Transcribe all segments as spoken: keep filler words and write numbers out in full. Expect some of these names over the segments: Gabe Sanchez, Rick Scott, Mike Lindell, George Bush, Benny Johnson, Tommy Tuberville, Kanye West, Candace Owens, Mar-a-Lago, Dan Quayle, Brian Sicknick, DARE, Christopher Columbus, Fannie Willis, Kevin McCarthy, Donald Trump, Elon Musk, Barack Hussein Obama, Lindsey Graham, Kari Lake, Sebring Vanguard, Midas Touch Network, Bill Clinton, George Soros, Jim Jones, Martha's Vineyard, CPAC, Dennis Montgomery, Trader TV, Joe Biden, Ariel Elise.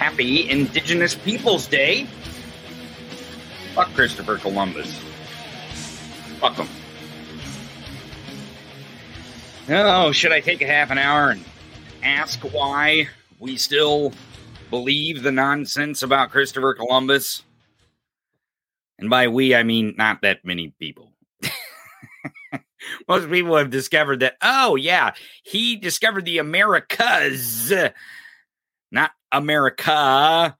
Happy Indigenous Peoples Day. Fuck Christopher Columbus. Fuck him. Oh, should I take a half an hour and ask why we still believe the nonsense about Christopher Columbus? And by we, I mean not that many people. Most people have discovered that, oh, yeah, he discovered the Americas. Not America.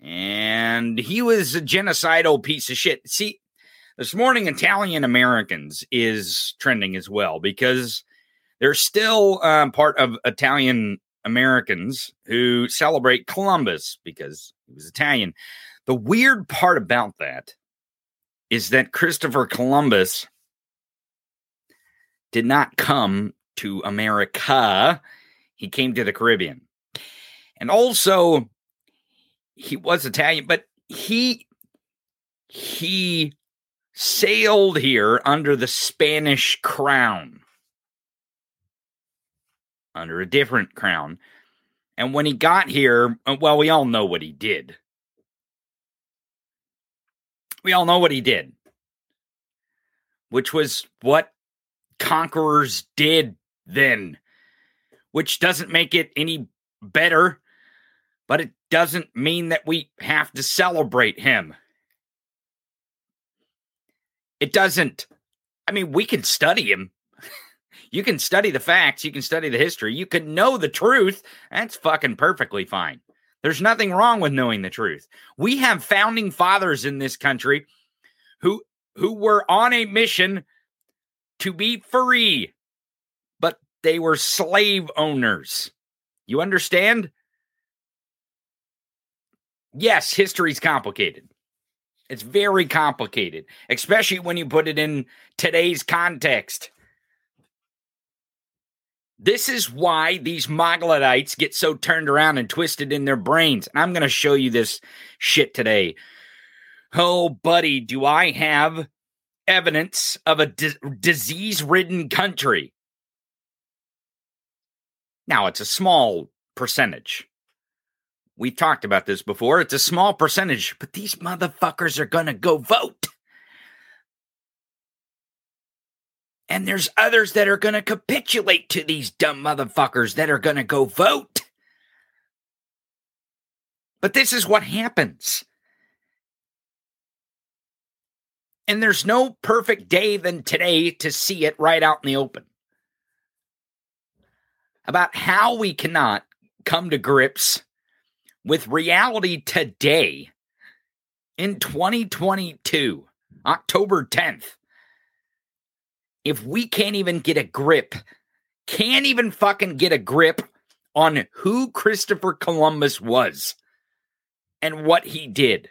And he was a genocidal piece of shit. See, this morning, Italian Americans is trending as well, because they're still um, part of Italian Americans who celebrate Columbus because he was Italian. The weird part about that is that Christopher Columbus did not come to America. He came to the Caribbean. And also, he was Italian, but he he sailed here under the Spanish crown, under a different crown. And when he got here, well, we all know what he did. We all know what he did, which was what conquerors did then, which doesn't make it any better. But it doesn't mean that we have to celebrate him. It doesn't. I mean, we can study him. You can study the facts. You can study the history. You can know the truth. That's fucking perfectly fine. There's nothing wrong with knowing the truth. We have founding fathers in this country who, who were on a mission to be free, but they were slave owners. You understand? Yes, history's complicated. It's very complicated, especially when you put it in today's context. This is why these Moglodites get so turned around and twisted in their brains. And I'm going to show you this shit today. Oh, buddy, do I have evidence of a di- disease-ridden country? Now, it's a small percentage. We've talked about this before. It's a small percentage, but these motherfuckers are going to go vote. And there's others that are going to capitulate to these dumb motherfuckers that are going to go vote. But this is what happens. And there's no perfect day than today to see it right out in the open. About how we cannot come to grips with reality today in twenty twenty-two, October tenth, if we can't even get a grip, can't even fucking get a grip on who Christopher Columbus was and what he did.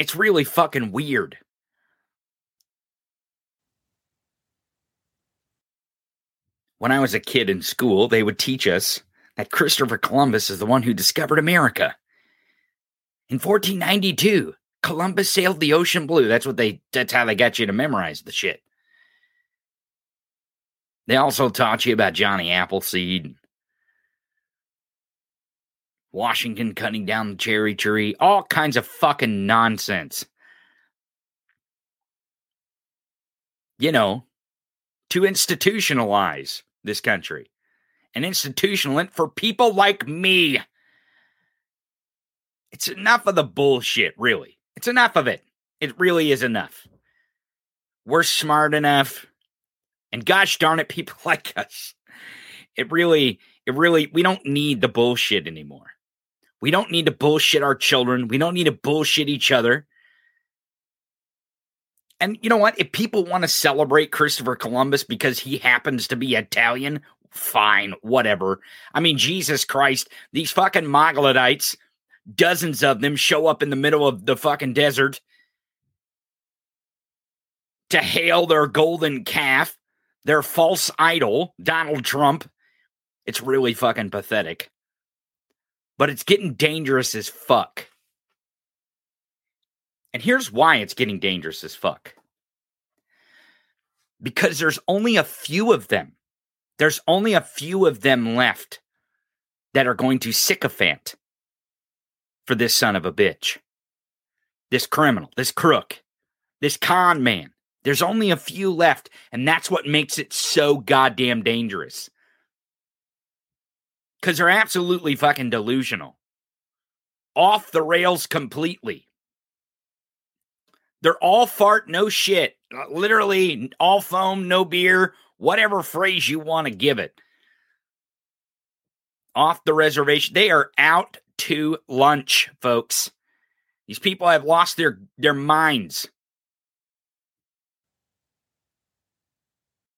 It's really fucking weird. When I was a kid in school, they would teach us that Christopher Columbus is the one who discovered America. In fourteen ninety-two, Columbus sailed the ocean blue. That's what they, that's how they got you to memorize the shit. They also taught you about Johnny Appleseed, Washington cutting down the cherry tree, all kinds of fucking nonsense. You know, to institutionalize this country. An institutional, and for people like me, it's enough of the bullshit, really. It's enough of it. It really is enough. we're smart enough, and gosh darn it, people like us. It really, it really, we don't need the bullshit anymore. We don't need to bullshit our children. We don't need to bullshit each other. And you know what? If people want to celebrate Christopher Columbus because he happens to be Italian, fine, whatever. I mean, Jesus Christ, these fucking Moglodites, dozens of them show up in the middle of the fucking desert to hail their golden calf, their false idol, Donald Trump. It's really fucking pathetic. But it's getting dangerous as fuck. And here's why it's getting dangerous as fuck. Because there's only a few of them. There's only a few of them left that are going to sycophant for this son of a bitch. This criminal, this crook, this con man. There's only a few left, and that's what makes it so goddamn dangerous. Because they're absolutely fucking delusional. Off the rails completely. They're all fart, no shit. Literally, all foam, no beer. Whatever phrase you want to give it. Off the reservation. They are out to lunch, folks. These people have lost their, their minds.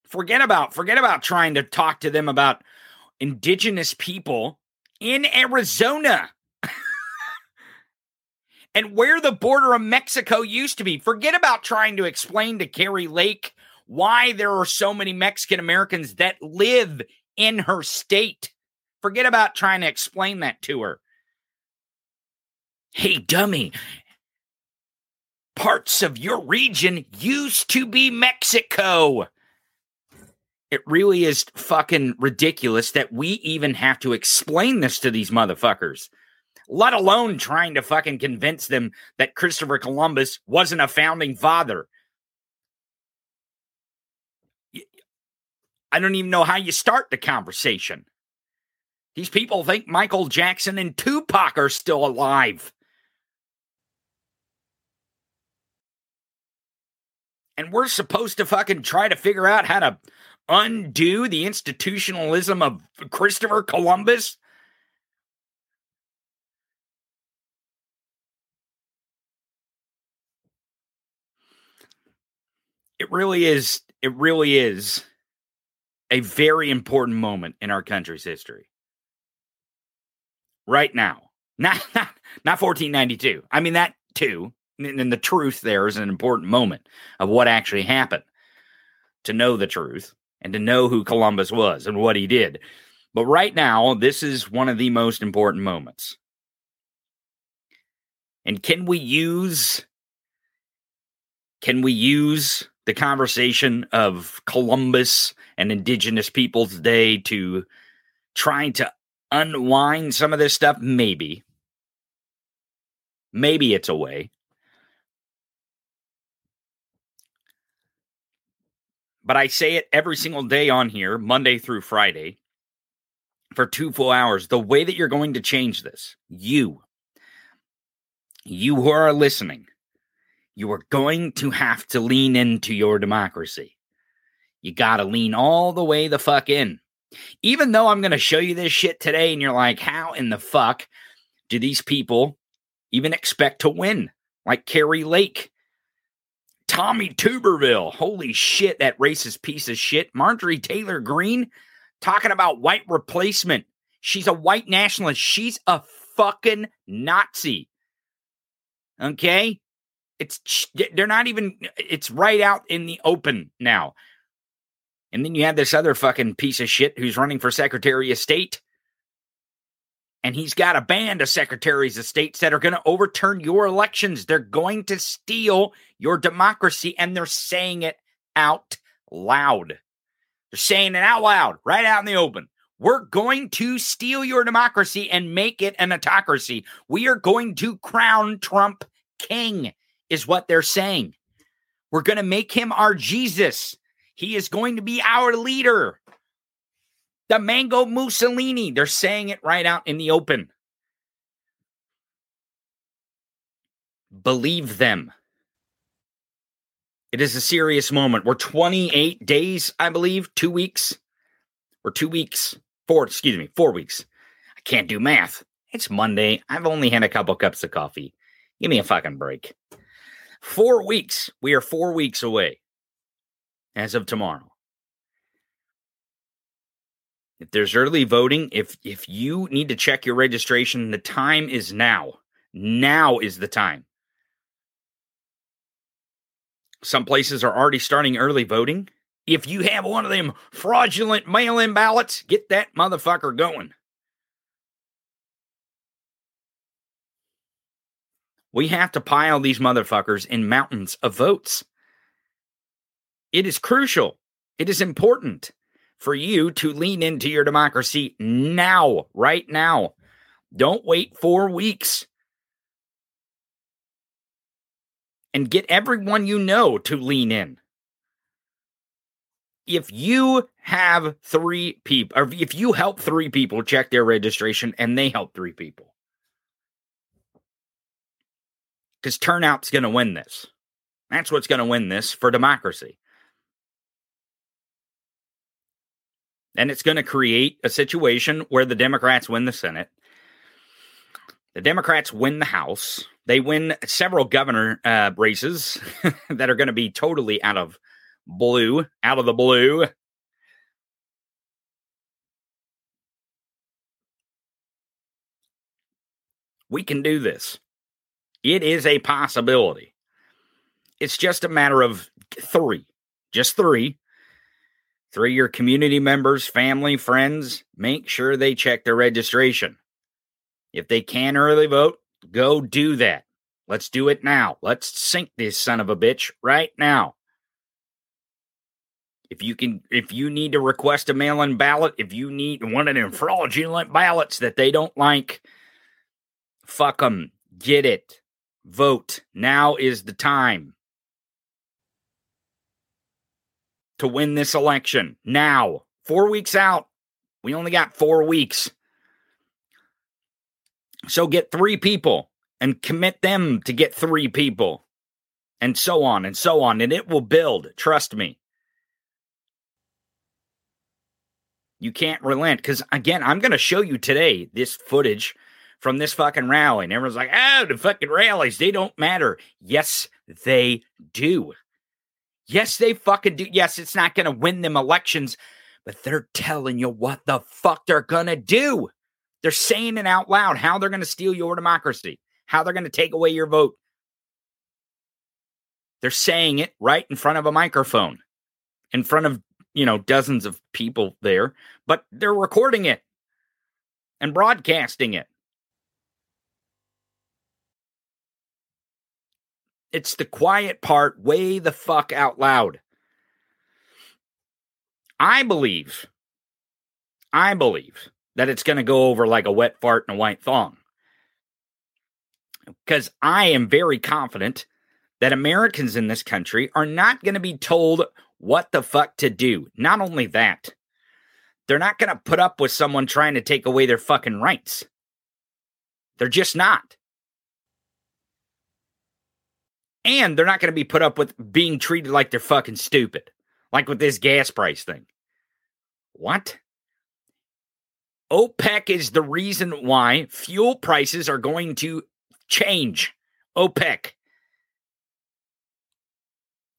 Forget about, forget about trying to talk to them about indigenous people in Arizona. And where the border of Mexico used to be. Forget about trying to explain to Kari Lake why there are so many Mexican Americans that live in her state. Forget about trying to explain that to her. Hey, dummy. Parts of your region used to be Mexico. It really is fucking ridiculous that we even have to explain this to these motherfuckers. Let alone trying to fucking convince them that Christopher Columbus wasn't a founding father. I don't even know how you start the conversation. These people think Michael Jackson and Tupac are still alive. And we're supposed to fucking try to figure out how to undo the institutionalism of Christopher Columbus? It really is, it really is a very important moment in our country's history. Right now. Not, not, not fourteen ninety-two. I mean, that too. And, and the truth there is an important moment of what actually happened. To know the truth and to know who Columbus was and what he did. But right now, this is one of the most important moments. And can we use... Can we use... the conversation of Columbus and Indigenous Peoples Day to trying to unwind some of this stuff? Maybe. Maybe it's a way. But I say it every single day on here, Monday through Friday, for two full hours. The way that you're going to change this, you, you who are listening, you are going to have to lean into your democracy. You got to lean all the way the fuck in. Even though I'm going to show you this shit today and you're like, how in the fuck do these people even expect to win? Like Kari Lake, Tommy Tuberville. Holy shit, that racist piece of shit. Marjorie Taylor Greene talking about white replacement. She's a white nationalist. She's a fucking Nazi. Okay? It's, they're not even, it's right out in the open now. And then you have this other fucking piece of shit who's running for Secretary of State. And he's got a band of Secretaries of States that are going to overturn your elections. They're going to steal your democracy. And they're saying it out loud. They're saying it out loud, right out in the open. We're going to steal your democracy and make it an autocracy. We are going to crown Trump king. Is what they're saying. We're going to make him our Jesus. He is going to be our leader. The Mango Mussolini. They're saying it right out in the open. Believe them. It is a serious moment. We're twenty-eight days, I believe, two weeks or two weeks, four, excuse me, four weeks. I can't do math. It's Monday. I've only had a couple cups of coffee. Give me a fucking break. Four weeks. We are four weeks away as of tomorrow. If there's early voting, if if you need to check your registration, the time is now. Now is the time. Some places are already starting early voting. If you have one of them fraudulent mail-in ballots, get that motherfucker going. We have to pile these motherfuckers in mountains of votes. It is crucial. It is important for you to lean into your democracy now, right now. Don't wait four weeks. And get everyone you know to lean in. If you have three people, or if you help three people check their registration and they help three people. Because turnout's going to win this. That's what's going to win this for democracy. And it's going to create a situation where the Democrats win the Senate. The Democrats win the House. They win several governor uh, races that are going to be totally out of blue, out of the blue. We can do this. It is a possibility. It's just a matter of three, just three. Three of your community members, family, friends, make sure they check their registration. If they can early vote, go do that. Let's do it now. Let's sink this son of a bitch right now. If you can, if you need to request a mail-in ballot, if you need one of them fraudulent ballots that they don't like, fuck them. Get it. Vote. Now is the time to win this election. Now. Four weeks out. We only got four weeks. So get three people and commit them to get three people and so on and so on. And it will build. Trust me. You can't relent because, again, I'm going to show you today this footage from this fucking rally. And everyone's like, oh, the fucking rallies, they don't matter. Yes, they do. Yes, they fucking do. Yes, it's not going to win them elections, but they're telling you what the fuck they're going to do. They're saying it out loud, how they're going to steal your democracy, how they're going to take away your vote. They're saying it right in front of a microphone, in front of, you know, dozens of people there, but they're recording it and broadcasting it. It's the quiet part, way the fuck out loud. I believe, I believe. that it's going to go over like a wet fart in a white thong. Because I am very confident that Americans in this country are not going to be told what the fuck to do. Not only that, they're not going to put up with someone trying to take away their fucking rights. They're just not. And they're not going to be put up with being treated like they're fucking stupid. Like with this gas price thing. What? OPEC is the reason why fuel prices are going to change. OPEC.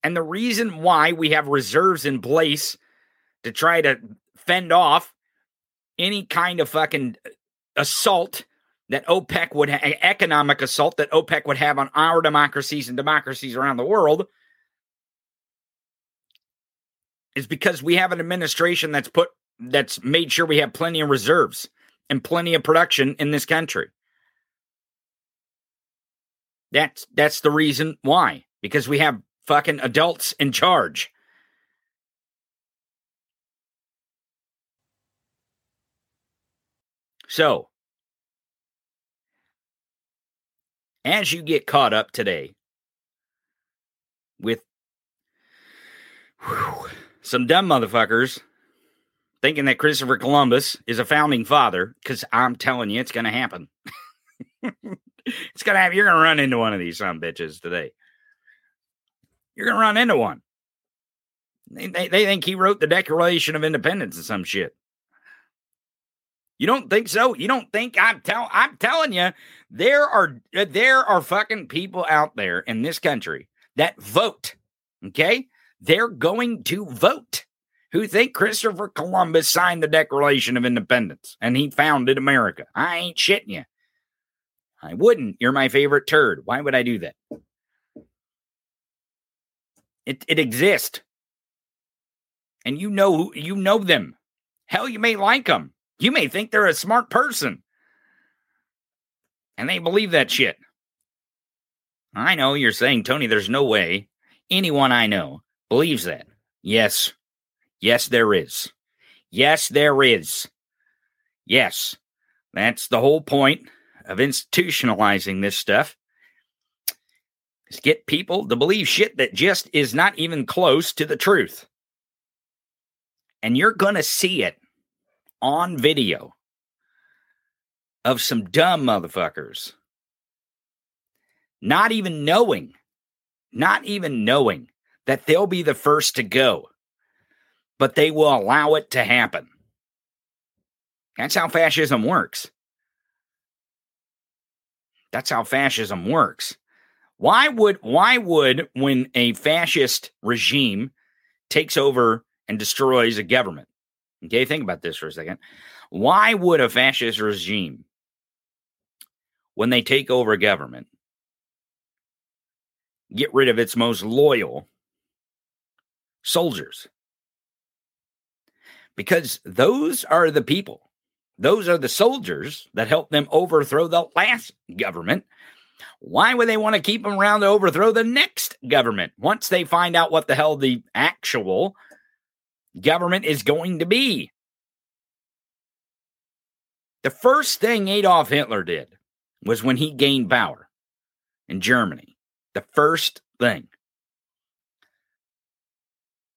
And the reason why we have reserves in place to try to fend off any kind of fucking assault that OPEC would have, economic assault that OPEC would have on our democracies and democracies around the world, is because we have an administration that's put That's made sure we have plenty of reserves and plenty of production in this country. That's that's the reason why. Because we have fucking adults in charge. So, as you get caught up today with whew, some dumb motherfuckers thinking that Christopher Columbus is a founding father, because I'm telling you, it's going to happen. It's going to happen. You're going to run into one of these son of bitches today. You're going to run into one. They, they, they think he wrote the Declaration of Independence or some shit. You don't think so? You don't think I'm tell I'm telling you, there are there are fucking people out there in this country that vote. Okay? They're going to vote. Who think Christopher Columbus signed the Declaration of Independence and he founded America. I ain't shitting you. I wouldn't. You're my favorite turd. Why would I do that? It it exists. And you know who you know them. Hell, you may like them. You may think they're a smart person. And they believe that shit. I know you're saying, Tony, there's no way anyone I know believes that. Yes. Yes, there is. Yes, there is. Yes. That's the whole point of institutionalizing this stuff. Is get people to believe shit that just is not even close to the truth. And you're going to see it on video of some dumb motherfuckers not even knowing, not even knowing that they'll be the first to go, but they will allow it to happen. That's how fascism works. That's how fascism works. Why would, why would, when a fascist regime takes over and destroys a government, okay, think about this for a second. Why would a fascist regime, when they take over government, get rid of its most loyal soldiers? Because those are the people. Those are the soldiers that helped them overthrow the last government. Why would they want to keep them around to overthrow the next government once they find out what the hell the actual government is going to be? The first thing Adolf Hitler did was when he gained power in Germany. The first thing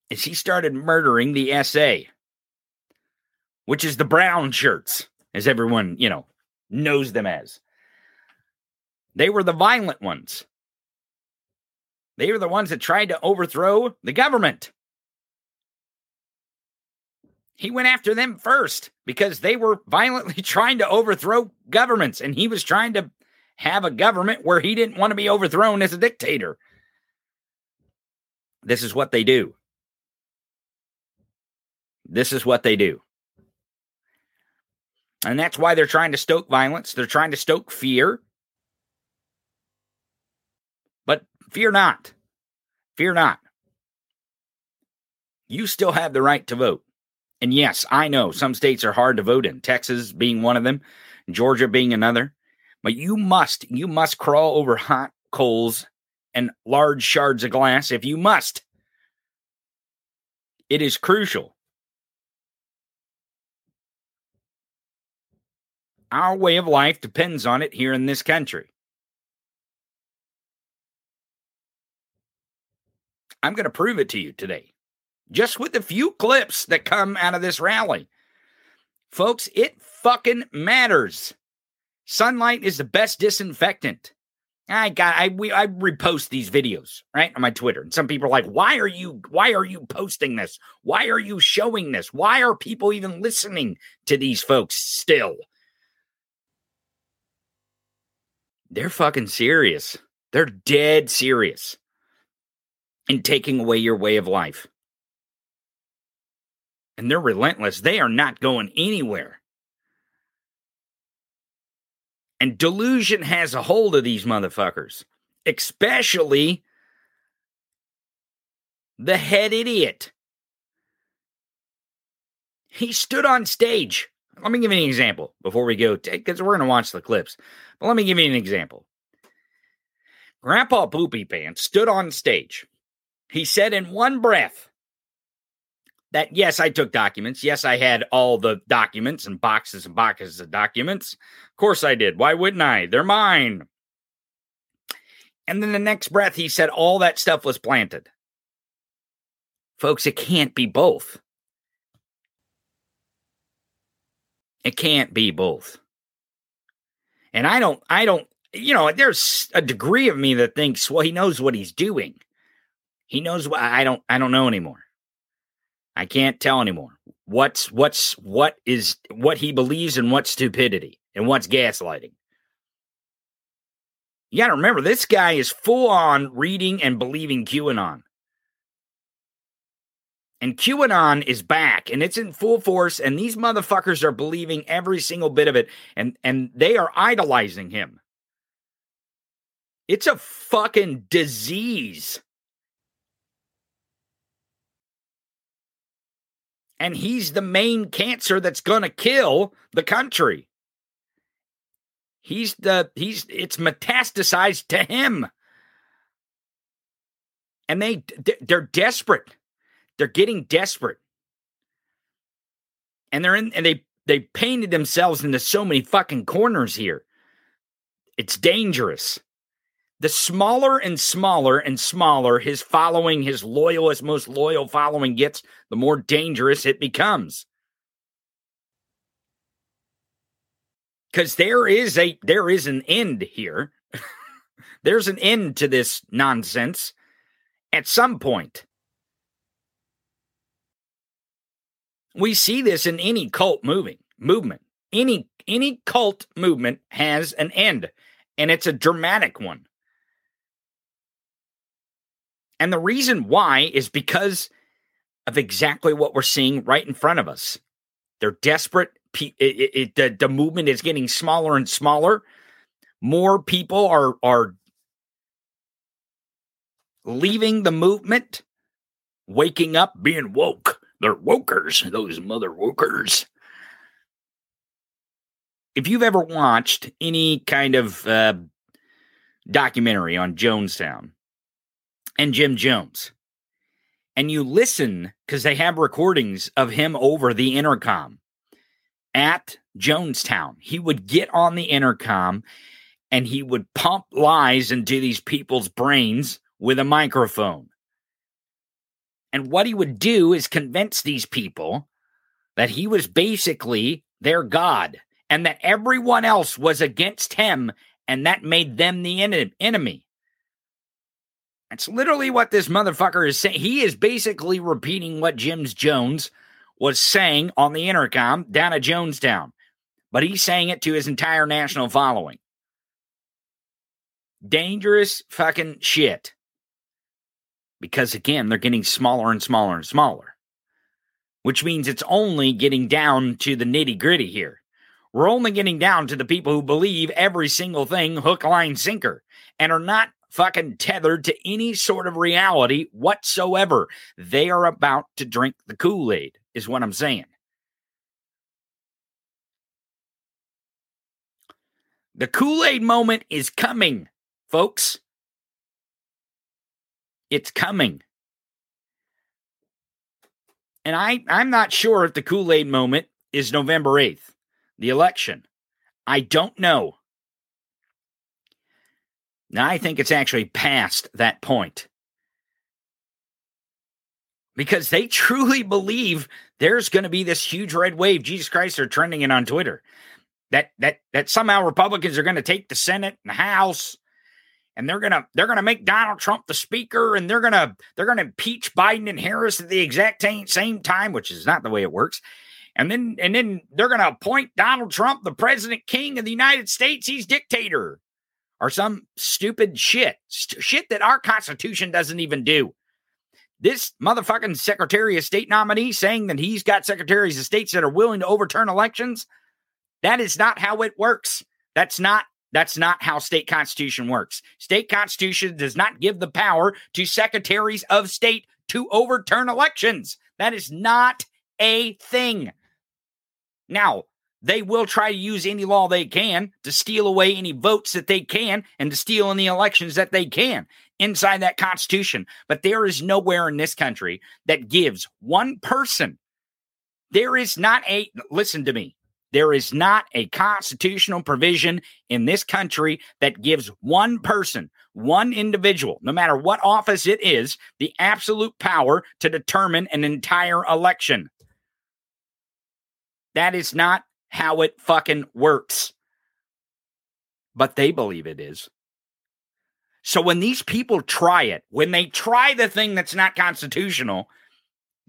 is he started murdering the S A, which is the brown shirts, as everyone, you know, knows them as. They were the violent ones. They were the ones that tried to overthrow the government. He went after them first because they were violently trying to overthrow governments, and he was trying to have a government where he didn't want to be overthrown as a dictator. This is what they do. This is what they do. And that's why they're trying to stoke violence. They're trying to stoke fear. But fear not. Fear not. You still have the right to vote. And yes, I know some states are hard to vote in, Texas being one of them, Georgia being another. But you must, you must crawl over hot coals and large shards of glass if you must. It is crucial. Our way of life depends on it here in this country. I'm going to prove it to you today. Just with the few clips that come out of this rally. Folks, it fucking matters. Sunlight is the best disinfectant. I got I we I repost these videos, right? On my Twitter. And some people are like, "Why are you why are you posting this? Why are you showing this? Why are people even listening to these folks still?" They're fucking serious. They're dead serious in taking away your way of life. And they're relentless. They are not going anywhere. And delusion has a hold of these motherfuckers. Especially the head idiot. He stood on stage. Let me give you an example before we go, because we're going to watch the clips. But let me give you an example. Grandpa Poopy Pants stood on stage. He said in one breath that, yes, I took documents. Yes, I had all the documents and boxes and boxes of documents. Of course I did. Why wouldn't I? They're mine. And then the next breath, he said all that stuff was planted. Folks, it can't be both. It can't be both. And I don't, I don't, you know, there's a degree of me that thinks, well, he knows what he's doing. He knows what I don't. I don't know anymore. I can't tell anymore. What's what's what is what he believes and what's stupidity and what's gaslighting. You got to remember, this guy is full on reading and believing QAnon. And QAnon is back, and it's in full force, and these motherfuckers are believing every single bit of it, and, and they are idolizing him. It's a fucking disease. And he's the main cancer that's going to kill the country. He's the, he's, it's metastasized to him. And they, they're desperate. They're getting desperate. And they're in, and they, they painted themselves into so many fucking corners here. It's dangerous. The smaller and smaller and smaller his following, his loyalist, most loyal following gets, the more dangerous it becomes. Because there is a there is an end here. There's an end to this nonsense at some point. We see this in any cult moving movement. Any any cult movement has an end, and it's a dramatic one. And the reason why is because of exactly what we're seeing right in front of us. They're desperate. It, it, it, the, the movement is getting smaller and smaller. More people are, are leaving the movement, waking up, being woke. They're wokers, those mother wokers. If you've ever watched any kind of uh, documentary on Jonestown, and Jim Jones, and you listen, because they have recordings of him over the intercom at Jonestown. He would get on the intercom, and he would pump lies into these people's brains with a microphone. And what he would do is convince these people that he was basically their God, and that everyone else was against him, and that made them the en- enemy. That's literally what this motherfucker is saying. He is basically repeating what Jim Jones was saying on the intercom down at Jonestown. But he's saying it to his entire national following. Dangerous fucking shit. Because, again, they're getting smaller and smaller and smaller. Which means it's only getting down to the nitty-gritty here. We're only getting down to the people who believe every single thing, hook, line, sinker, and are not fucking tethered to any sort of reality whatsoever. They are about to drink the Kool-Aid, is what I'm saying. The Kool-Aid moment is coming, folks. It's coming. And I, I'm not sure if the Kool-Aid moment is November eighth, the election. I don't know. Now, I think it's actually past that point. Because they truly believe there's going to be this huge red wave. Jesus Christ, they're trending it on Twitter. That that that somehow Republicans are going to take the Senate and the House, and they're going to they're going to make Donald Trump the speaker, and they're going to they're going to impeach Biden and Harris at the exact same time, which is not the way it works. And then and then they're going to appoint Donald Trump the president king of the United States. He's dictator. Or some stupid shit. St- shit that our Constitution doesn't even do. This motherfucking Secretary of State nominee saying that he's got Secretaries of States that are willing to overturn elections. That is not how it works. That's not, that's not how state constitution works. State constitution does not give the power to Secretaries of State to overturn elections. That is not a thing. Now, they will try to use any law they can to steal away any votes that they can and to steal any elections that they can inside that Constitution. But there is nowhere in this country that gives one person. There is not a, listen to me, there is not a constitutional provision in this country that gives one person, one individual, no matter what office it is, the absolute power to determine an entire election. That is not how it fucking works. But they believe it is. So when these people try it, when they try the thing that's not constitutional,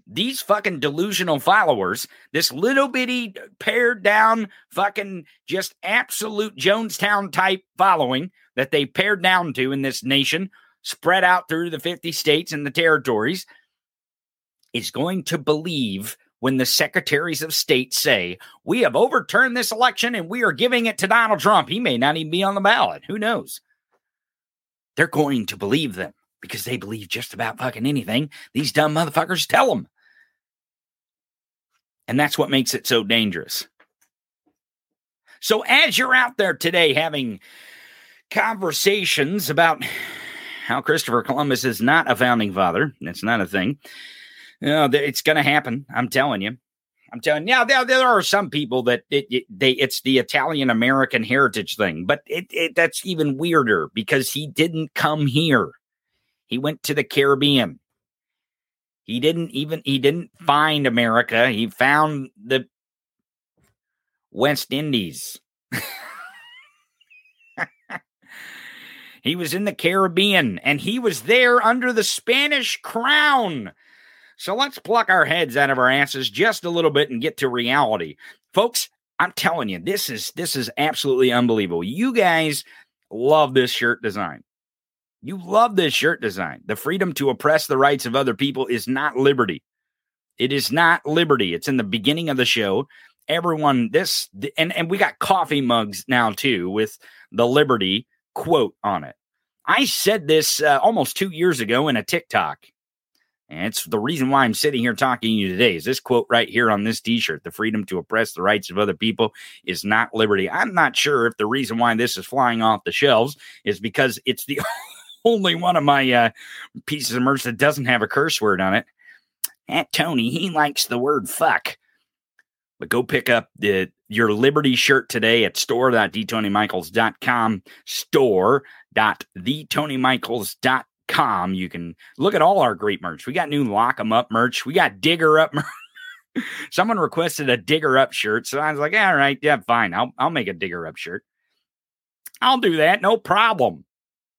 these fucking delusional followers, this little bitty pared down fucking just absolute Jonestown type following that they pared down to in this nation, spread out through the fifty states and the territories, is going to believe when the secretaries of state say, we have overturned this election and we are giving it to Donald Trump. He may not even be on the ballot. Who knows? They're going to believe them because they believe just about fucking anything these dumb motherfuckers tell them. And that's what makes it so dangerous. So as you're out there today having conversations about how Christopher Columbus is not a founding father, that's not a thing. No, it's going to happen. I'm telling you. I'm telling you. Now, there, there are some people that it, it, they it's the Italian-American heritage thing, but it, it that's even weirder because he didn't come here. He went to the Caribbean. He didn't even he didn't find America. He found the West Indies. He was in the Caribbean, and he was there under the Spanish crown. So let's pluck our heads out of our asses just a little bit and get to reality. Folks, I'm telling you, this is this is absolutely unbelievable. You guys love this shirt design. You love this shirt design. The freedom to oppress the rights of other people is not liberty. It is not liberty. It's in the beginning of the show. Everyone, this, and, and we got coffee mugs now too with the liberty quote on it. I said this uh, almost two years ago in a TikTok. And it's the reason why I'm sitting here talking to you today is this quote right here on this T-shirt. The freedom to oppress the rights of other people is not liberty. I'm not sure if the reason why this is flying off the shelves is because it's the only one of my uh, pieces of merch that doesn't have a curse word on it. At Tony, he likes the word fuck. But go pick up the your Liberty shirt today at store dot the tony michaels dot com, store dot the tony michaels dot com. Com. You can look at all our great merch. We got new Lock 'em Up merch. We got Digger Up merch. Someone requested a Digger Up shirt. So I was like, all right, yeah, fine. I'll, I'll make a Digger Up shirt. I'll do that. No problem.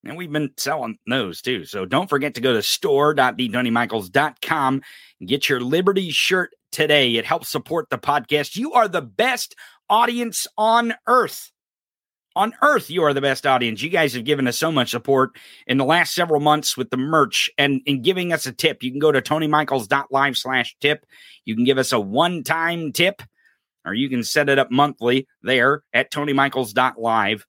And we've been selling those too. So don't forget to go to store dot the tony michaels dot com and get your Liberty shirt today. It helps support the podcast. You are the best audience on earth. On earth, you are the best audience. You guys have given us so much support in the last several months with the merch and in giving us a tip. You can go to tony michaels dot live slash tip. You can give us a one-time tip, or you can set it up monthly there at tony michaels dot live.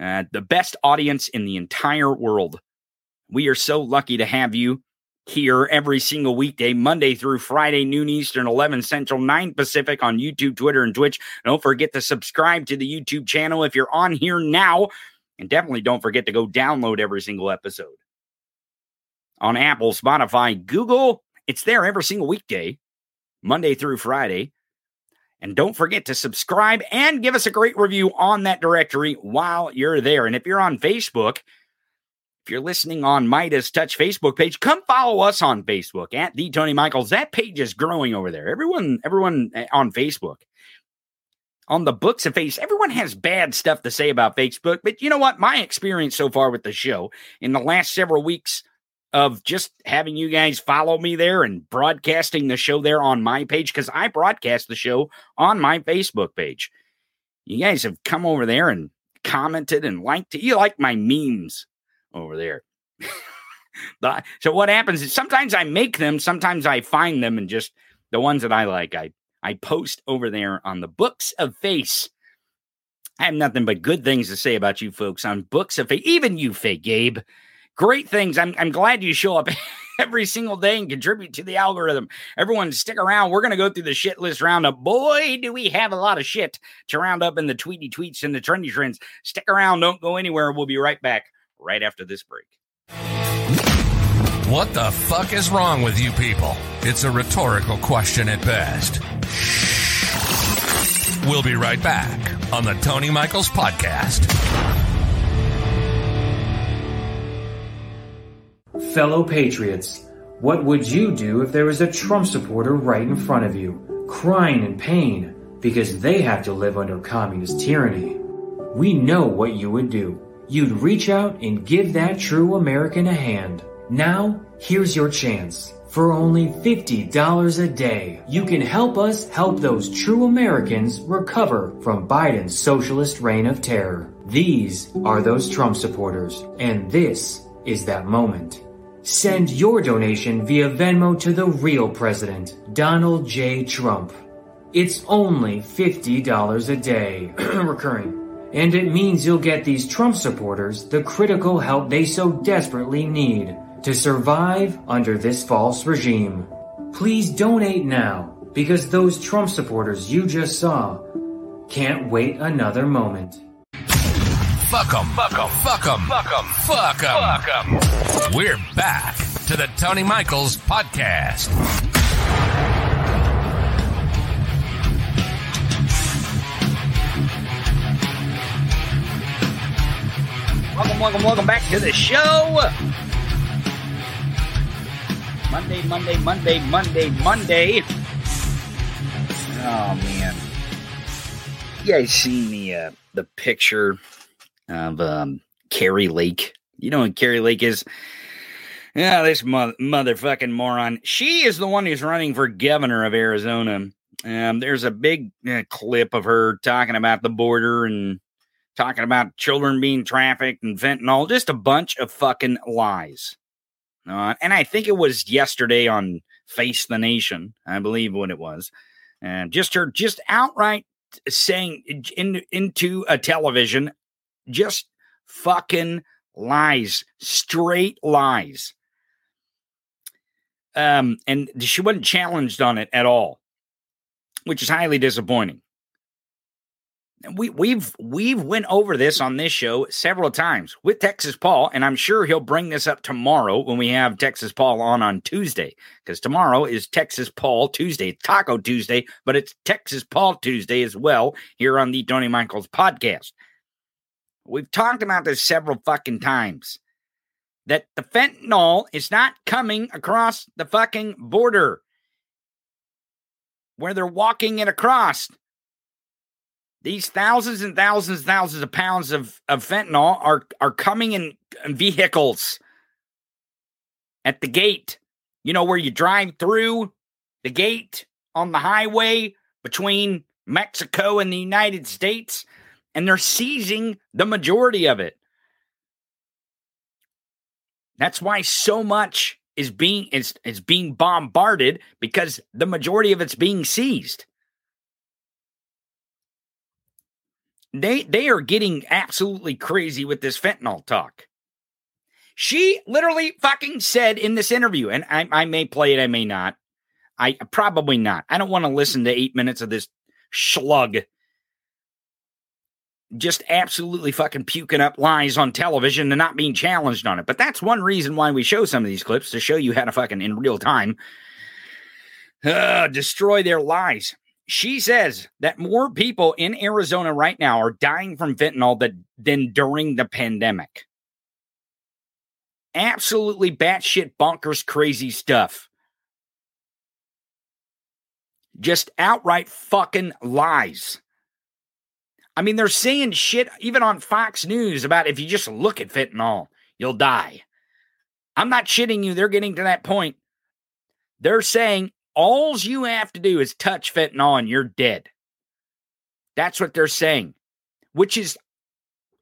Uh, the best audience in the entire world. We are so lucky to have you here every single weekday, Monday through Friday, noon Eastern, eleven Central, nine Pacific on YouTube, Twitter, and Twitch. Don't forget to subscribe to the YouTube channel if you're on here now. And definitely don't forget to go download every single episode. On Apple, Spotify, Google, it's there every single weekday, Monday through Friday. And don't forget to subscribe and give us a great review on that directory while you're there. And if you're on Facebook, if you're listening on Midas Touch Facebook page, come follow us on Facebook at The Tony Michaels. That page is growing over there. Everyone, everyone on Facebook, on the books of face, everyone has bad stuff to say about Facebook. But you know what? My experience so far with the show in the last several weeks of just having you guys follow me there and broadcasting the show there on my page, because I broadcast the show on my Facebook page. You guys have come over there and commented and liked it. You like my memes over there. So what happens is sometimes I make them, sometimes I find them, and just the ones that I like, I, I post over there on the Books of Face. I have nothing but good things to say about you folks on Books of Face, even you, Fake Gabe. Great things. I'm, I'm glad you show up every single day and contribute to the algorithm. Everyone stick around. We're going to go through the shit list roundup. Boy, do we have a lot of shit to round up in the tweety tweets and the trendy trends. Stick around. Don't go anywhere. We'll be right back. Right after this break. What the fuck is wrong with you people? It's a rhetorical question at best. We'll be right back on the Tony Michaels Podcast. Fellow patriots, what would you do if there was a Trump supporter right in front of you, crying in pain because they have to live under communist tyranny? We know what you would do. you'd reach out and give that true American a hand. Now, here's your chance. For only fifty dollars a day, you can help us help those true Americans recover from Biden's socialist reign of terror. These are those Trump supporters, and this is that moment. Send your donation via Venmo to the real president, Donald J. Trump. It's only fifty dollars a day, recurring, and it means you'll get these Trump supporters the critical help they so desperately need to survive under this false regime. Please donate now, because those Trump supporters you just saw can't wait another moment. Fuck 'em, fuck 'em, fuck 'em, fuck 'em, fuck 'em, fuck 'em. We're back to the Tony Michaels podcast. Welcome, welcome, welcome back to the show. Monday, Monday, Monday, Monday, Monday. Oh, man. You guys seen the, uh, the picture of um, Kari Lake? You know what Kari Lake is? Yeah, oh, this mo- motherfucking moron. She is the one who's running for governor of Arizona. Um, there's a big uh, clip of her talking about the border and talking about children being trafficked and fentanyl. Just a bunch of fucking lies. Uh, and I think it was yesterday on Face the Nation, I believe what it was. And uh, just her just outright saying in, into a television, just fucking lies, straight lies. Um, and she wasn't challenged on it at all, which is highly disappointing. We, we've we've went over this on this show several times with Texas Paul, and I'm sure he'll bring this up tomorrow when we have Texas Paul on on Tuesday, because tomorrow is Texas Paul Tuesday, Taco Tuesday, but it's Texas Paul Tuesday as well here on the Tony Michaels podcast. We've talked about this several fucking times, that the fentanyl is not coming across the fucking border where they're walking it across. These thousands and thousands and thousands of pounds of, of fentanyl are, are coming in vehicles at the gate. You know, where you drive through the gate on the highway between Mexico and the United States, and they're seizing the majority of it. That's why so much is being is, is being bombarded, because the majority of it's being seized. They they are getting absolutely crazy with this fentanyl talk. She literally fucking said in this interview, and I, I may play it, I may not. I probably not. I don't want to listen to eight minutes of this slug just absolutely fucking puking up lies on television and not being challenged on it. But that's one reason why we show some of these clips, to show you how to fucking, in real time, uh, destroy their lies. She says that more people in Arizona right now are dying from fentanyl than, than during the pandemic. Absolutely batshit bonkers crazy stuff. Just outright fucking lies. I mean, they're saying shit even on Fox News about if you just look at fentanyl, you'll die. I'm not shitting you. They're getting to that point. They're saying all you have to do is touch fentanyl and you're dead. That's what they're saying, which is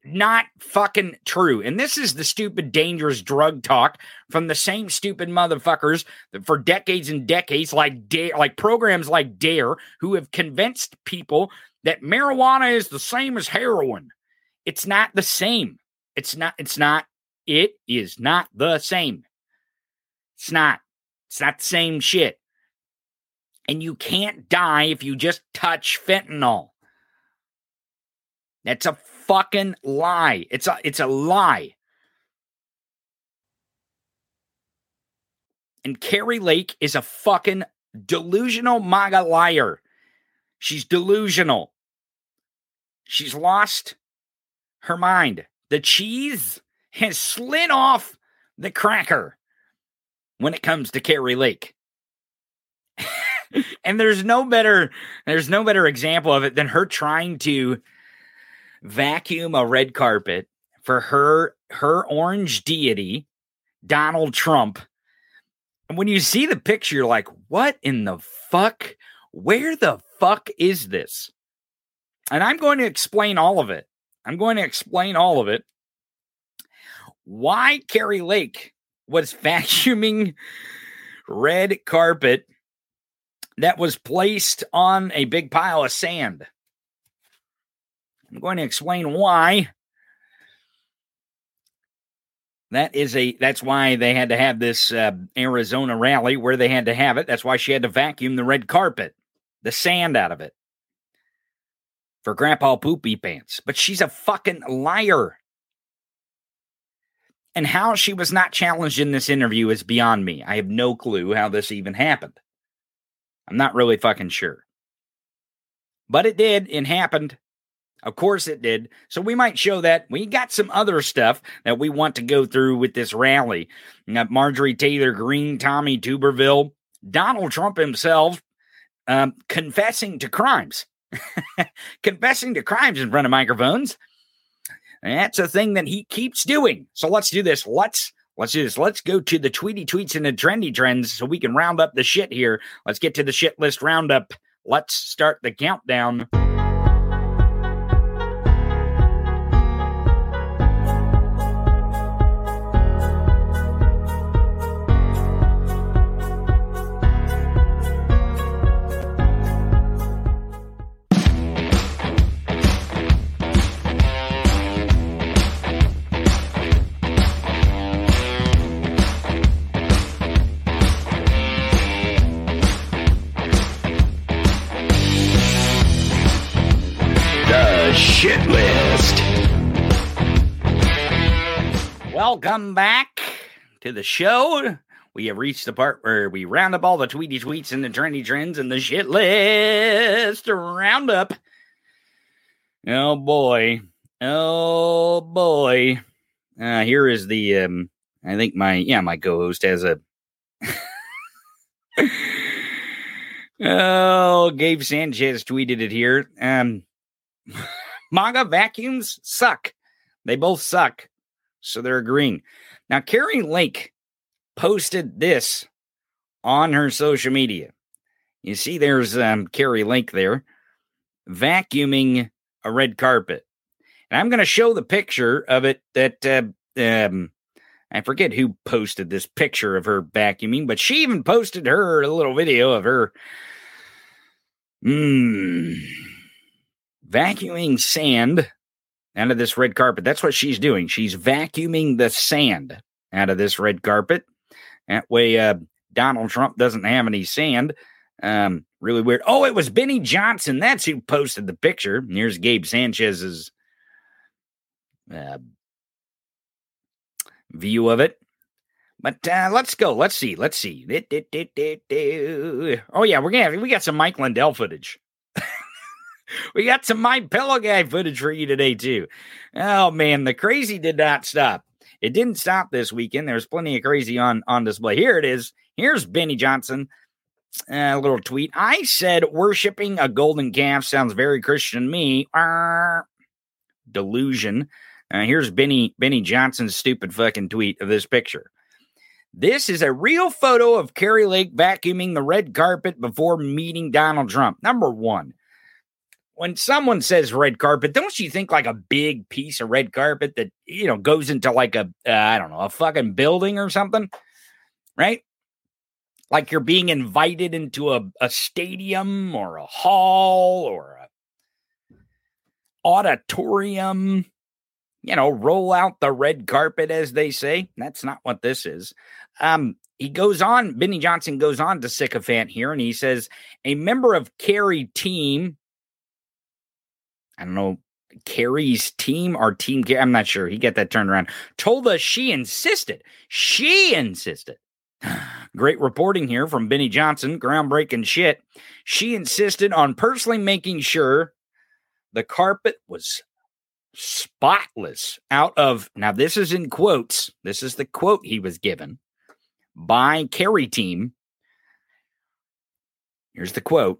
not fucking true. And this is the stupid, dangerous drug talk from the same stupid motherfuckers for decades and decades, like da- like programs like DARE, who have convinced people that marijuana is the same as heroin. It's not the same. It's not. It's not. It is not the same. It's not. It's not the same shit. And you can't die if you just touch fentanyl. That's a fucking lie. It's a it's a lie. And Kari Lake is a fucking delusional MAGA liar. She's delusional. She's lost her mind. The cheese has slid off the cracker when it comes to Kari Lake. And there's no better, there's no better example of it than her trying to vacuum a red carpet for her, her orange deity, Donald Trump. And when you see the picture, you're like, what in the fuck? Where the fuck is this? And I'm going to explain all of it. I'm going to explain all of it. Why Kari Lake was vacuuming red carpet that was placed on a big pile of sand. I'm going to explain why. That is a, that's why they had to have this uh, Arizona rally where they had to have it. That's why she had to vacuum the red carpet, the sand out of it for Grandpa Poopy Pants. But she's a fucking liar. And how she was not challenged in this interview is beyond me. I have no clue how this even happened. I'm not really fucking sure. But it did. It happened. Of course it did. So we might show that. We got some other stuff that we want to go through with this rally. You got Marjorie Taylor Greene, Tommy Tuberville, Donald Trump himself um, confessing to crimes. Confessing to crimes in front of microphones. That's a thing that he keeps doing. So let's do this. Let's let's do this. Let's go to the Tweety Tweets and the Trendy Trends so we can round up the shit here. Let's get to the shit list roundup. Let's start the countdown. Welcome back to the show. We have reached the part where we round up all the Tweety Tweets and the Trendy Trends and the shit list roundup. Oh boy. Oh boy. Uh, here is the, um, I think my, yeah, my co-host has a, oh, Gabe Sanchez tweeted it here. Um, MAGA vacuums suck. They both suck. So they're agreeing. Now, Kari Lake posted this on her social media. You see, there's um, Kari Lake there vacuuming a red carpet. And I'm going to show the picture of it that uh, um, I forget who posted this picture of her vacuuming, but she even posted her a little video of her mm, vacuuming sand out of this red carpet. That's what she's doing. She's vacuuming the sand out of this red carpet. That way, uh, Donald Trump doesn't have any sand. Um, really weird. Oh, it was Benny Johnson. That's who posted the picture. Here's Gabe Sanchez's uh, view of it. But uh, let's go. Let's see. Let's see. Oh, yeah, we're gonna have, we got some Mike Lindell footage. We got some My Pillow Guy footage for you today, too. Oh, man, the crazy did not stop. It didn't stop this weekend. There was plenty of crazy on, on display. Here it is. Here's Benny Johnson. A uh, little tweet. I said, worshiping a golden calf sounds very Christian to me. Arr, delusion. Uh, here's Benny Benny Johnson's stupid fucking tweet of this picture. This is a real photo of Kari Lake vacuuming the red carpet before meeting Donald Trump. Number one. When someone says red carpet, don't you think like a big piece of red carpet that, you know, goes into like a, uh, I don't know, a fucking building or something, right? Like you're being invited into a, a stadium or a hall or a auditorium, you know, roll out the red carpet, as they say. That's not what this is. Um, He goes on, Benny Johnson goes on to sycophant here, and he says a member of Kari team, I don't know, Kari's team or team, I'm not sure. He got that turned around. Told us she insisted. She insisted. Great reporting here from Benny Johnson. Groundbreaking shit. She insisted on personally making sure the carpet was spotless out of, now this is in quotes. This is the quote he was given by Kari team. Here's the quote.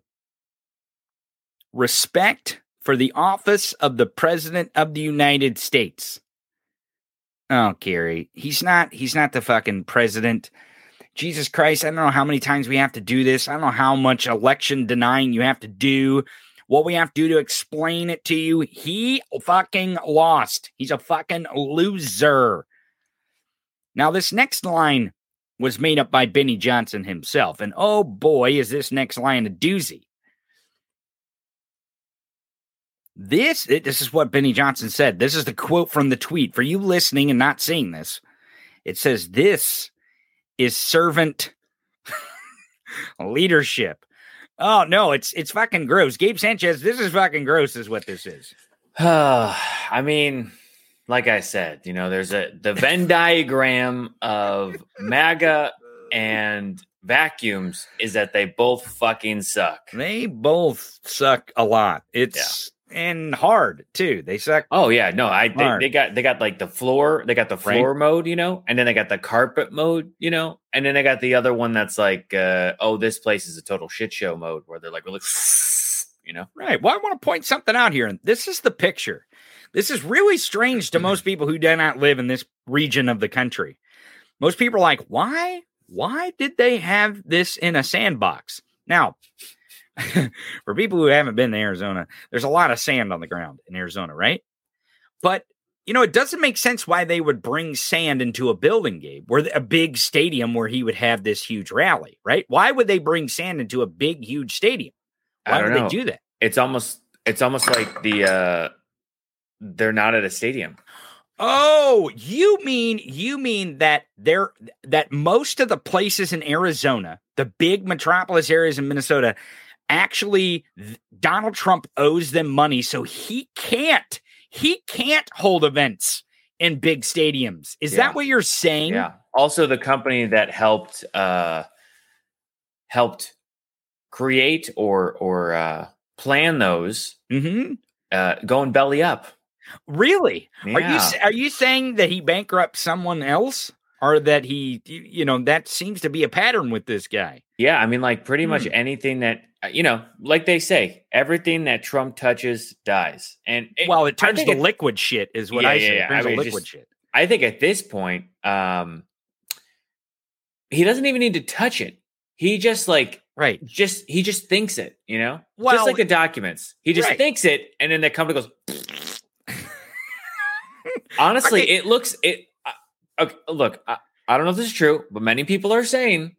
Respect for the office of the President of the United States. Oh, Kari, he's not he's not the fucking president. Jesus Christ, I don't know how many times we have to do this. I don't know how much election denying you have to do, what we have to do to explain it to you. He fucking lost. He's a fucking loser. Now, this next line was made up by Benny Johnson himself. And oh boy, is this next line a doozy. This, this is what Benny Johnson said. This is the quote from the tweet. For you listening and not seeing this, it says, "This is servant leadership." Oh, no, it's it's fucking gross. Gabe Sanchez, this is fucking gross is what this is. I mean, like I said, you know, there's a the Venn diagram of MAGA and vacuums is that they both fucking suck. They both suck a lot. It's... Yeah. And hard too. They suck. Oh yeah, no. I they, they got they got like the floor. They got the floor right. mode, you know, and then they got the carpet mode, you know, and then they got the other one that's like, uh, oh, this place is a total shit show mode, where they're like, really, you know, right. Well, I want to point something out here, and this is the picture. This is really strange to most people who do not live in this region of the country. Most people are like, why? Why did they have this in a sandbox? Now, for people who haven't been to Arizona, there's a lot of sand on the ground in Arizona, right? But, you know, it doesn't make sense why they would bring sand into a building, Gabe, where a big stadium where he would have this huge rally, right? Why would they bring sand into a big, huge stadium? Why I don't would know. They do that? It's almost it's almost like the uh, they're not at a stadium. Oh, you mean you mean that there that most of the places in Arizona, the big metropolis areas in Minnesota, actually, Donald Trump owes them money, so he can't he can't hold events in big stadiums. Is yeah. that what you're saying? Yeah. Also, the company that helped uh, helped create or or uh, plan those mm-hmm. uh, going belly up. Really? Yeah. Are you are you saying that he bankrupts someone else? Or that he, you know, that seems to be a pattern with this guy. Yeah, I mean, like pretty much mm. anything that, you know, like they say, everything that Trump touches dies. And it, well, it turns to it, liquid shit is what yeah, I say. Yeah, yeah. It turns I mean, to liquid just, shit. I think at this point, um, he doesn't even need to touch it. He just like, right. Just he just thinks it, you know, well, just like the documents. He just right. thinks it, and then the company goes. Honestly, okay. it looks it. Okay, look, I, I don't know if this is true, but many people are saying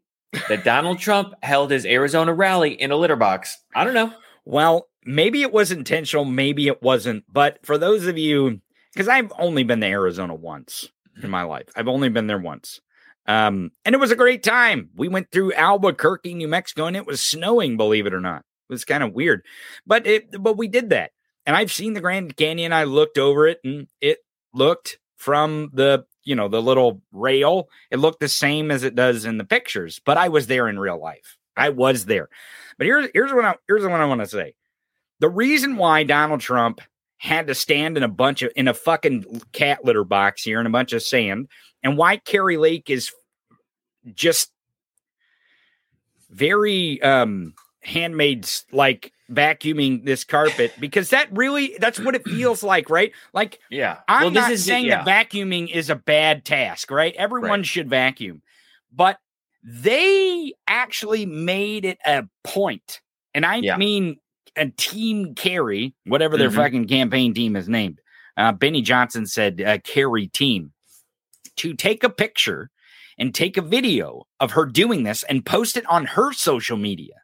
that Donald Trump held his Arizona rally in a litter box. I don't know. Well, maybe it was intentional. Maybe it wasn't. But for those of you, because I've only been to Arizona once in my life. I've only been there once. Um, and it was a great time. We went through Albuquerque, New Mexico, and it was snowing, believe it or not. It was kind of weird. But it, but we did that. And I've seen the Grand Canyon. I looked over it, and it looked from the... you know, the little rail, it looked the same as it does in the pictures, but I was there in real life. I was there. But here's, here's what I, here's what I want to say. The reason why Donald Trump had to stand in a bunch of, in a fucking cat litter box here in a bunch of sand, and why Kari Lake is just very um, handmaids like vacuuming this carpet, because that really that's what it feels like, right? Like, yeah, I'm well, this not is, saying yeah. that vacuuming is a bad task, right? Everyone right. should vacuum, but they actually made it a point, and I yeah. mean a team Kari, whatever their mm-hmm. fucking campaign team is named. Uh, Benny Johnson said uh, Kari team to take a picture and take a video of her doing this and post it on her social media,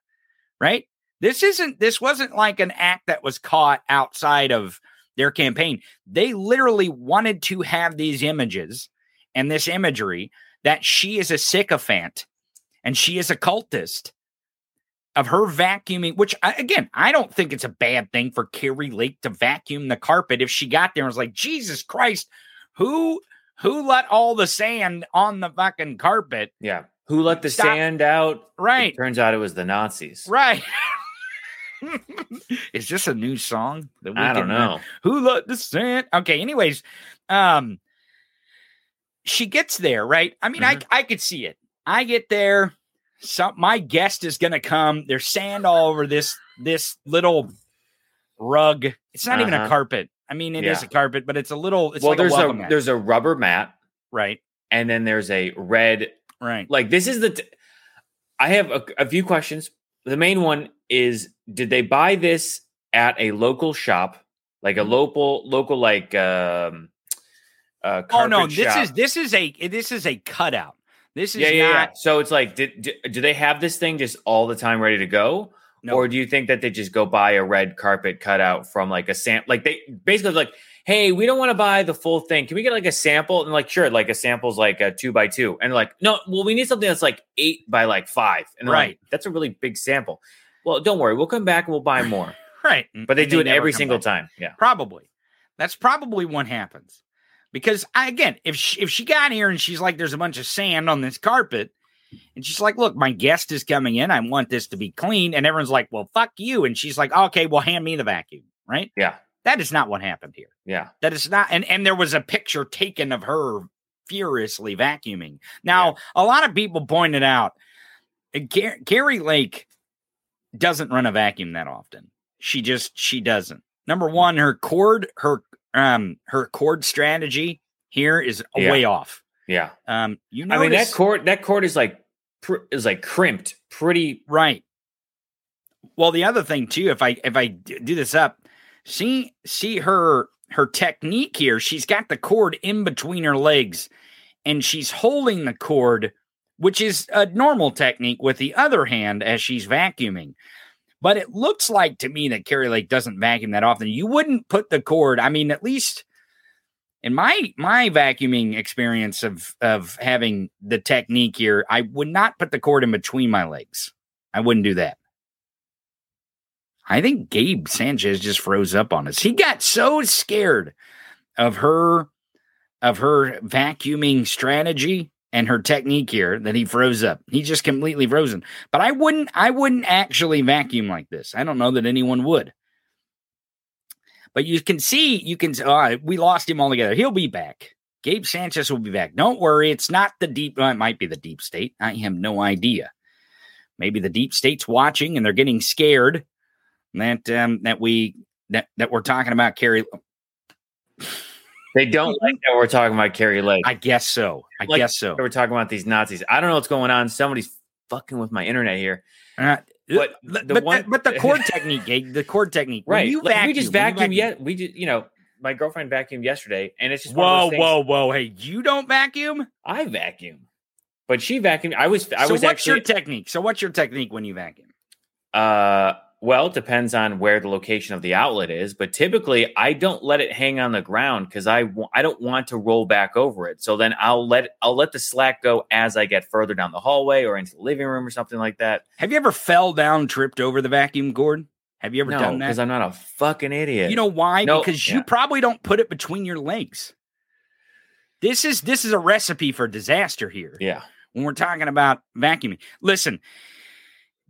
right? This isn't, this wasn't like an act that was caught outside of their campaign. They literally wanted to have these images and this imagery that she is a sycophant and she is a cultist of her vacuuming, which again, I don't think it's a bad thing for Kari Lake to vacuum the carpet. If she got there and was like, Jesus Christ, who, who let all the sand on the fucking carpet? Yeah. Who let the Stop. sand out? Right. It turns out it was the Nazis. Right. Is this a new song? That we I don't know. Learn? Who let the sand? Okay. Anyways, um, she gets there, right? I mean, mm-hmm. I I could see it. I get there. Some my guest is gonna come. There's sand all over this this little rug. It's not uh-huh. even a carpet. I mean, it yeah. is a carpet, but it's a little. It's well, like there's a, a there's a rubber mat. Right. And then there's a red. Right. Like this is the. T- I have a, a few questions. The main one is, did they buy this at a local shop, like a local local like? Um, uh, oh no! This shop? is this is a this is a cutout. This is yeah, yeah, not. Yeah. So it's like, did, do, do they have this thing just all the time ready to go? Nope. Or do you think that they just go buy a red carpet cutout from like a sam? Like they basically like, hey, we don't want to buy the full thing. Can we get like a sample? And like, sure, like a sample's like a two by two. And like, no, well, we need something that's like eight by like five. And right. Like, that's a really big sample. Well, don't worry. We'll come back and we'll buy more. Right. But they and do they it every single back. time. Yeah, probably. That's probably what happens. Because, I, again, if she, if she got here and she's like, there's a bunch of sand on this carpet. And she's like, look, my guest is coming in. I want this to be clean. And everyone's like, well, fuck you. And she's like, okay, well, hand me the vacuum. Right. Yeah. That is not what happened here. Yeah. That is not. And, and there was a picture taken of her furiously vacuuming. Now, yeah. a lot of people pointed out, Kari Lake doesn't run a vacuum that often. She just, she doesn't. Number one, her cord, her, um, her cord strategy here is yeah. way off. Yeah. Um, you know, I mean, that cord, that cord is like, pr- is like crimped pretty. Right. Well, the other thing too, if I, if I do this up, see, see her, her technique here, she's got the cord in between her legs and she's holding the cord, which is a normal technique, with the other hand as she's vacuuming. But it looks like to me that Kari Lake doesn't vacuum that often. You wouldn't put the cord. I mean, at least in my my vacuuming experience of of having the technique here, I would not put the cord in between my legs. I wouldn't do that. I think Gabe Sanchez just froze up on us. He got so scared of her of her vacuuming strategy and her technique here that he froze up. He's just completely frozen. But I wouldn't I wouldn't actually vacuum like this. I don't know that anyone would. But you can see, you can. All right, we lost him altogether. He'll be back. Gabe Sanchez will be back. Don't worry. It's not the deep. Well, it might be the deep state. I have no idea. Maybe the deep state's watching and they're getting scared that um, that we that, that we're talking about Kari. They don't like that we're talking about Kari Lake. I guess so. I like guess so. We're talking about these Nazis. I don't know what's going on. Somebody's fucking with my internet here. Uh, but the but, one, the, but the cord technique, Gabe, the cord technique. Right. When you like, vacuum, we just vacuum, vacuum. Yet. We just, you know, my girlfriend vacuumed yesterday, and it's just whoa, one of those whoa, whoa. Hey, you don't vacuum? I vacuum, but she vacuumed. I was, I so was. What's actually, your technique? So, what's your technique when you vacuum? Uh. Well, it depends on where the location of the outlet is, but typically I don't let it hang on the ground because I, w- I don't want to roll back over it. So then I'll let I'll let the slack go as I get further down the hallway or into the living room or something like that. Have you ever fell down, tripped over the vacuum cord? Have you ever no, done that? Because I'm not a fucking idiot. You know why? No, because yeah. you probably don't put it between your legs. This is this is a recipe for disaster here. Yeah. When we're talking about vacuuming, listen.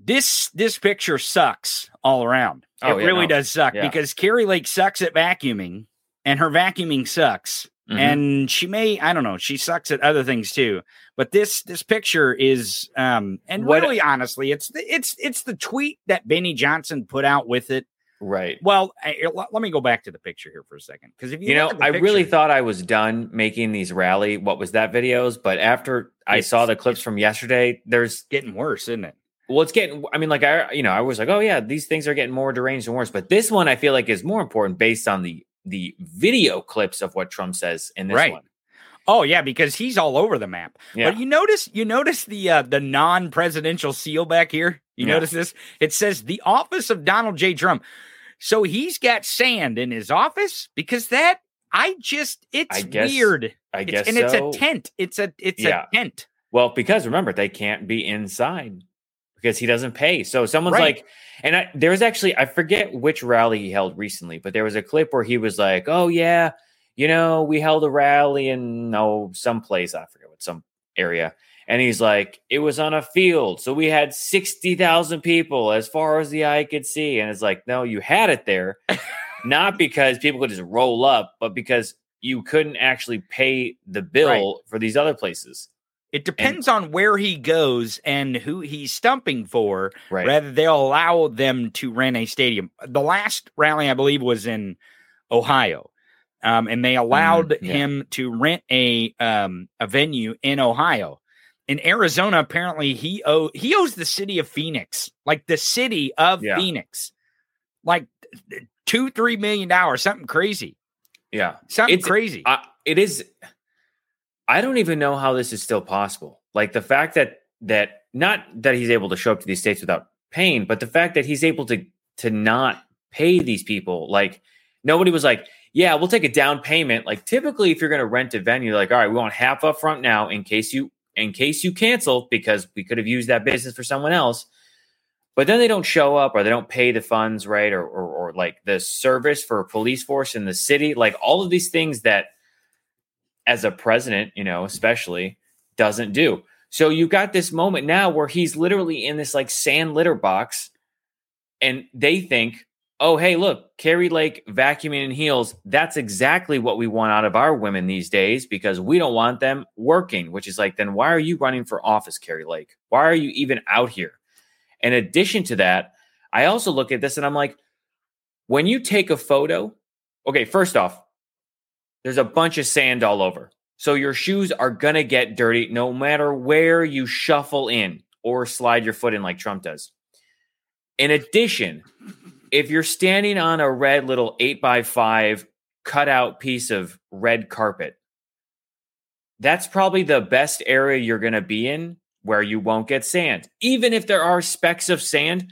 This this picture sucks all around. Oh, it yeah, really no. does suck yeah. because Kari Lake sucks at vacuuming, and her vacuuming sucks. Mm-hmm. And she may, I don't know, she sucks at other things too. But this this picture is, um, and what, really honestly, it's the, it's it's the tweet that Benny Johnson put out with it. Right. Well, I, let me go back to the picture here for a second, because if you, you know, I picture, really thought I was done making these rally what was that videos, but after I saw the clips from yesterday, there's getting worse, isn't it? Well, it's getting, I mean, like, I, you know, I was like, oh, yeah, these things are getting more deranged and worse. But this one, I feel like, is more important based on the the video clips of what Trump says in this right. one. Oh, yeah, because he's all over the map. Yeah. But you notice you notice the uh, the non-presidential seal back here. You yeah. notice this? It says the office of Donald J. Trump. So he's got sand in his office because that I just it's I guess, weird. I guess. It's, and so. it's a tent. It's a it's yeah. a tent. Well, because remember, they can't be inside. Because he doesn't pay. So someone's right. like, and I, there was actually, I forget which rally he held recently, but there was a clip where he was like, oh, yeah, you know, we held a rally in oh, some place. I forget what, some area. And he's like, it was on a field. So we had sixty thousand people as far as the eye could see. And it's like, no, you had it there. Not because people could just roll up, but because you couldn't actually pay the bill right. for these other places. It depends and, on where he goes and who he's stumping for, right. whether they'll allow them to rent a stadium. The last rally, I believe, was in Ohio. Um, and they allowed mm, yeah. him to rent a um, a venue in Ohio. In Arizona, apparently he owe he owes the city of Phoenix, like the city of yeah. Phoenix, like two three million dollars, something crazy. Yeah, something it's, crazy. Uh, it is. I don't even know how this is still possible. Like the fact that that not that he's able to show up to these states without paying, but the fact that he's able to to not pay these people. Like nobody was like, yeah, we'll take a down payment. Like typically, if you're going to rent a venue, like, all right, we want half up front now in case you in case you cancel, because we could have used that business for someone else. But then they don't show up, or they don't pay the funds, right? Or or, or like the service for a police force in the city, like all of these things that, as a president, you know, especially doesn't do. So you got this moment now where he's literally in this like sand litter box, and they think, oh, hey, look, Kari Lake vacuuming in heels. That's exactly what we want out of our women these days, because we don't want them working, which is like, then why are you running for office, Kari Lake? Why are you even out here? In addition to that, I also look at this and I'm like, when you take a photo, okay, first off, there's a bunch of sand all over. So your shoes are going to get dirty no matter where you shuffle in or slide your foot in like Trump does. In addition, if you're standing on a red little eight by five cutout piece of red carpet, that's probably the best area you're going to be in where you won't get sand. Even if there are specks of sand,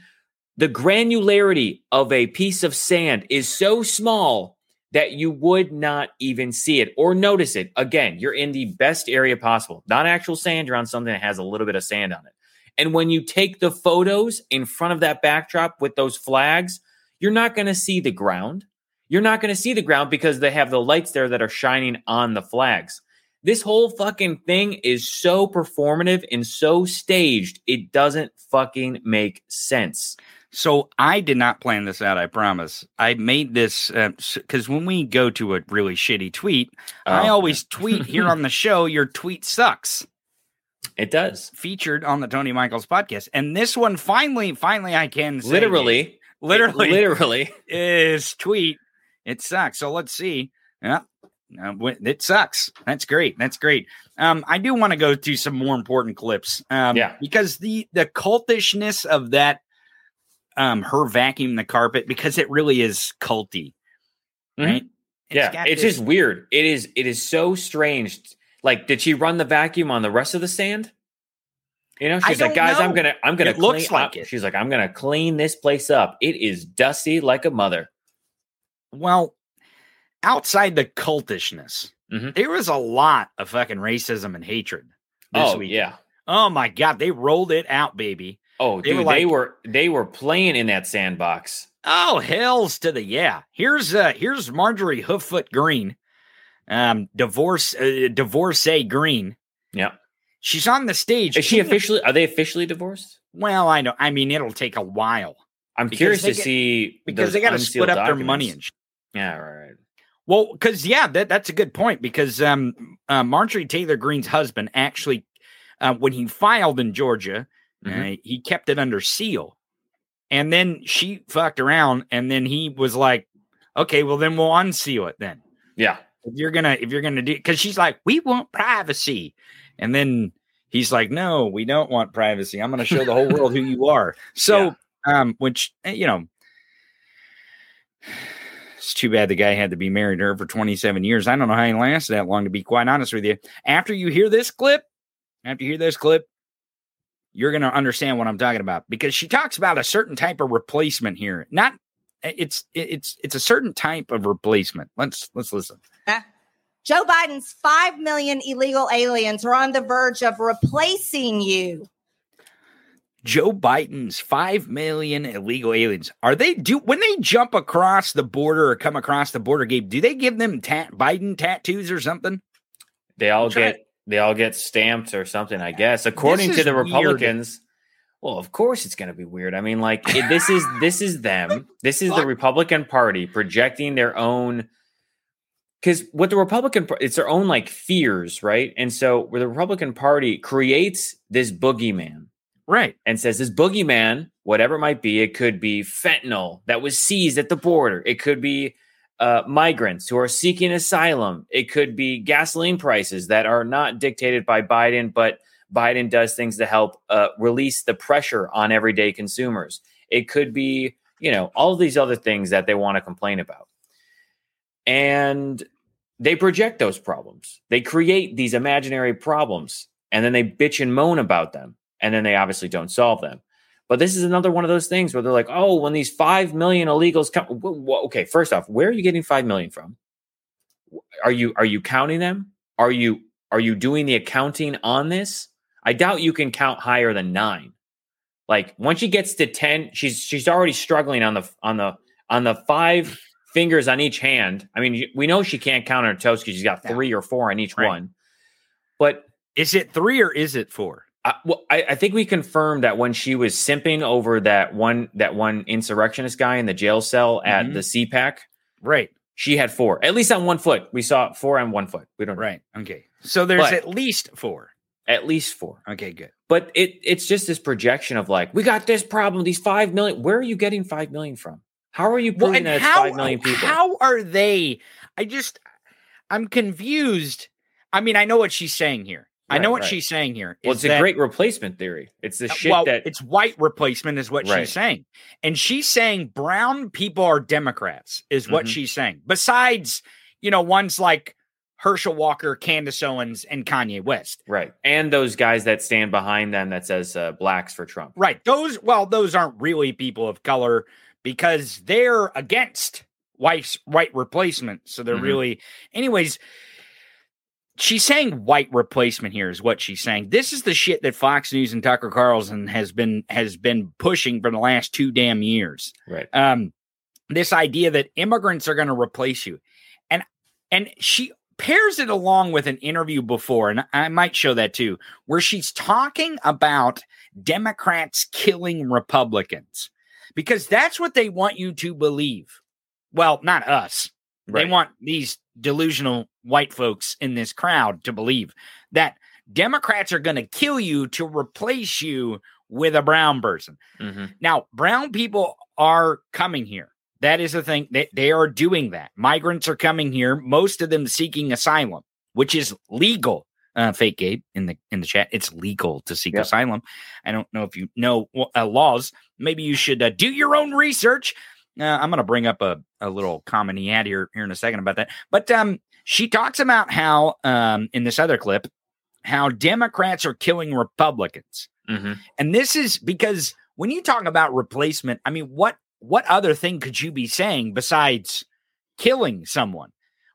the granularity of a piece of sand is so small that you would not even see it or notice it. Again, you're in the best area possible, not actual sand. You're on something that has a little bit of sand on it. And when you take the photos in front of that backdrop with those flags, you're not going to see the ground. You're not going to see the ground because they have the lights there that are shining on the flags. This whole fucking thing is so performative and so staged. It doesn't fucking make sense. So I did not plan this out, I promise. I made this because uh, when we go to a really shitty tweet, oh. I always tweet here on the show, your tweet sucks. It does. Featured on the Tony Michaels podcast. And this one, finally, finally, I can say literally, it, literally, literally is tweet. It sucks. So let's see. Yeah, it sucks. That's great. That's great. Um, I do want to go through some more important clips. Um, yeah, because the, the cultishness of that, um, her vacuum the carpet, because it really is culty, right? Mm-hmm. It's yeah. It's this- just weird. It is. It is so strange. Like, did she run the vacuum on the rest of the sand? You know, she's like, guys, know. I'm going to, I'm going to, looks like it. She's like, I'm going to clean this place up. It is dusty like a mother. Well, outside the cultishness, mm-hmm. there was a lot of fucking racism and hatred this oh, week. Yeah. Oh my God. They rolled it out, baby. Oh, they dude, were like, they were, they were playing in that sandbox. Oh, hells to the, yeah. Here's uh here's Marjorie Hooffoot Green. Um, divorce, uh, divorcee Green. Yeah. She's on the stage. Is she officially, are they officially divorced? Well, I know. I mean, it'll take a while. I'm curious to see, because they got to split up their money and shit. Yeah. Right. Well, cause yeah, that, that's a good point, because, um, uh, Marjorie Taylor Greene's husband actually, uh, when he filed in Georgia, mm-hmm. uh, he kept it under seal, and then she fucked around, and then he was like, okay, well then we'll unseal it then. Yeah. If you're going to, if you're going to do, because she's like, we want privacy. And then he's like, no, we don't want privacy. I'm going to show the whole world who you are. So, yeah. um, which, you know, it's too bad the guy had to be married to her for twenty-seven years. I don't know how he lasted that long, to be quite honest with you. After you hear this clip, after you hear this clip, you're going to understand what I'm talking about, because she talks about a certain type of replacement here. Not It's it's it's a certain type of replacement. Let's let's listen. Joe Biden's five million illegal aliens are on the verge of replacing you. Joe Biden's five million illegal aliens. Are they do when they jump across the border or come across the border, Gabe, do they give them tat, Biden tattoos or something? They all get to, they all get stamped or something, I guess, according to the Republicans. Weird. Well, of course it's going to be weird. I mean, like it, this is this is them. This is the Republican Party projecting their own, because what the Republican it's their own like fears, right? And so where the Republican Party creates this boogeyman, right? And says this boogeyman, whatever it might be, it could be fentanyl that was seized at the border. It could be uh, migrants who are seeking asylum. It could be gasoline prices that are not dictated by Biden, but Biden does things to help uh, release the pressure on everyday consumers. It could be, you know, all of these other things that they want to complain about. And they project those problems. They create these imaginary problems, and then they bitch and moan about them. And then they obviously don't solve them. But this is another one of those things where they're like, oh, when these five million illegals come. W- w- OK, first off, where are you getting five million from? Are you are you counting them? Are you are you doing the accounting on this? I doubt you can count higher than nine. Like once she gets to ten, she's she's already struggling on the on the on the five fingers on each hand. I mean, we know she can't count on her toes because she's got three yeah. or four on each right. one. But is it three or is it four? I, well, I, I think we confirmed that when she was simping over that one that one insurrectionist guy in the jail cell at mm-hmm. the C PAC, right? She had four, at least on one foot. We saw four on one foot. We don't right. know. Okay, so there's but, at least four. At least four. Okay, good. But it it's just this projection of like, we got this problem, these five million. Where are you getting five million from? How are you putting well, that how, it's five million people? How are they? I just, I'm confused. I mean, I know what she's saying here. Right, I know what right. she's saying here. Well, it's that, a great replacement theory. It's the shit well, that it's white replacement is what right. she's saying. And she's saying brown people are Democrats is what mm-hmm. she's saying. Besides, you know, ones like Herschel Walker, Candace Owens, and Kanye West. Right. And those guys that stand behind them that says uh, blacks for Trump. Right. Those, well, those aren't really people of color because they're against white, white replacement. So they're mm-hmm. really, anyways, she's saying white replacement here is what she's saying. This is the shit that Fox News and Tucker Carlson has been, has been pushing for the last two damn years. Right. Um, this idea that immigrants are going to replace you. And, and she pairs it along with an interview before, and I might show that too, where she's talking about Democrats killing Republicans because that's what they want you to believe. Well, not us. Right. They want these delusional white folks in this crowd to believe that Democrats are going to kill you to replace you with a brown person. Mm-hmm. Now, brown people are coming here. That is the thing that they, they are doing that. Migrants are coming here, most of them seeking asylum, which is legal. Uh, fake Gabe in the in the chat. It's legal to seek yep. asylum. I don't know if you know uh, laws. Maybe you should uh, do your own research. Uh, I'm going to bring up a, a little comment he had here, here in a second about that. But um, she talks about how um, in this other clip, how Democrats are killing Republicans. Mm-hmm. And this is because when you talk about replacement, I mean, what What other thing could you be saying besides killing someone?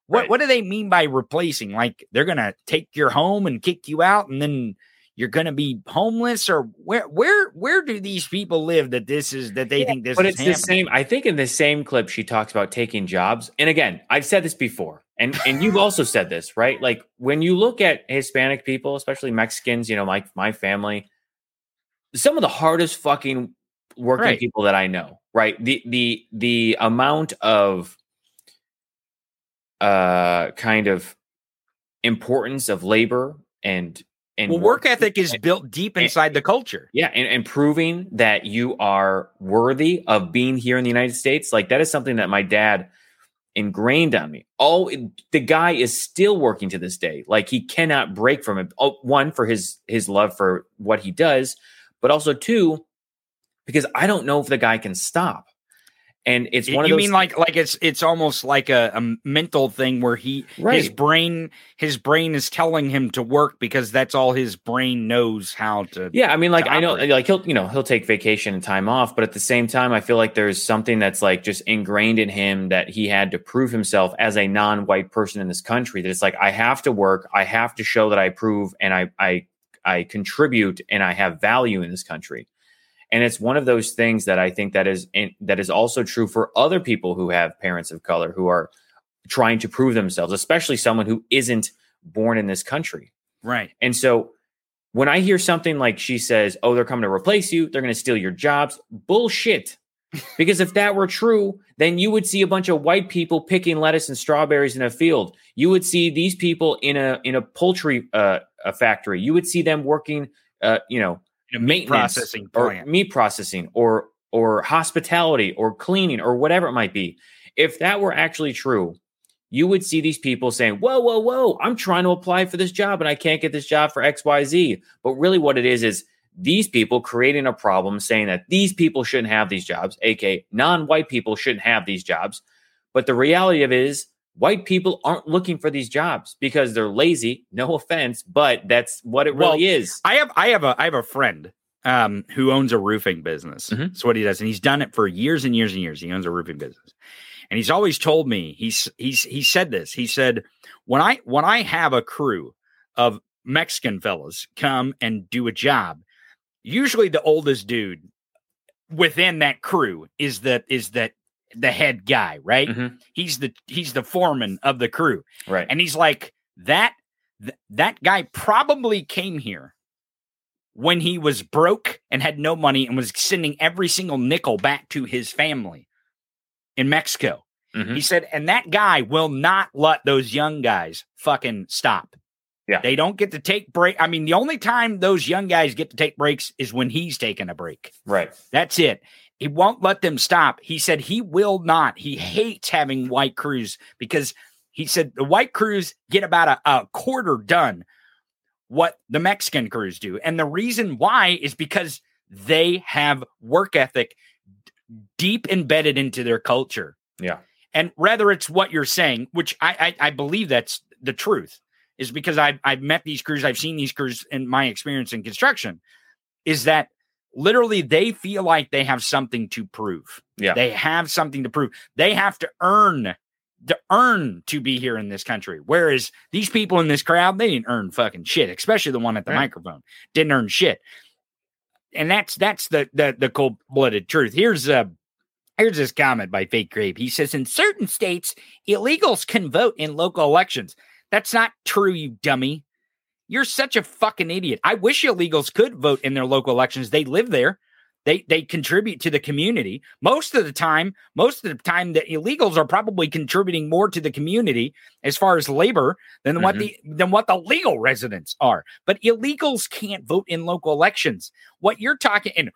What right. what do they mean by replacing? Like they're going to take your home and kick you out and then you're going to be homeless or where where where do these people live that this is that they yeah, think this but is it's happening? The same. I think in the same clip she talks about taking jobs. And again, I've said this before and and you've also said this, right? Like when you look at Hispanic people, especially Mexicans, you know, my my family, some of the hardest fucking working right. people that I know. Right. The the the amount of uh kind of importance of labor and and well, work, work ethic is and, built deep inside and, the culture. Yeah. And, and proving that you are worthy of being here in the United States. Like that is something that my dad ingrained on me. Oh, the guy is still working to this day. Like he cannot break from it. Oh, one, for his his love for what he does, but also two, because I don't know if the guy can stop. And it's one of you those. You mean like like it's it's almost like a, a mental thing where he right. his brain his brain is telling him to work because that's all his brain knows how to. Yeah, I mean, like I know operate. like he'll you know he'll take vacation and time off, but at the same time, I feel like there's something that's like just ingrained in him that he had to prove himself as a non-white person in this country. That it's like I have to work, I have to show that I prove and I I I contribute and I have value in this country. And it's one of those things that I think that is in, that is also true for other people who have parents of color who are trying to prove themselves, especially someone who isn't born in this country. Right. And so when I hear something like she says, oh, they're coming to replace you, they're going to steal your jobs. Bullshit. Because if that were true, then you would see a bunch of white people picking lettuce and strawberries in a field. You would see these people in a in a poultry uh, a factory. You would see them working, uh, you know, meat processing or plant. meat processing or or hospitality or cleaning or whatever it might be. If that were actually true, you would see these people saying, whoa, whoa, whoa, I'm trying to apply for this job and I can't get this job for X Y Z. But really what it is is these people creating a problem, saying that these people shouldn't have these jobs, aka non-white people shouldn't have these jobs. But the reality of it is white people aren't looking for these jobs because they're lazy. No offense, but that's what it really well, is. I have I have a I have a friend um, who owns a roofing business. Mm-hmm. That's what he does. And he's done it for years and years and years. He owns a roofing business. And he's always told me, he's he's he said this. He said, when I when I have a crew of Mexican fellas come and do a job, usually the oldest dude within that crew is the is that the head guy, right? Mm-hmm. He's the he's the foreman of the crew, right? And he's like that th- that guy probably came here when he was broke and had no money and was sending every single nickel back to his family in Mexico. Mm-hmm. He said, and that guy will not let those young guys fucking stop. Yeah. They don't get to take break. I mean, the only time those young guys get to take breaks is when he's taking a break. Right. That's it. He won't let them stop. He said he will not. He hates having white crews because he said the white crews get about a, a quarter done what the Mexican crews do. And the reason why is because they have work ethic deep embedded into their culture. Yeah. And whether it's what you're saying, which I, I, I believe that's the truth, is because I've, I've met these crews, I've seen these crews in my experience in construction, is that literally they feel like they have something to prove. Yeah. They have something to prove. They have to earn, to earn to be here in this country. Whereas these people in this crowd, they didn't earn fucking shit, especially the one at the right. microphone. Didn't earn shit. And that's that's the the, the cold blooded truth. Here's uh here's this comment by Fake Grape. He says, in certain states, illegals can vote in local elections. That's not true, you dummy. You're such a fucking idiot. I wish illegals could vote in their local elections. They live there. They they contribute to the community. Most of the time, most of the time, the illegals are probably contributing more to the community as far as labor than mm-hmm. what the than what the legal residents are. But illegals can't vote in local elections. What you're talking, and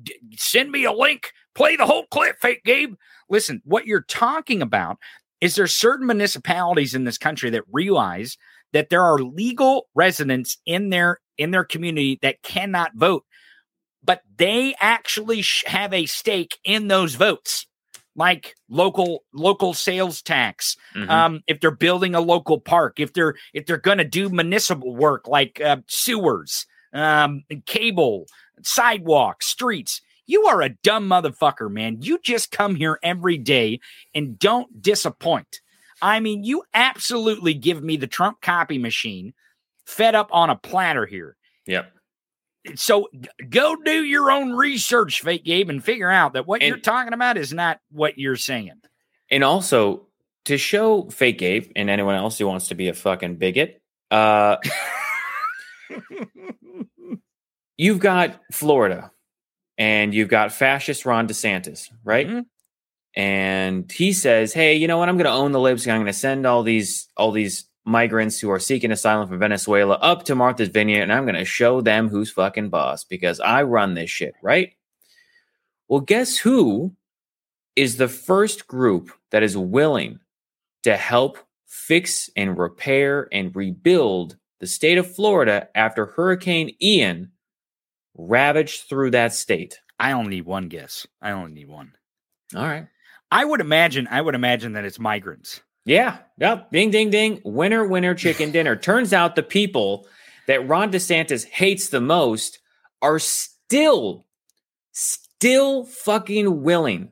d- send me a link, play the whole clip, Fake Gabe. Listen, what you're talking about is there certain municipalities in this country that realize that there are legal residents in their in their community that cannot vote. But they actually sh- have a stake in those votes, like local local sales tax. Mm-hmm. Um, if they're building a local park, if they're if they're going to do municipal work like uh, sewers, um, cable, sidewalks, streets. You are a dumb motherfucker, man. You just come here every day and don't disappoint. I mean, you absolutely give me the Trump copy machine fed up on a platter here. Yep. So go do your own research, Fake Gabe, and figure out that what and, you're talking about is not what you're saying. And also, to show Fake Gabe and anyone else who wants to be a fucking bigot, uh, you've got Florida, and you've got fascist Ron DeSantis, right? Mm-hmm. And he says, hey, you know what? I'm going to own the libs. I'm going to send all these all these migrants who are seeking asylum from Venezuela up to Martha's Vineyard, and I'm going to show them who's fucking boss because I run this shit, right? Well, guess who is the first group that is willing to help fix and repair and rebuild the state of Florida after Hurricane Ian ravaged through that state? I only need one guess. I only need one. All right. I would imagine, I would imagine that it's migrants. Yeah. Yep. Ding, ding, ding. Winner, winner, chicken dinner. Turns out the people that Ron DeSantis hates the most are still, still fucking willing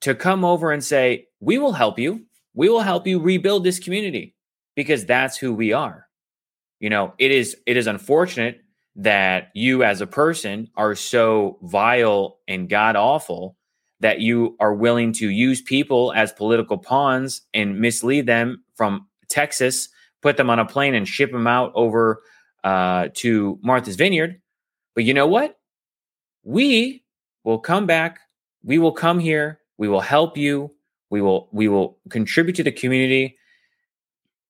to come over and say, we will help you. We will help you rebuild this community because that's who we are. You know, it is, it is unfortunate that you as a person are so vile and God awful that you are willing to use people as political pawns and mislead them from Texas, put them on a plane and ship them out over uh, to Martha's Vineyard. But you know what? We will come back. We will come here. We will help you. We will we will contribute to the community.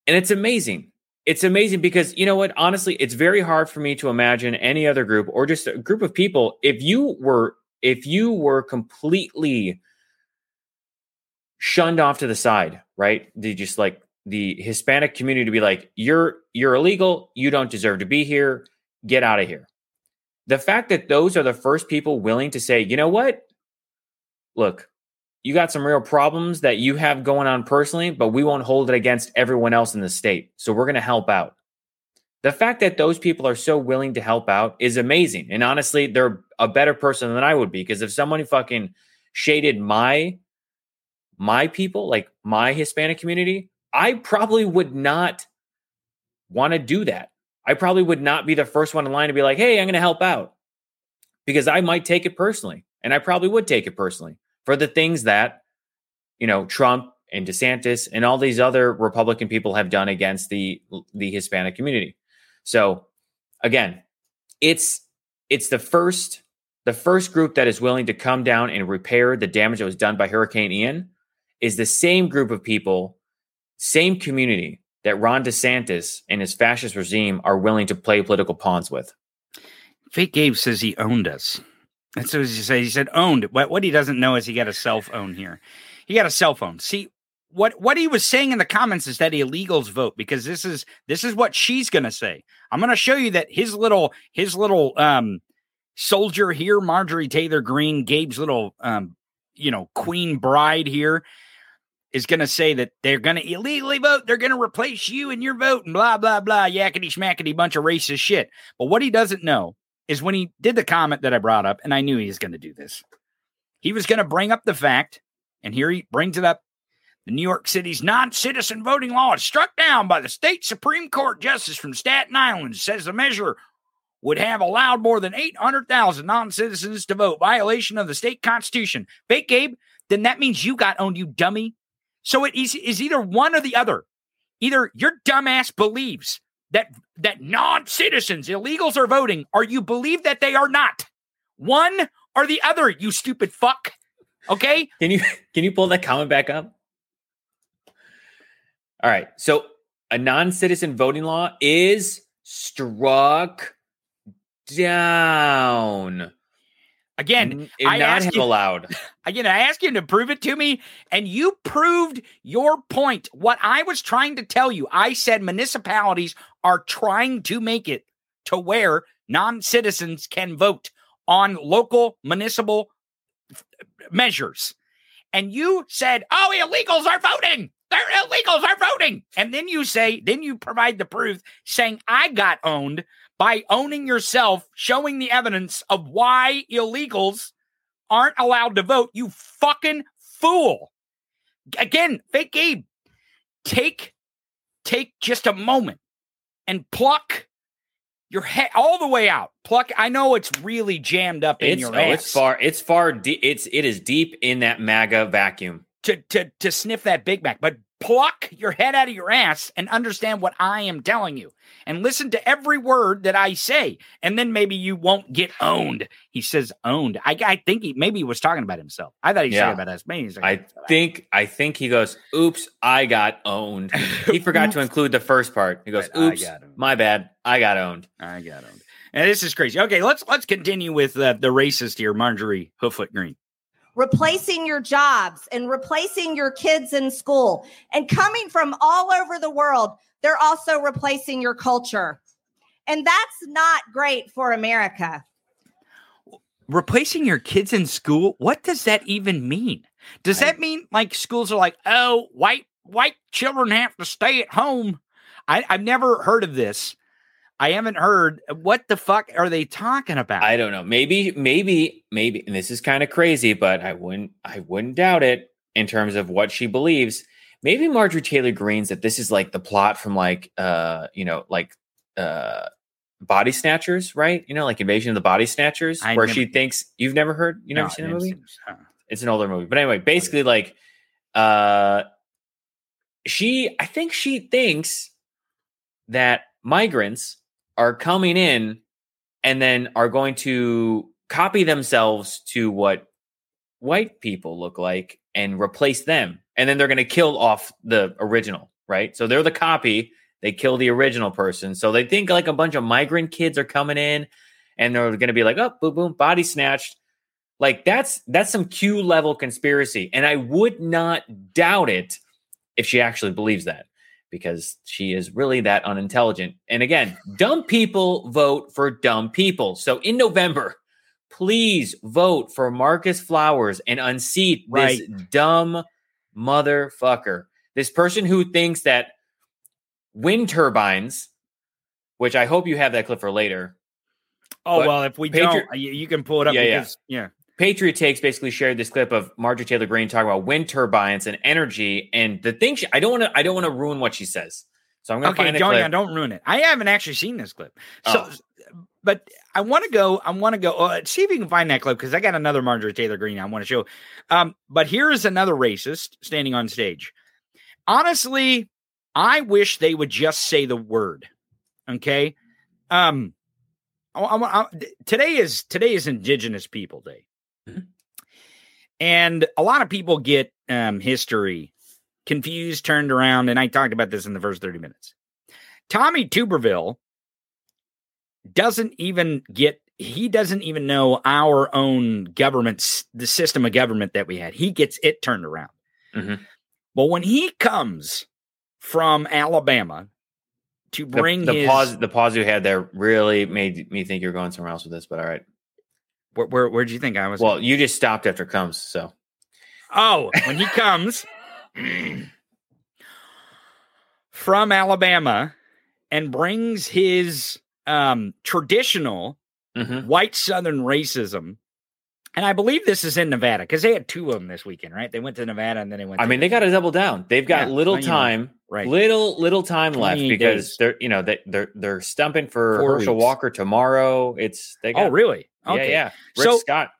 And it's amazing. It's amazing because, you know what? Honestly, it's very hard for me to imagine any other group or just a group of people. If you were If you were completely shunned off to the side, right? They just like the Hispanic community to be like, you're you're illegal. You don't deserve to be here. Get out of here. The fact that those are the first people willing to say, you know what? Look, you got some real problems that you have going on personally, but we won't hold it against everyone else in the state. So we're going to help out. The fact that those people are so willing to help out is amazing. And honestly, they're a better person than I would be, because if someone fucking shaded my, my people, like my Hispanic community, I probably would not want to do that. I probably would not be the first one in line to be like, hey, I'm going to help out, because I might take it personally. And I probably would take it personally for the things that, you know, Trump and DeSantis and all these other Republican people have done against the, the Hispanic community. So again, it's it's the first the first group that is willing to come down and repair the damage that was done by Hurricane Ian is the same group of people, same community that Ron DeSantis and his fascist regime are willing to play political pawns with. Fake Gabe says he owned us. That's what he said. He said owned. What, what he doesn't know is he got a cell phone here. He got a cell phone. See, What what he was saying in the comments is that illegals vote, because this is this is what she's going to say. I'm going to show you that his little his little um, soldier here, Marjorie Taylor Greene, Gabe's little, um, you know, queen bride here, is going to say that they're going to illegally vote. They're going to replace you and your vote and blah, blah, blah. Yakety schmackety bunch of racist shit. But what he doesn't know is when he did the comment that I brought up, and I knew he was going to do this, he was going to bring up the fact. And here he brings it up. New York City's non-citizen voting law is struck down by the state Supreme Court justice from Staten Island. It says the measure would have allowed more than eight hundred thousand non-citizens to vote. Violation of the state constitution. Fake Gabe, then that means you got owned, you dummy. So it is, is either one or the other. Either your dumbass believes that, that non-citizens, illegals are voting, or you believe that they are not. One or the other, you stupid fuck. Okay? Can you can you pull that comment back up? All right, so a non-citizen voting law is struck down. Again, I not have allowed. Again, I asked you to prove it to me, and you proved your point. What I was trying to tell you, I said municipalities are trying to make it to where non-citizens can vote on local municipal f- measures. And you said, oh, illegals are voting. They're illegals are voting. And then you say, then you provide the proof saying I got owned by owning yourself, showing the evidence of why illegals aren't allowed to vote. You fucking fool. Again, Fake Gabe, take, take just a moment and pluck your head all the way out. Pluck. I know it's really jammed up in it's, your oh, ass. It's far, it's far, de- it's, it is deep in that MAGA vacuum. To, to to sniff that Big Mac, but pluck your head out of your ass and understand what I am telling you and listen to every word that I say. And then maybe you won't get owned. He says owned. I, I think he maybe he was talking about himself. I thought he was yeah. talking about us. Maybe he's like, I think I think he goes, oops, I got owned. He forgot to include the first part. He goes, oops, my bad. I got owned. I got owned. And this is crazy. Okay, let's let's continue with uh, the racist here, Marjorie Hooffoot Green. Replacing your jobs and replacing your kids in school and coming from all over the world, they're also replacing your culture. And that's not great for America. Replacing your kids in school? What does that even mean? Does that mean like schools are like, oh, white white children have to stay at home? I, I've never heard of this. I haven't heard. What the fuck are they talking about? I don't know. Maybe, maybe, maybe. And this is kind of crazy, but I wouldn't, I wouldn't doubt it in terms of what she believes. Maybe Marjorie Taylor Greene's that this is like the plot from like, uh, you know, like uh, Body Snatchers, right? You know, like Invasion of the Body Snatchers, I where never, she thinks you've never heard. You never no, seen the movie? Seen it. It's an older movie, but anyway, basically, like, uh, she. I think she thinks that migrants are coming in and then are going to copy themselves to what white people look like and replace them. And then they're going to kill off the original, right? So they're the copy. They kill the original person. So they think like a bunch of migrant kids are coming in and they're going to be like, oh, boom, boom, body snatched. Like that's that's some Q level conspiracy. And I would not doubt it if she actually believes that, because she is really that unintelligent. And again, dumb people vote for dumb people. So in November, please vote for Marcus Flowers and unseat right. this dumb motherfucker. This person who thinks that wind turbines, which I hope you have that clip for later. Oh, well, if we Patriot, don't, you can pull it up. Yeah, because, yeah. yeah. Patriot Takes basically shared this clip of Marjorie Taylor Greene talking about wind turbines and energy. And the thing, she, I don't want to, I don't want to ruin what she says. So I'm going to okay, find a clip. Okay, don't ruin it. I haven't actually seen this clip. So, oh. but I want to go, I want to go, uh, see if you can find that clip, because I got another Marjorie Taylor Greene I want to show. Um, but here is another racist standing on stage. Honestly, I wish they would just say the word. Okay. Um, I, I, I, today is today is Indigenous People Day. Mm-hmm. And a lot of people get um, history confused, turned around. And I talked about this in the first thirty minutes. Tommy Tuberville doesn't even get he doesn't even know our own government's the system of government that we had. He gets it turned around. Mm-hmm. But when he comes from Alabama to bring the, the his, pause, the pause you had there really made me think you're going somewhere else with this, but all right. Where, where, where do you think I was? Well, you just stopped after comes. So, oh, when he comes from Alabama and brings his um, traditional mm-hmm. white Southern racism. And I believe this is in Nevada, because they had two of them this weekend, right? They went to Nevada and then they went. I to mean, Nevada. They got to double down. They've got yeah, little time, know, right? Little little time left because days. They're you know they they're they're stumping for Four Herschel weeks. Walker tomorrow. It's they got, oh really? Okay. Yeah, yeah. Rick so, Scott.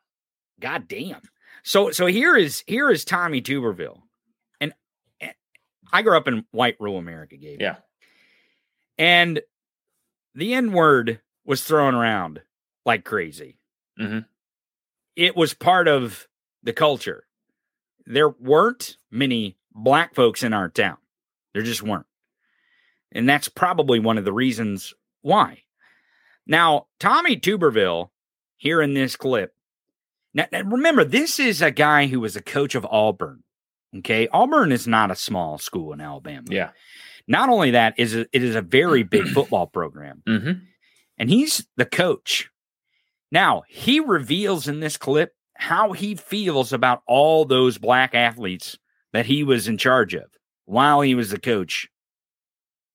God damn. So so here is here is Tommy Tuberville, and, and I grew up in white rural America, Gabe. Yeah, and the N word was thrown around like crazy. Mm-hmm. It was part of the culture. There weren't many black folks in our town. There just weren't. And that's probably one of the reasons why. Now, Tommy Tuberville, here in this clip. Now, remember, this is a guy who was a coach of Auburn. Okay. Auburn is not a small school in Alabama. Yeah. Not only that, is it is a very big football program. Mm-hmm. And he's the coach. Now, he reveals in this clip how he feels about all those black athletes that he was in charge of while he was the coach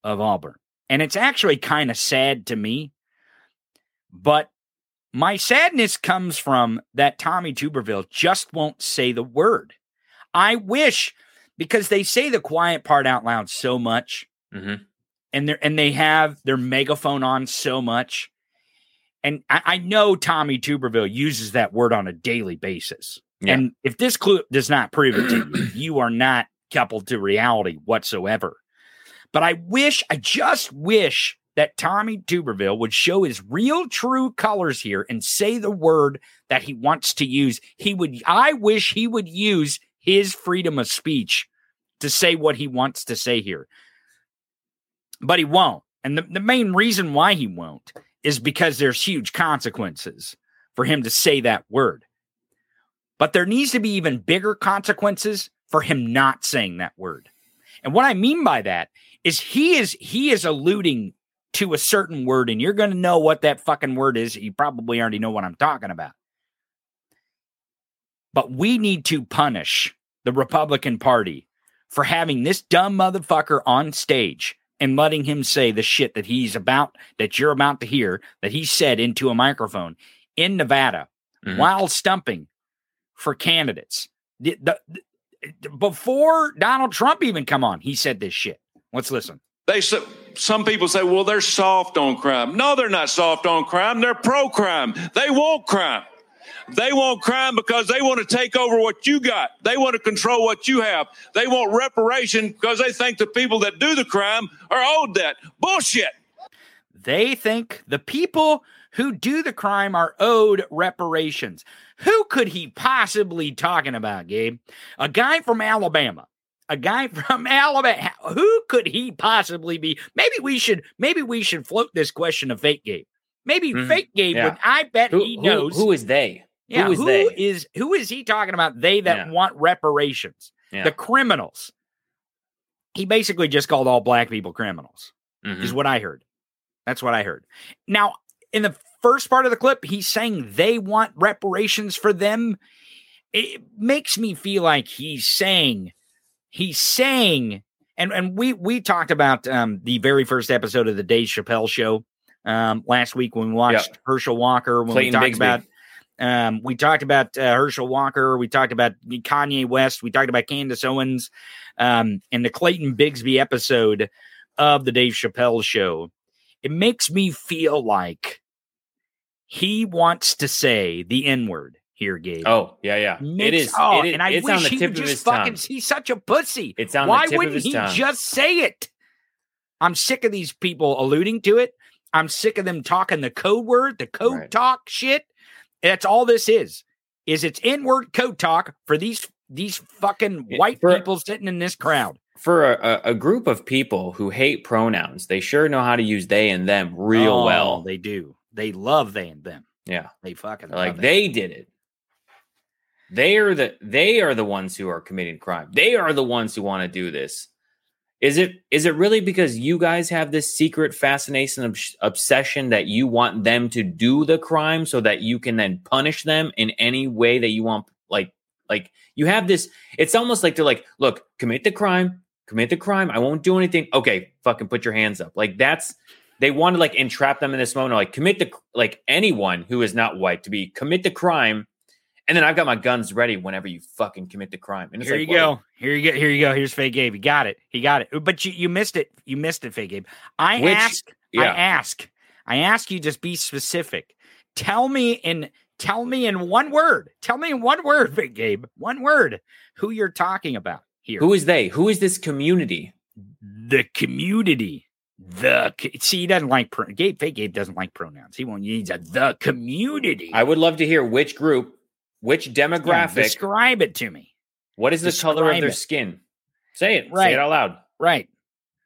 of Auburn. And it's actually kind of sad to me, but my sadness comes from that Tommy Tuberville just won't say the word. I wish, because they say the quiet part out loud so much, mm-hmm. and they're, and they have their megaphone on so much. And I, I know Tommy Tuberville uses that word on a daily basis. Yeah. And if this clip does not prove it to you, you are not coupled to reality whatsoever. But I wish, I just wish that Tommy Tuberville would show his real true colors here and say the word that he wants to use. He would, I wish he would use his freedom of speech to say what he wants to say here. But he won't. And the, the main reason why he won't is because there's huge consequences for him to say that word. But there needs to be even bigger consequences for him not saying that word. And what I mean by that is he is he is alluding to a certain word, and you're going to know what that fucking word is. You probably already know what I'm talking about. But we need to punish the Republican Party for having this dumb motherfucker on stage and letting him say the shit that he's about, that you're about to hear, that he said into a microphone in Nevada mm-hmm. while stumping for candidates. The, the, the, before Donald Trump even come on, he said this shit. Let's listen. They Some people say, well, they're soft on crime. No, they're not soft on crime. They're pro-crime. They want crime. They want crime because they want to take over what you got. They want to control what you have. They want reparation because they think the people that do the crime are owed that. Bullshit. They think the people who do the crime are owed reparations. Who could he possibly be talking about, Gabe? A guy from Alabama. A guy from Alabama. Who could he possibly be? Maybe we should, maybe we should float this question of fake Gabe. Maybe mm, fake Gabe yeah. would, I bet who, he knows. Who, who is they? Yeah, who is, who they? is who is he talking about? They that yeah. want reparations, yeah. the criminals. He basically just called all black people criminals, mm-hmm. is what I heard. That's what I heard. Now, in the first part of the clip, he's saying they want reparations for them. It makes me feel like he's saying, he's saying, and and we we talked about um, the very first episode of the Dave Chappelle show um, last week when we watched yep. Herschel Walker. When Clayton we talked Bigsby. about. Um, we talked about uh, Herschel Walker. We talked about Kanye West. We talked about Candace Owens um, and the Clayton Bigsby episode of the Dave Chappelle show. It makes me feel like he wants to say the N-word here, Gabe. Oh, yeah, yeah. Makes, it is. Oh, it is, and I it's wish on the tip he would of just fucking, he's such a pussy. It's on Why the tip wouldn't of his he tongue. just say it? I'm sick of these people alluding to it. I'm sick of them talking the code word, the code right. talk shit. That's all this is, is it's N-word code talk for these these fucking white for, people sitting in this crowd. For a, a group of people who hate pronouns, they sure know how to use they and them real oh, well. They do. They love they and them. Yeah. They fucking love like it. They did it. They are the they are the ones who are committing crime. They are the ones who want to do this. Is it is it really because you guys have this secret fascination ob- obsession that you want them to do the crime so that you can then punish them in any way that you want? Like, like you have this. It's almost like they're like, look, commit the crime, commit the crime. I won't do anything. OK, fucking put your hands up. Like that's they want to like entrap them in this moment. Like commit the like anyone who is not white to be commit the crime. And then I've got my guns ready whenever you fucking commit the crime. And it's here like, you well, go. Here you go. Here you go. Here's Fake Gabe. He got it. He got it. But you, you missed it. You missed it, Fake Gabe. I which, ask. Yeah. I ask. I ask you just be specific. Tell me in tell me in one word. Tell me in one word, Fake Gabe. One word. Who you're talking about here. Who is they? Who is this community? The community. The see, he doesn't like pro- Gabe. Fake Gabe doesn't like pronouns. He won't use a the community. I would love to hear which group. Which demographic? Yeah, describe it to me. What is the describe color of their it. skin? Say it. Right. Say it out loud. Right.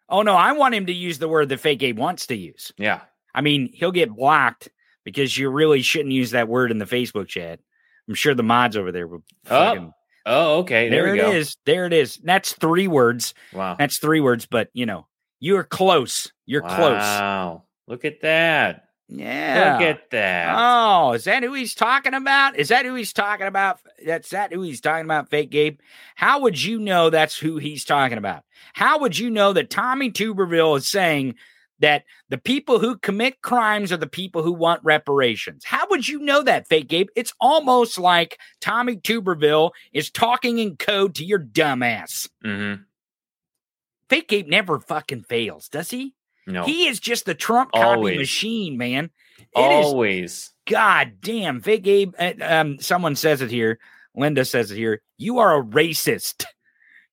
Oh, no, I want him to use the word that Fake Gabe wants to use. Yeah. I mean, he'll get blocked because you really shouldn't use that word in the Facebook chat. I'm sure the mods over there will. Oh, oh okay. There, there we go. It is. There it is. That's three words. Wow. That's three words, but, you know, you're close. You're wow. close. Wow. Look at that. Yeah. Look at that. Oh, is that who he's talking about? Is that who he's talking about? That's that who he's talking about, Fake Gabe. How would you know that's who he's talking about? How would you know that Tommy Tuberville is saying that the people who commit crimes are the people who want reparations? How would you know that, Fake Gabe? It's almost like Tommy Tuberville is talking in code to your dumbass. Mm-hmm. Fake Gabe never fucking fails, does he? No. He is just the Trump copy Always. machine, man. It Always. Is, God damn. Fake Gabe. Um, someone says it here. Linda says it here. You are a racist.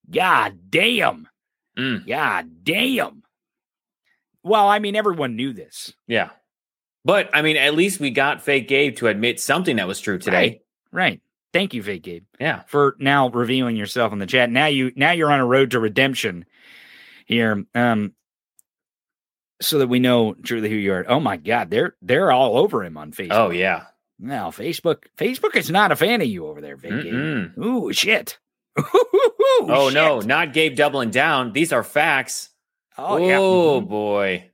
God damn. Mm. God damn. Well, I mean, everyone knew this. Yeah. But, I mean, at least we got Fake Gabe to admit something that was true today. Right. right. Thank you, Fake Gabe. Yeah. For now revealing yourself in the chat. Now, you, now you're on a road to redemption here. Um. So that we know truly who you are. Oh my God, they're they're all over him on Facebook. Oh yeah. Now Facebook, Facebook is not a fan of you over there, Big Gabe. Ooh shit. Ooh, oh shit. No, not Gabe doubling down. These are facts. Oh, oh yeah. Oh boy.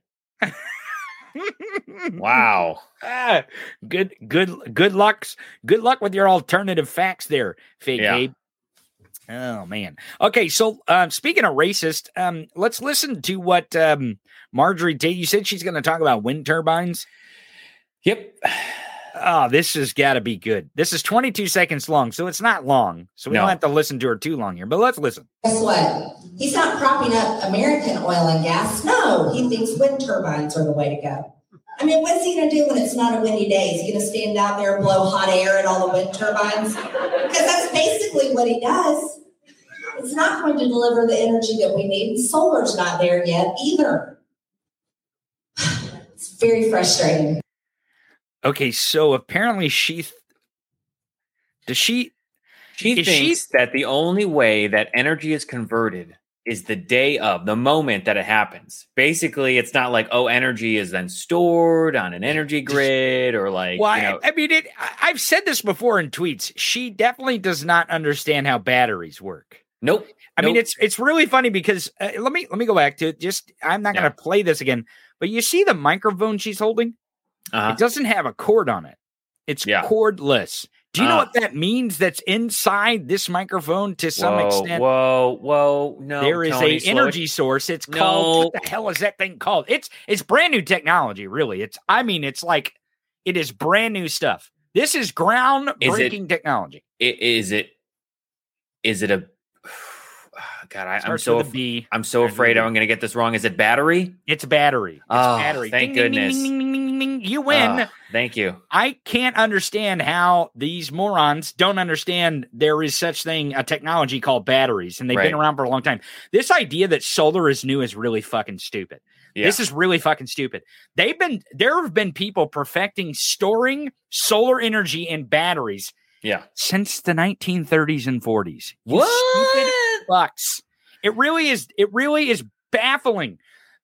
Wow. Ah, good good good luck. Good luck with your alternative facts there, Fake yeah. Gabe. Oh, man. Okay, so uh, speaking of racist, um, let's listen to what um, Marjorie Taylor, you said she's going to talk about wind turbines? Yep. Oh, this has got to be good. This is twenty-two seconds long, so it's not long. So we no. don't have to listen to her too long here, but let's listen. Guess what? He's not propping up American oil and gas. No, he thinks wind turbines are the way to go. I mean, what's he going to do when it's not a windy day? Is he going to stand out there and blow hot air at all the wind turbines? Because that's basically what he does. It's not going to deliver the energy that we need. Solar's not there yet either. It's very frustrating. Okay, so apparently she... Th- does she... She thinks she th- that the only way that energy is converted is the day of, the moment that it happens. Basically, it's not like, oh, energy is then stored on an energy grid or like. Well, you know, I, I mean, it, I've said this before in tweets. She definitely does not understand how batteries work. Nope. I nope. mean, it's it's really funny because uh, let me let me go back to it. Just I'm not no. going to play this again. But you see the microphone she's holding? Uh-huh. It doesn't have a cord on it. It's yeah. cordless. Do you know uh, what that means? That's inside this microphone to some whoa, extent. Whoa, whoa, no! There is Tony, a energy source. It's no. called. What the hell is that thing called? It's it's brand new technology, really. It's I mean, it's like it is brand new stuff. This is groundbreaking technology. It, is it? Is it a? God, I, I'm so af- I'm so afraid I'm going to get this wrong. Is it battery? It's battery. It's oh, battery. Thank ding, goodness. Ding, ding, ding, ding, ding, ding, ding. You win. Uh, thank you. I can't understand how these morons don't understand there is such thing a technology called batteries, and they've right. been around for a long time. This idea that solar is new is really fucking stupid. Yeah. This is really fucking stupid. They've been there have been people perfecting storing solar energy in batteries. Yeah, since the nineteen thirties and forties. You what? Stupid bucks. It really is. It really is baffling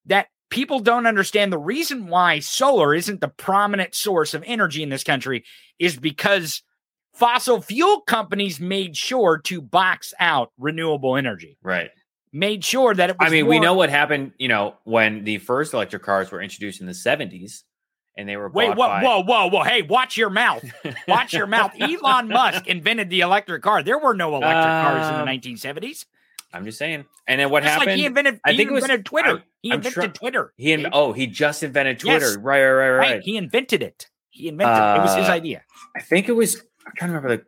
that people don't understand the reason why solar isn't the prominent source of energy in this country is because fossil fuel companies made sure to box out renewable energy. Right. Made sure that it was I mean, more- we know what happened, you know, when the first electric cars were introduced in the seventies. And they were wait, whoa, by- whoa, whoa, whoa! Hey, watch your mouth! Watch your mouth! Elon Musk invented the electric car. There were no electric um, cars in the nineteen seventies. I'm just saying. And then what just happened? Like he invented. I he think invented it was, Twitter. I, he invented tr- Twitter. He in- oh, he just invented Twitter. Yes. Right, right, right, right, right. He invented it. He invented uh, it. It was his idea. I think it was. I'm trying to remember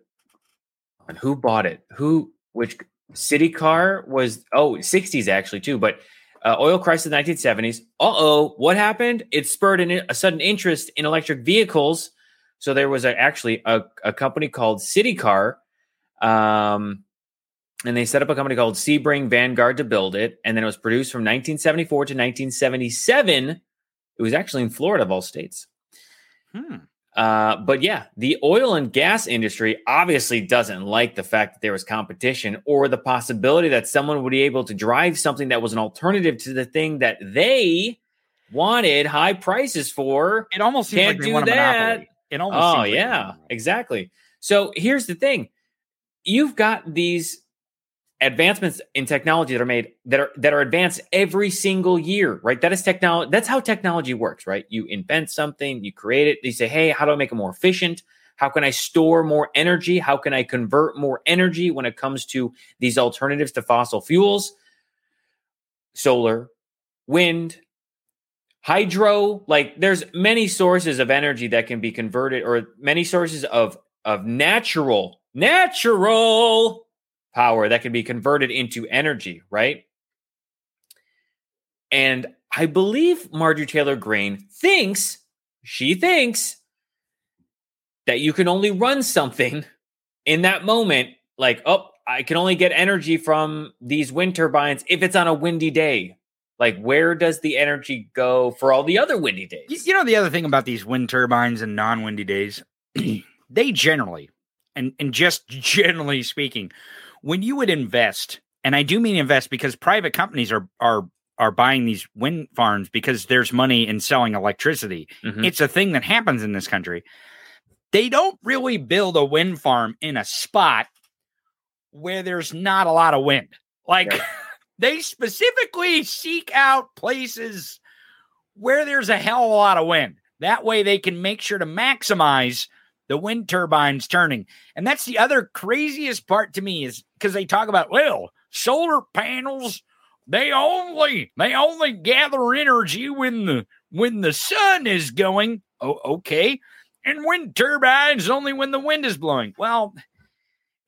the who bought it. Who? Which city car was? Oh, sixties actually too, but. Uh, oil crisis in the nineteen seventies. Uh-oh, what happened? It spurred an, a sudden interest in electric vehicles. So there was a, actually a, a company called City Car, um, and they set up a company called Sebring Vanguard to build it, and then it was produced from nineteen seventy-four to nineteen seventy-seven. It was actually in Florida, of all states. Hmm. Uh, but yeah, the oil and gas industry obviously doesn't like the fact that there was competition or the possibility that someone would be able to drive something that was an alternative to the thing that they wanted high prices for. It almost seems like they want a monopoly. It almost oh, seems like yeah, exactly. So here's the thing. You've got these advancements in technology that are made that are that are advanced every single year, right? That is technology. That's how technology works, right? You invent something, you create it. You say, hey, how do I make it more efficient? How can I store more energy? How can I convert more energy when it comes to these alternatives to fossil fuels? Solar, wind, hydro, like there's many sources of energy that can be converted or many sources of, of natural, natural power that can be converted into energy, right? And I believe Marjorie Taylor Greene thinks, she thinks, that you can only run something in that moment, like, oh, I can only get energy from these wind turbines if it's on a windy day. Like, where does the energy go for all the other windy days? You know, the other thing about these wind turbines and non-windy days, they generally, and, and just generally speaking, when you would invest, and I do mean invest because private companies are are are buying these wind farms because there's money in selling electricity. Mm-hmm. It's a thing that happens in this country. They don't really build a wind farm in a spot where there's not a lot of wind. Like, yeah. They specifically seek out places where there's a hell of a lot of wind. That way they can make sure to maximize the wind turbines turning. And that's the other craziest part to me is because they talk about, well, solar panels, they only they only gather energy when the when the sun is going. Oh, okay. And wind turbines only when the wind is blowing. Well,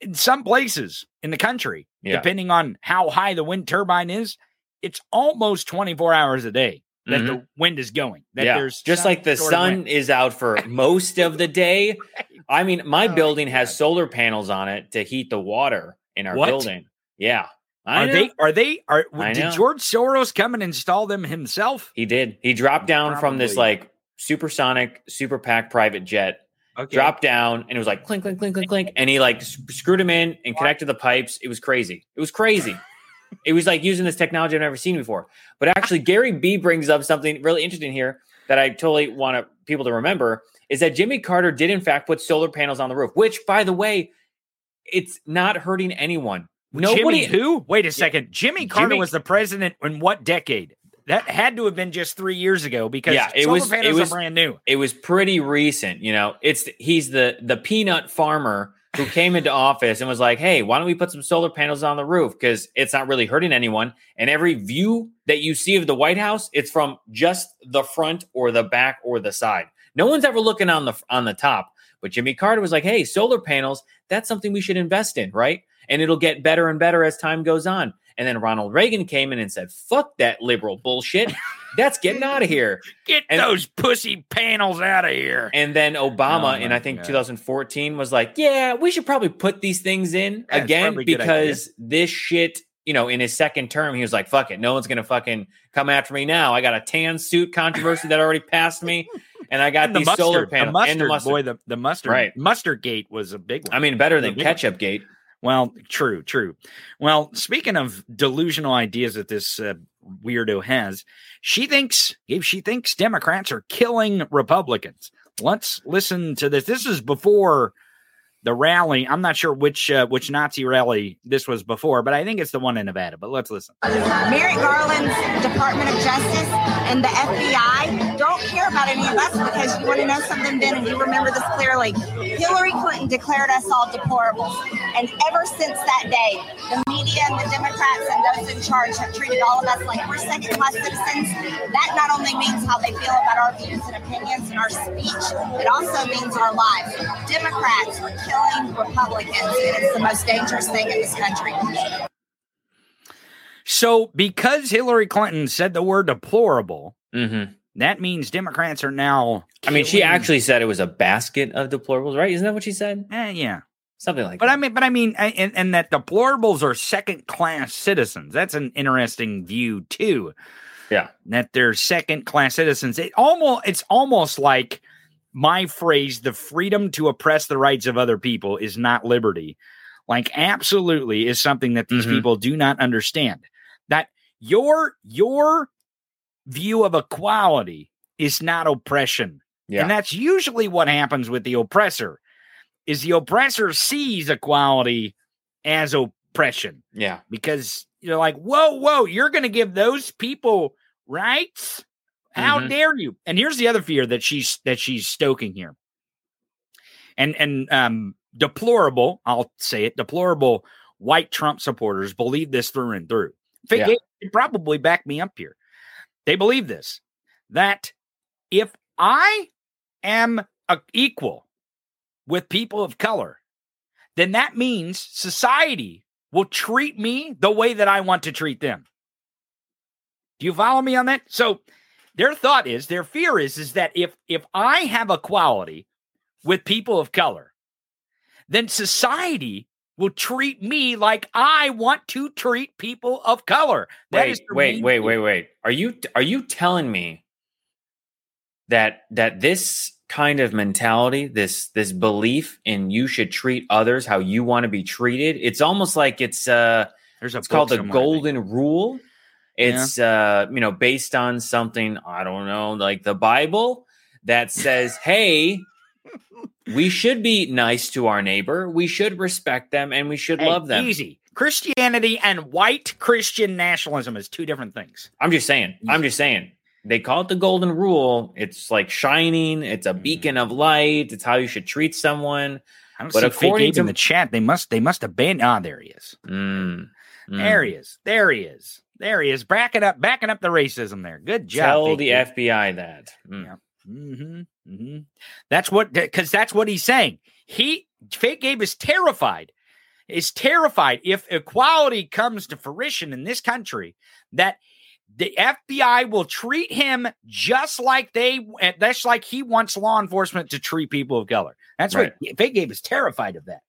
in some places in the country, yeah. depending on how high the wind turbine is, it's almost twenty-four hours a day that mm-hmm. the wind is going. That yeah. there's just like the sun is out for most of the day. I mean, my oh, building has God. solar panels on it to heat the water in our what? building. Yeah. I are know. they, are they, are, I did know. George Soros come and install them himself? He did. He dropped down Probably. from this like supersonic, super PAC private jet, okay. dropped down and it was like clink, clink, clink, clink, clink. And he like screwed him in and connected the pipes. It was crazy. It was crazy. It was like using this technology I've never seen before. But actually, Gary B brings up something really interesting here that I totally want to, people to remember, is that Jimmy Carter did, in fact, put solar panels on the roof, which, by the way, it's not hurting anyone. Nobody, Jimmy who? Wait a second. Yeah. Jimmy Carter Jimmy, was the president in what decade? That had to have been just three years ago because yeah, it solar was, panels it was, are brand new. It was pretty recent. You know, it's he's the, the peanut farmer who came into office and was like, hey, why don't we put some solar panels on the roof? Because it's not really hurting anyone. And every view that you see of the White House, it's from just the front or the back or the side. No one's ever looking on the on the top. But Jimmy Carter was like, hey, solar panels, that's something we should invest in, right? And it'll get better and better as time goes on. And then Ronald Reagan came in and said, fuck that liberal bullshit. That's getting out of here. Get and, those pussy panels out of here. And then Obama oh in, I think, God. twenty fourteen was like, yeah, we should probably put these things in That's again because this shit, you know, in his second term, he was like, fuck it. No one's going to fucking come after me now. I got a tan suit controversy that already passed me. And I got and the these mustard, solar panels. The mustard, and the mustard. Boy, the, the mustard. Right. Mustardgate was a big one. I mean, better than Ketchupgate. Well, true, true. Well, speaking of delusional ideas that this uh, weirdo has, she thinks she thinks Democrats are killing Republicans. Let's listen to this. This is before the rally. I'm not sure which uh, which Nazi rally this was before, but I think it's the one in Nevada. But let's listen. Merrick Garland's Department of Justice and the F B I don't care about any of us because you want to know something, Ben, and you remember this clearly. Hillary Clinton declared us all deplorables. And ever since that day, the media and the Democrats and those in charge have treated all of us like we're second-class citizens. That not only means how they feel about our views and opinions and our speech, it also means our lives. Democrats are killing Republicans, and it's the most dangerous thing in this country. So because Hillary Clinton said the word deplorable, mm-hmm. that means Democrats are now killing. I mean, she actually said it was a basket of deplorables, right? Isn't that what she said? Eh, yeah. Something like but that. I mean, but I mean, I, and, and that deplorables are second-class citizens. That's an interesting view, too. Yeah. That they're second-class citizens. It almost, it's almost like my phrase, the freedom to oppress the rights of other people is not liberty. Like, absolutely is something that these mm-hmm. people do not understand. That your your view of equality is not oppression. Yeah. And that's usually what happens with the oppressor, is the oppressor sees equality as oppression. Yeah. Because you're like, whoa, whoa, you're going to give those people rights? How mm-hmm. dare you? And here's the other fear that she's that she's stoking here. And, and um, deplorable, I'll say it, deplorable white Trump supporters believe this through and through. Yeah. They probably back me up here. They believe this, that if I am a, equal with people of color, then that means society will treat me the way that I want to treat them. Do you follow me on that? So their thought is, their fear is, is that if, if I have equality with people of color, then society will treat me like I want to treat people of color. That wait, is wait, wait, wait, wait. Are you are you telling me that that this kind of mentality, this this belief in you should treat others how you want to be treated? It's almost like it's uh there's a it's called the golden rule. It's yeah. uh you know based on something, I don't know, like the Bible that says, hey, we should be nice to our neighbor. We should respect them, and we should hey, love them. Easy. Christianity and white Christian nationalism is two different things. I'm just saying. I'm just saying. They call it the golden rule. It's like shining. It's a beacon of light. It's how you should treat someone. I don't but see according to in the chat, they must. They must have been. Ah, there he is. Mm, mm. There he is. There he is. There he is. Backing up. Backing up the racism. There. Good job. Tell the dude. F B I that. Mm. Yeah. Mm-hmm, mm-hmm. That's what, because that's what he's saying. He, Fake Gabe is terrified, is terrified if equality comes to fruition in this country, that the F B I will treat him just like they, that's like he wants law enforcement to treat people of color. That's right. What Fake Gabe is terrified of, that,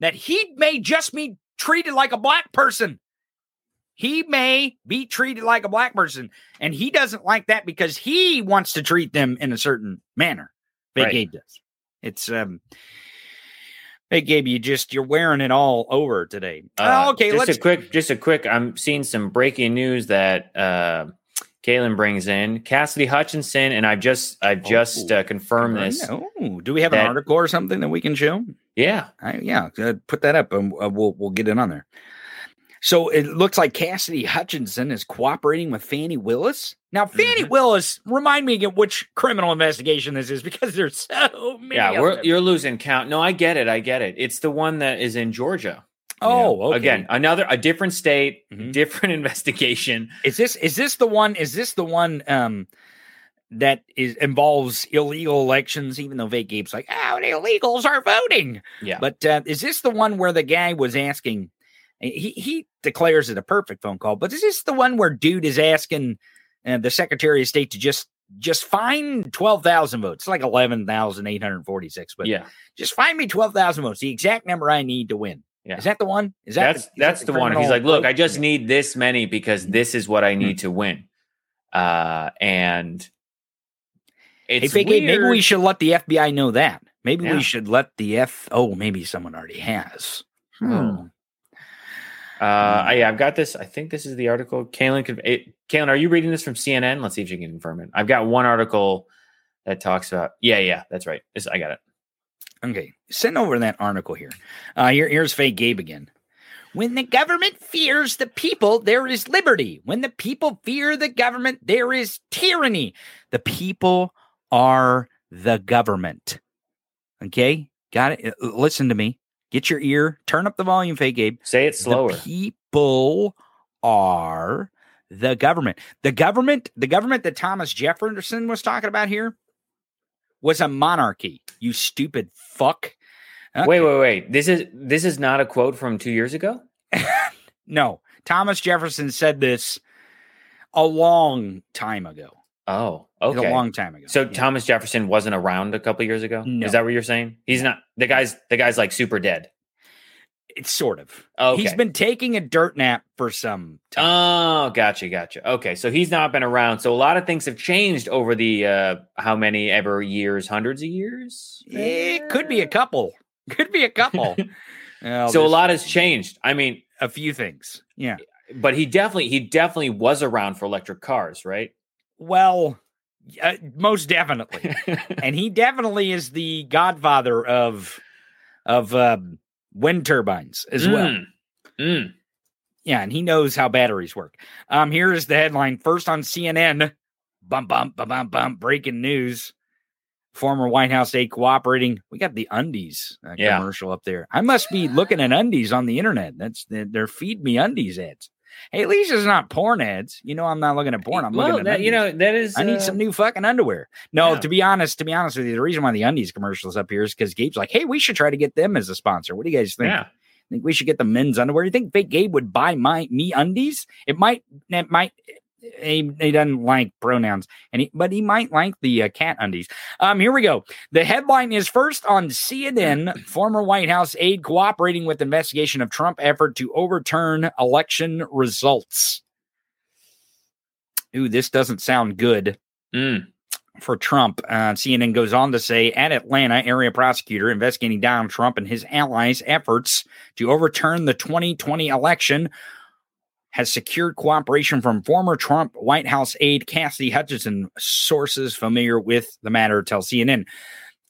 that he may just be treated like a black person. He may be treated like a black person, and he doesn't like that because he wants to treat them in a certain manner. Big Abe does. It's um, Hey, Gabe, you just you're wearing it all over today. Uh, oh, okay, just let's... a quick, just a quick. I'm seeing some breaking news that uh, Kaylin brings in. Cassidy Hutchinson, and I've just I've just oh, uh, confirmed this. Know. Do we have that, an article or something that we can show? Yeah, I, yeah. Uh, put that up, and uh, we'll we'll get it on there. So it looks like Cassidy Hutchinson is cooperating with Fannie Willis. Now, Fannie mm-hmm. Willis, remind me again which criminal investigation this is because there's so many. Yeah, we're, you're losing count. No, I get it. I get it. It's the one that is in Georgia. Oh, you know? okay. Again, another a different state, mm-hmm. different investigation. Is this is this the one? Is this the one um, that is involves illegal elections? Even though Vake Gabe's like, oh, the illegals are voting. Yeah, but uh, is this the one where the guy was asking? He he declares it a perfect phone call, but is this the one where dude is asking uh, the Secretary of State to just just find twelve thousand votes, like eleven thousand eight hundred forty-six, but yeah. just find me twelve thousand votes, the exact number I need to win. Yeah. Is that the one? Is that That's the, is that's that the, the one. He's like, look, vote? I just need this many because this is what I need mm-hmm. to win. Uh, and it's hey, weird. Maybe we should let the F B I know that. Maybe yeah. we should let the F. Oh, maybe someone already has. Hmm. hmm. Uh, I, I've got this. I think this is the article. Kaylin, it, Kaylin, are you reading this from C N N? Let's see if you can confirm it. I've got one article that talks about. Yeah, yeah, that's right. This, I got it. Okay, send over that article here. Uh, here here's Fake Gabe again. When the government fears the people, there is liberty. When the people fear the government, there is tyranny. The people are the government. Okay, got it. Listen to me. Get your ear, turn up the volume, Fake Gabe. Say it slower. The people are the government. The government, the government that Thomas Jefferson was talking about here was a monarchy, you stupid fuck. Okay. Wait, wait, wait. This is this is not a quote from two years ago? No. Thomas Jefferson said this a long time ago. Oh, okay. It's a long time ago. So yeah. Thomas Jefferson wasn't around a couple years ago? No. Is that what you're saying? He's not. The guy's the guy's like super dead. It's sort of. Okay. He's been taking a dirt nap for some time. Oh, gotcha, gotcha. Okay, so he's not been around. So a lot of things have changed over the uh, how many ever years, hundreds of years? Maybe? It could be a couple. Could be a couple. oh, so a lot has changed. I mean, a few things. Yeah. But he definitely he definitely was around for electric cars, right? Well, uh, most definitely. And he definitely is the godfather of of um, wind turbines as mm. well. Mm. Yeah, and he knows how batteries work. Um, here is the headline first on C N N. Bum, bum, bum, bum, bum. Breaking news. Former White House aide cooperating. We got the undies uh, yeah. commercial up there. I must be looking at undies on the internet. That's their Feed Me Undies ads. Hey, at least it's not porn ads. You know, I'm not looking at porn. I'm well, looking at that, you know, that is. I need uh, some new fucking underwear. No, yeah. to be honest, to be honest with you, the reason why the undies commercials up here is because Gabe's like, hey, we should try to get them as a sponsor. What do you guys think? Yeah. Think we should get the men's underwear? You think Big Gabe would buy my me undies? It might, it might. He, he doesn't like pronouns, and he, but he might like the uh, cat undies. Um, here we go. The headline is first on C N N. Former White House aide cooperating with investigation of Trump effort to overturn election results. Ooh, this doesn't sound good mm. for Trump. Uh, C N N goes on to say, at Atlanta, area prosecutor investigating Donald Trump and his allies' efforts to overturn the twenty twenty election has secured cooperation from former Trump White House aide Cassidy Hutchinson, sources familiar with the matter tell C N N.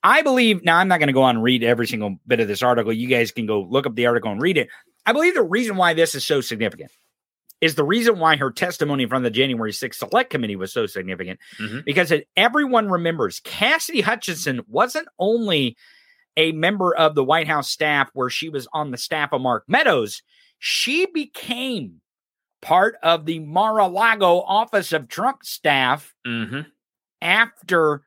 I believe, now I'm not going to go on and read every single bit of this article. You guys can go look up the article and read it. I believe the reason why this is so significant is the reason why her testimony in front of the January sixth Select Committee was so significant. Mm-hmm. Because it, everyone remembers Cassidy Hutchinson wasn't only a member of the White House staff where she was on the staff of Mark Meadows. She became part of the Mar-a-Lago office of Trump staff mm-hmm. after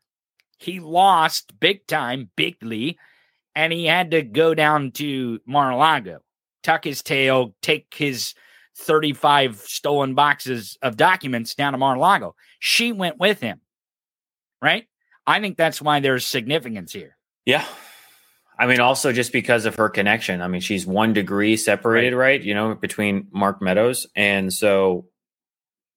he lost big time, bigly, and he had to go down to Mar-a-Lago, tuck his tail, take his thirty-five stolen boxes of documents down to Mar-a-Lago. She went with him, right? I think that's why there's significance here. Yeah. I mean, also just because of her connection. I mean, she's one degree separated, right? right? You know, between Mark Meadows. And so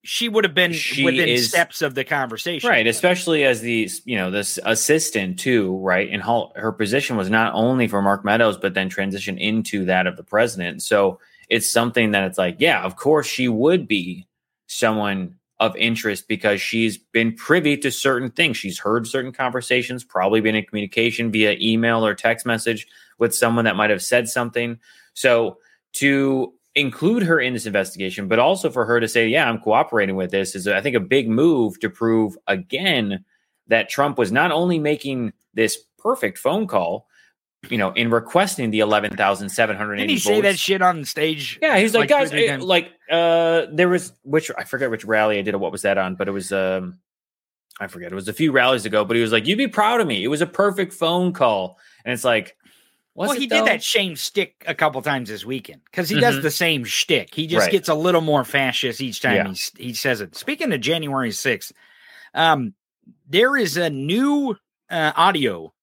she would have been she within is, steps of the conversation. Right. Especially as the, you know, this assistant too, right. And her, her position was not only for Mark Meadows, but then transitioned into that of the president. So it's something that it's like, yeah, of course she would be someone of interest because she's been privy to certain things. She's heard certain conversations, probably been in communication via email or text message with someone that might've said something. So to include her in this investigation, but also for her to say, yeah, I'm cooperating with this is, I think, a big move to prove again that Trump was not only making this perfect phone call, you know, in requesting the eleven thousand seven hundred eighty. Did he say that shit on stage? Yeah, he's like, like guys, it, like, uh, there was, which I forget which rally I did or what was that on, but it was, um, I forget, it was a few rallies ago, but he was like, you'd be proud of me. It was a perfect phone call. And it's like, Was well, he though? did that same shtick a couple times this weekend because he mm-hmm. does the same shtick. He just right. gets a little more fascist each time yeah. he, he says it. Speaking of January sixth, um, there is a new uh, audio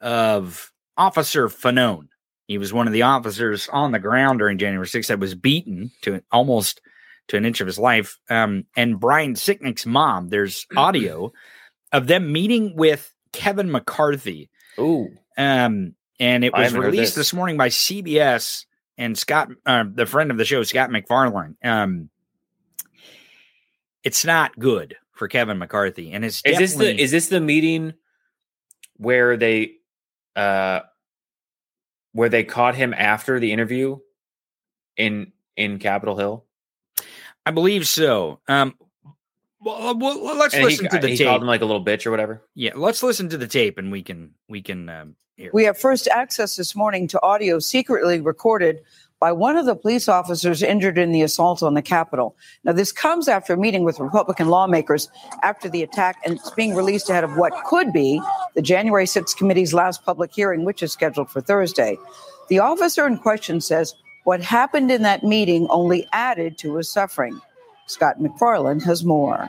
of Officer Fanone. He was one of the officers on the ground during January sixth that was beaten to an, almost to an inch of his life. Um, and Brian Sicknick's mom, there's audio of them meeting with Kevin McCarthy. Ooh. Um, And it was released this. this morning by C B S and Scott, uh, the friend of the show, Scott McFarlane. Um, it's not good for Kevin McCarthy, and it's is this the is this the meeting where they, uh, where they caught him after the interview in in Capitol Hill? I believe so. Um, well, well, let's and listen he, to the he tape. Called him like a little bitch or whatever. Yeah, let's listen to the tape, and we can we can. Um, Here. We have first access this morning to audio secretly recorded by one of the police officers injured in the assault on the Capitol. Now, this comes after a meeting with Republican lawmakers after the attack, and it's being released ahead of what could be the January sixth committee's last public hearing, which is scheduled for Thursday. The officer in question says what happened in that meeting only added to his suffering. Scott McFarlane has more.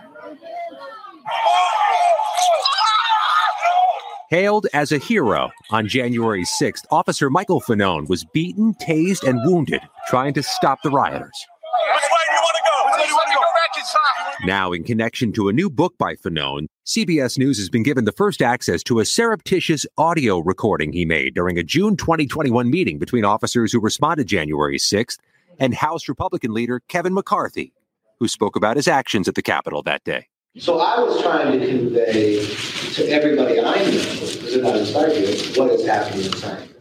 Hailed as a hero on January sixth, Officer Michael Fanone was beaten, tased, and wounded trying to stop the rioters. Which way do you want to go? Which way do you want to go? Go back inside. Now, in connection to a new book by Fanone, C B S News has been given the first access to a surreptitious audio recording he made during a June twenty twenty-one meeting between officers who responded January sixth and House Republican leader Kevin McCarthy, who spoke about his actions at the Capitol that day. So I was trying to convey to everybody I know, because they're not inside here, what is happening inside here.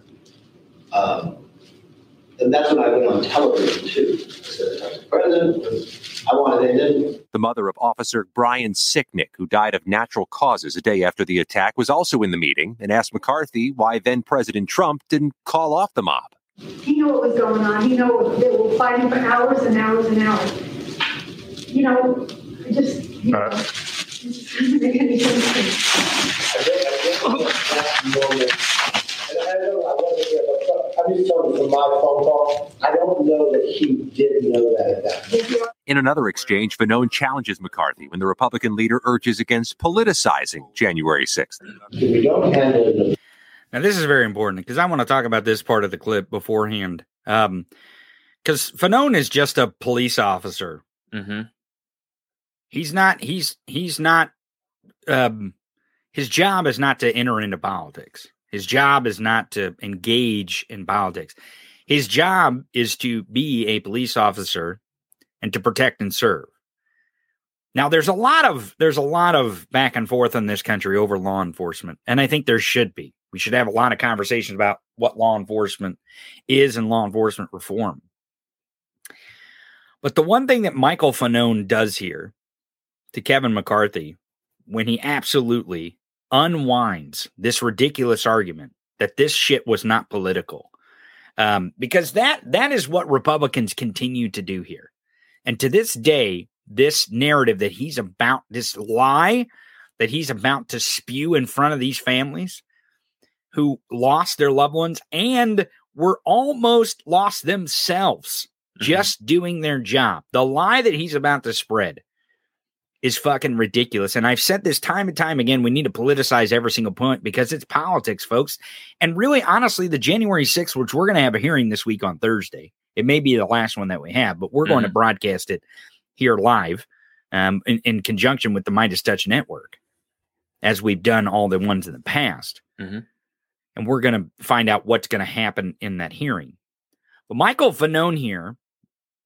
Um, and that's when I went on television, too. I said, I talked to the president. I wanted it in. The mother of Officer Brian Sicknick, who died of natural causes a day after the attack, was also in the meeting and asked McCarthy why then-President Trump didn't call off the mob. He knew what was going on. He knew they were fighting for hours and hours and hours. You know, I just... You know, uh, in another exchange, Fanone challenges McCarthy when the Republican leader urges against politicizing January sixth. Now, this is very important because I want to talk about this part of the clip beforehand. Um, because Fanone is just a police officer. Mm-hmm. He's not, he's, he's not, um, his job is not to enter into politics. His job is not to engage in politics. His job is to be a police officer and to protect and serve. Now, there's a lot of, there's a lot of back and forth in this country over law enforcement. And I think there should be. We should have a lot of conversations about what law enforcement is and law enforcement reform. But the one thing that Michael Fanone does here to Kevin McCarthy, when he absolutely unwinds this ridiculous argument that this shit was not political, um, because that that is what Republicans continue to do here. And to this day, this narrative that he's about, this lie that he's about to spew in front of these families who lost their loved ones and were almost lost themselves mm-hmm. just doing their job. The lie that he's about to spread is fucking ridiculous. And I've said this time and time again, we need to politicize every single point because it's politics, folks. And really, honestly, the January sixth, which we're going to have a hearing this week on Thursday, it may be the last one that we have, but we're mm-hmm. going to broadcast it here live. um, in, in conjunction with the Midas Touch Network, as we've done all the ones in the past. Mm-hmm. And we're going to find out what's going to happen in that hearing. But Michael Fanone here,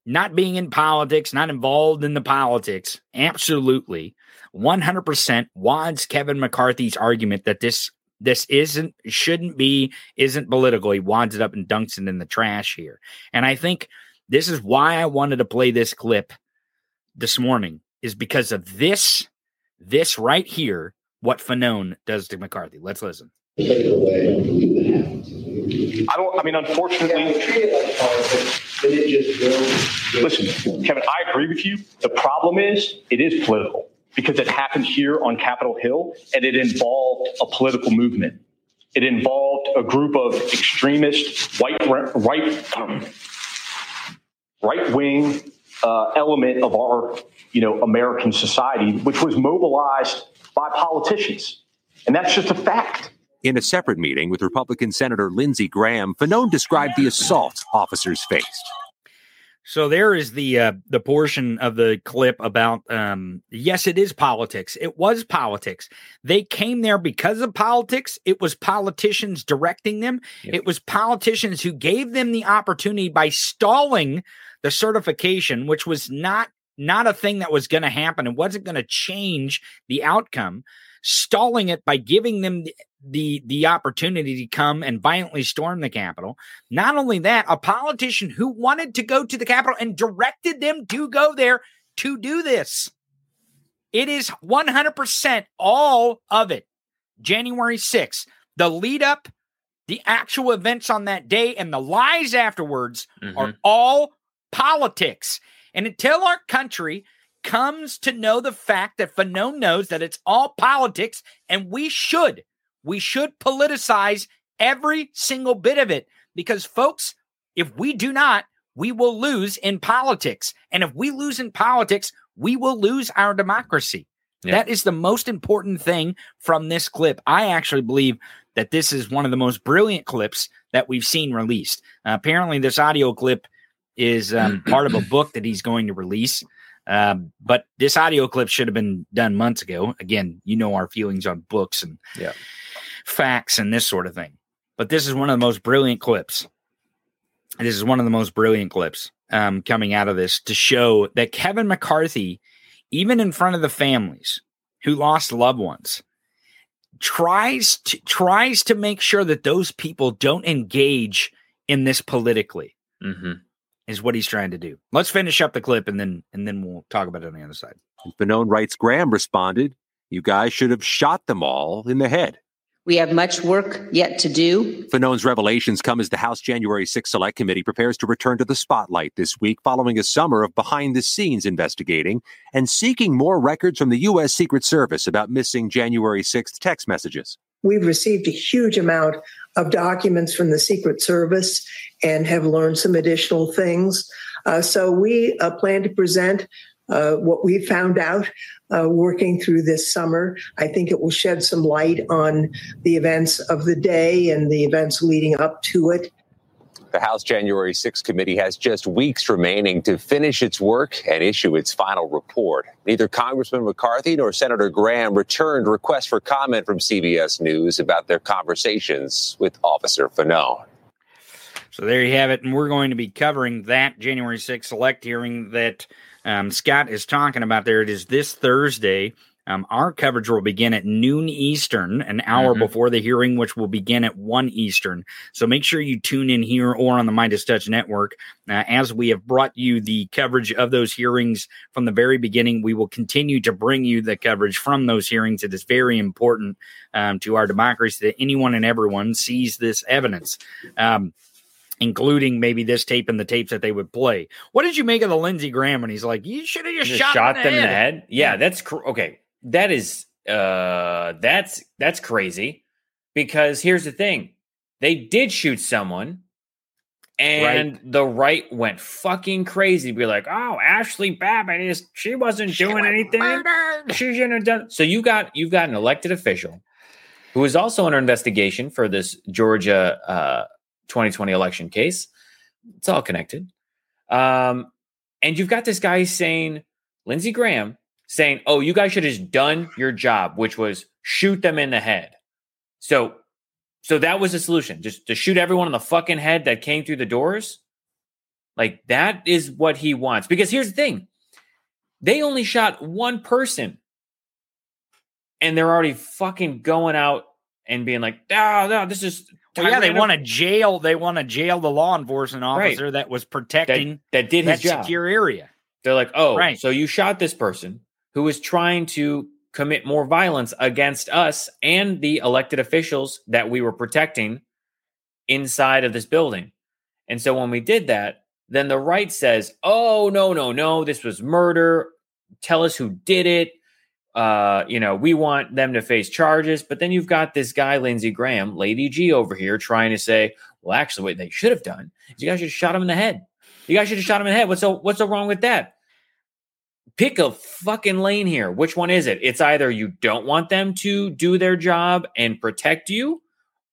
not being in politics, not involved in the politics, absolutely, one hundred percent wads Kevin McCarthy's argument that this this isn't, shouldn't be, isn't political. He wads it up and dunks it in the trash here. And I think this is why I wanted to play this clip this morning, is because of this, this right here, what Fanone does to McCarthy. Let's listen. Take it away. I don't, I mean, unfortunately, yeah, treat it like politics, but it just goes. Listen, Kevin, I agree with you. The problem is it is political because it happened here on Capitol Hill and it involved a political movement. It involved a group of extremist white, right, um, right wing uh, element of our, you know, American society, which was mobilized by politicians. And that's just a fact. In a separate meeting with Republican Senator Lindsey Graham, Fanone described the assault officers faced. So there is the uh, the portion of the clip about, um, yes, it is politics. It was politics. They came there because of politics. It was politicians directing them. Yep. It was politicians who gave them the opportunity by stalling the certification, which was not not a thing that was going to happen and wasn't going to change the outcome. Stalling it by giving them the, the the opportunity to come and violently storm the Capitol. Not only that, a politician who wanted to go to the Capitol and directed them to go there to do this. It is one hundred percent all of it. January sixth, the lead up, the actual events on that day, and the lies afterwards mm-hmm. are all politics. And until our country comes to know the fact that Fanone knows that it's all politics, and we should, we should politicize every single bit of it, because folks, if we do not, we will lose in politics. And if we lose in politics, we will lose our democracy. Yeah. That is the most important thing from this clip. I actually believe that this is one of the most brilliant clips that we've seen released. Uh, apparently this audio clip is um, part of a book that he's going to release. Um, but this audio clip should have been done months ago. Again, you know our feelings on books and yeah. facts and this sort of thing. But this is one of the most brilliant clips. This is one of the most brilliant clips um, coming out of this to show that Kevin McCarthy, even in front of the families who lost loved ones, tries to, tries to make sure that those people don't engage in this politically. Mm-hmm. Is what he's trying to do. Let's finish up the clip and then and then we'll talk about it on the other side. Fanone writes, Graham responded, you guys should have shot them all in the head. We have much work yet to do. Fanone's revelations come as the House January sixth Select Committee prepares to return to the spotlight this week following a summer of behind-the-scenes investigating and seeking more records from the U S. Secret Service about missing January sixth text messages. We've received a huge amount of documents from the Secret Service and have learned some additional things. Uh, so we uh, plan to present uh, what we found out uh, working through this summer. I think it will shed some light on the events of the day and the events leading up to it. The House January sixth Committee has just weeks remaining to finish its work and issue its final report. Neither Congressman McCarthy nor Senator Graham returned requests for comment from C B S News about their conversations with Officer Fanone. So there you have it. And we're going to be covering that January sixth select hearing that um, Scott is talking about there. It is this Thursday. Um, our coverage will begin at noon Eastern, an hour mm-hmm. before the hearing, which will begin at one Eastern. So make sure you tune in here or on the Midas Touch Network. Uh, as we have brought you the coverage of those hearings from the very beginning, we will continue to bring you the coverage from those hearings. It is very important um, to our democracy that anyone and everyone sees this evidence, um, including maybe this tape and the tapes that they would play. What did you make of the Lindsey Graham when he's like, you should have just, just shot, shot them in the head? head? Yeah, that's cr- okay. That is, uh, that's, that's crazy, because here's the thing. They did shoot someone and right. the right went fucking crazy. Be like, oh, Ashley Babbitt is, she wasn't she doing was anything. Murdered. She shouldn't have done. So you got, you've got an elected official who is also under investigation for this Georgia, uh, twenty twenty election case. It's all connected. Um, and you've got this guy saying Lindsey Graham saying, oh, you guys should have just done your job, which was shoot them in the head. So so that was the solution, just to shoot everyone in the fucking head that came through the doors. Like, that is what he wants. Because here's the thing. They only shot one person. And they're already fucking going out and being like, oh, no, this is... Well, yeah, they want to jail. They want to jail the law enforcement officer right. that was protecting that, that did his that job. Secure area. They're like, oh, right. So you shot this person who was trying to commit more violence against us and the elected officials that we were protecting inside of this building. And so when we did that, then the right says, oh, no, no, no, this was murder. Tell us who did it. Uh, you know, we want them to face charges. But then you've got this guy, Lindsey Graham, Lady G over here, trying to say, well, actually, what they should have done is you guys should have shot him in the head. You guys should have shot him in the head. What's so what's so wrong with that? Pick a fucking lane here. Which one is it? It's either you don't want them to do their job and protect you,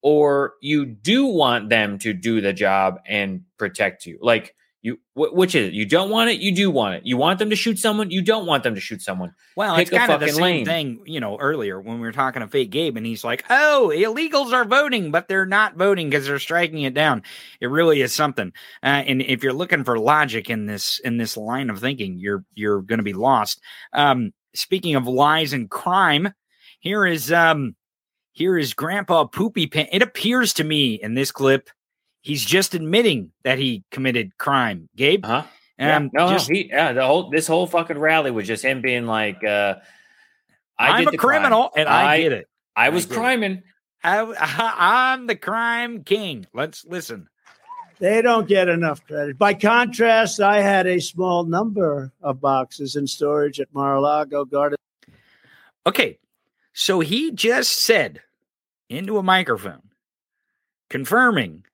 or you do want them to do the job and protect you. Like, You, which is it? You don't want it. You do want it. You want them to shoot someone. You don't want them to shoot someone. Well, Pick it's kind of the same lane. thing, you know, earlier when we were talking to Fake Gabe and he's like, oh, illegals are voting, but they're not voting because they're striking it down. It really is something. Uh, and if you're looking for logic in this, in this line of thinking, you're, you're going to be lost. Um, speaking of lies and crime, here is, um, here is Grandpa Poopy Pants. It appears to me in this clip, he's just admitting that he committed crime, Gabe. Uh-huh. Um, yeah, no, just, no, he, yeah, the whole this whole fucking rally was just him being like, uh, I "I'm did a criminal, crime. and I, I did it. I was criming. I, I, I'm the crime king." Let's listen. They don't get enough credit. By contrast, I had a small number of boxes in storage at Mar-a-Lago, guarded. Okay, so he just said into a microphone, confirming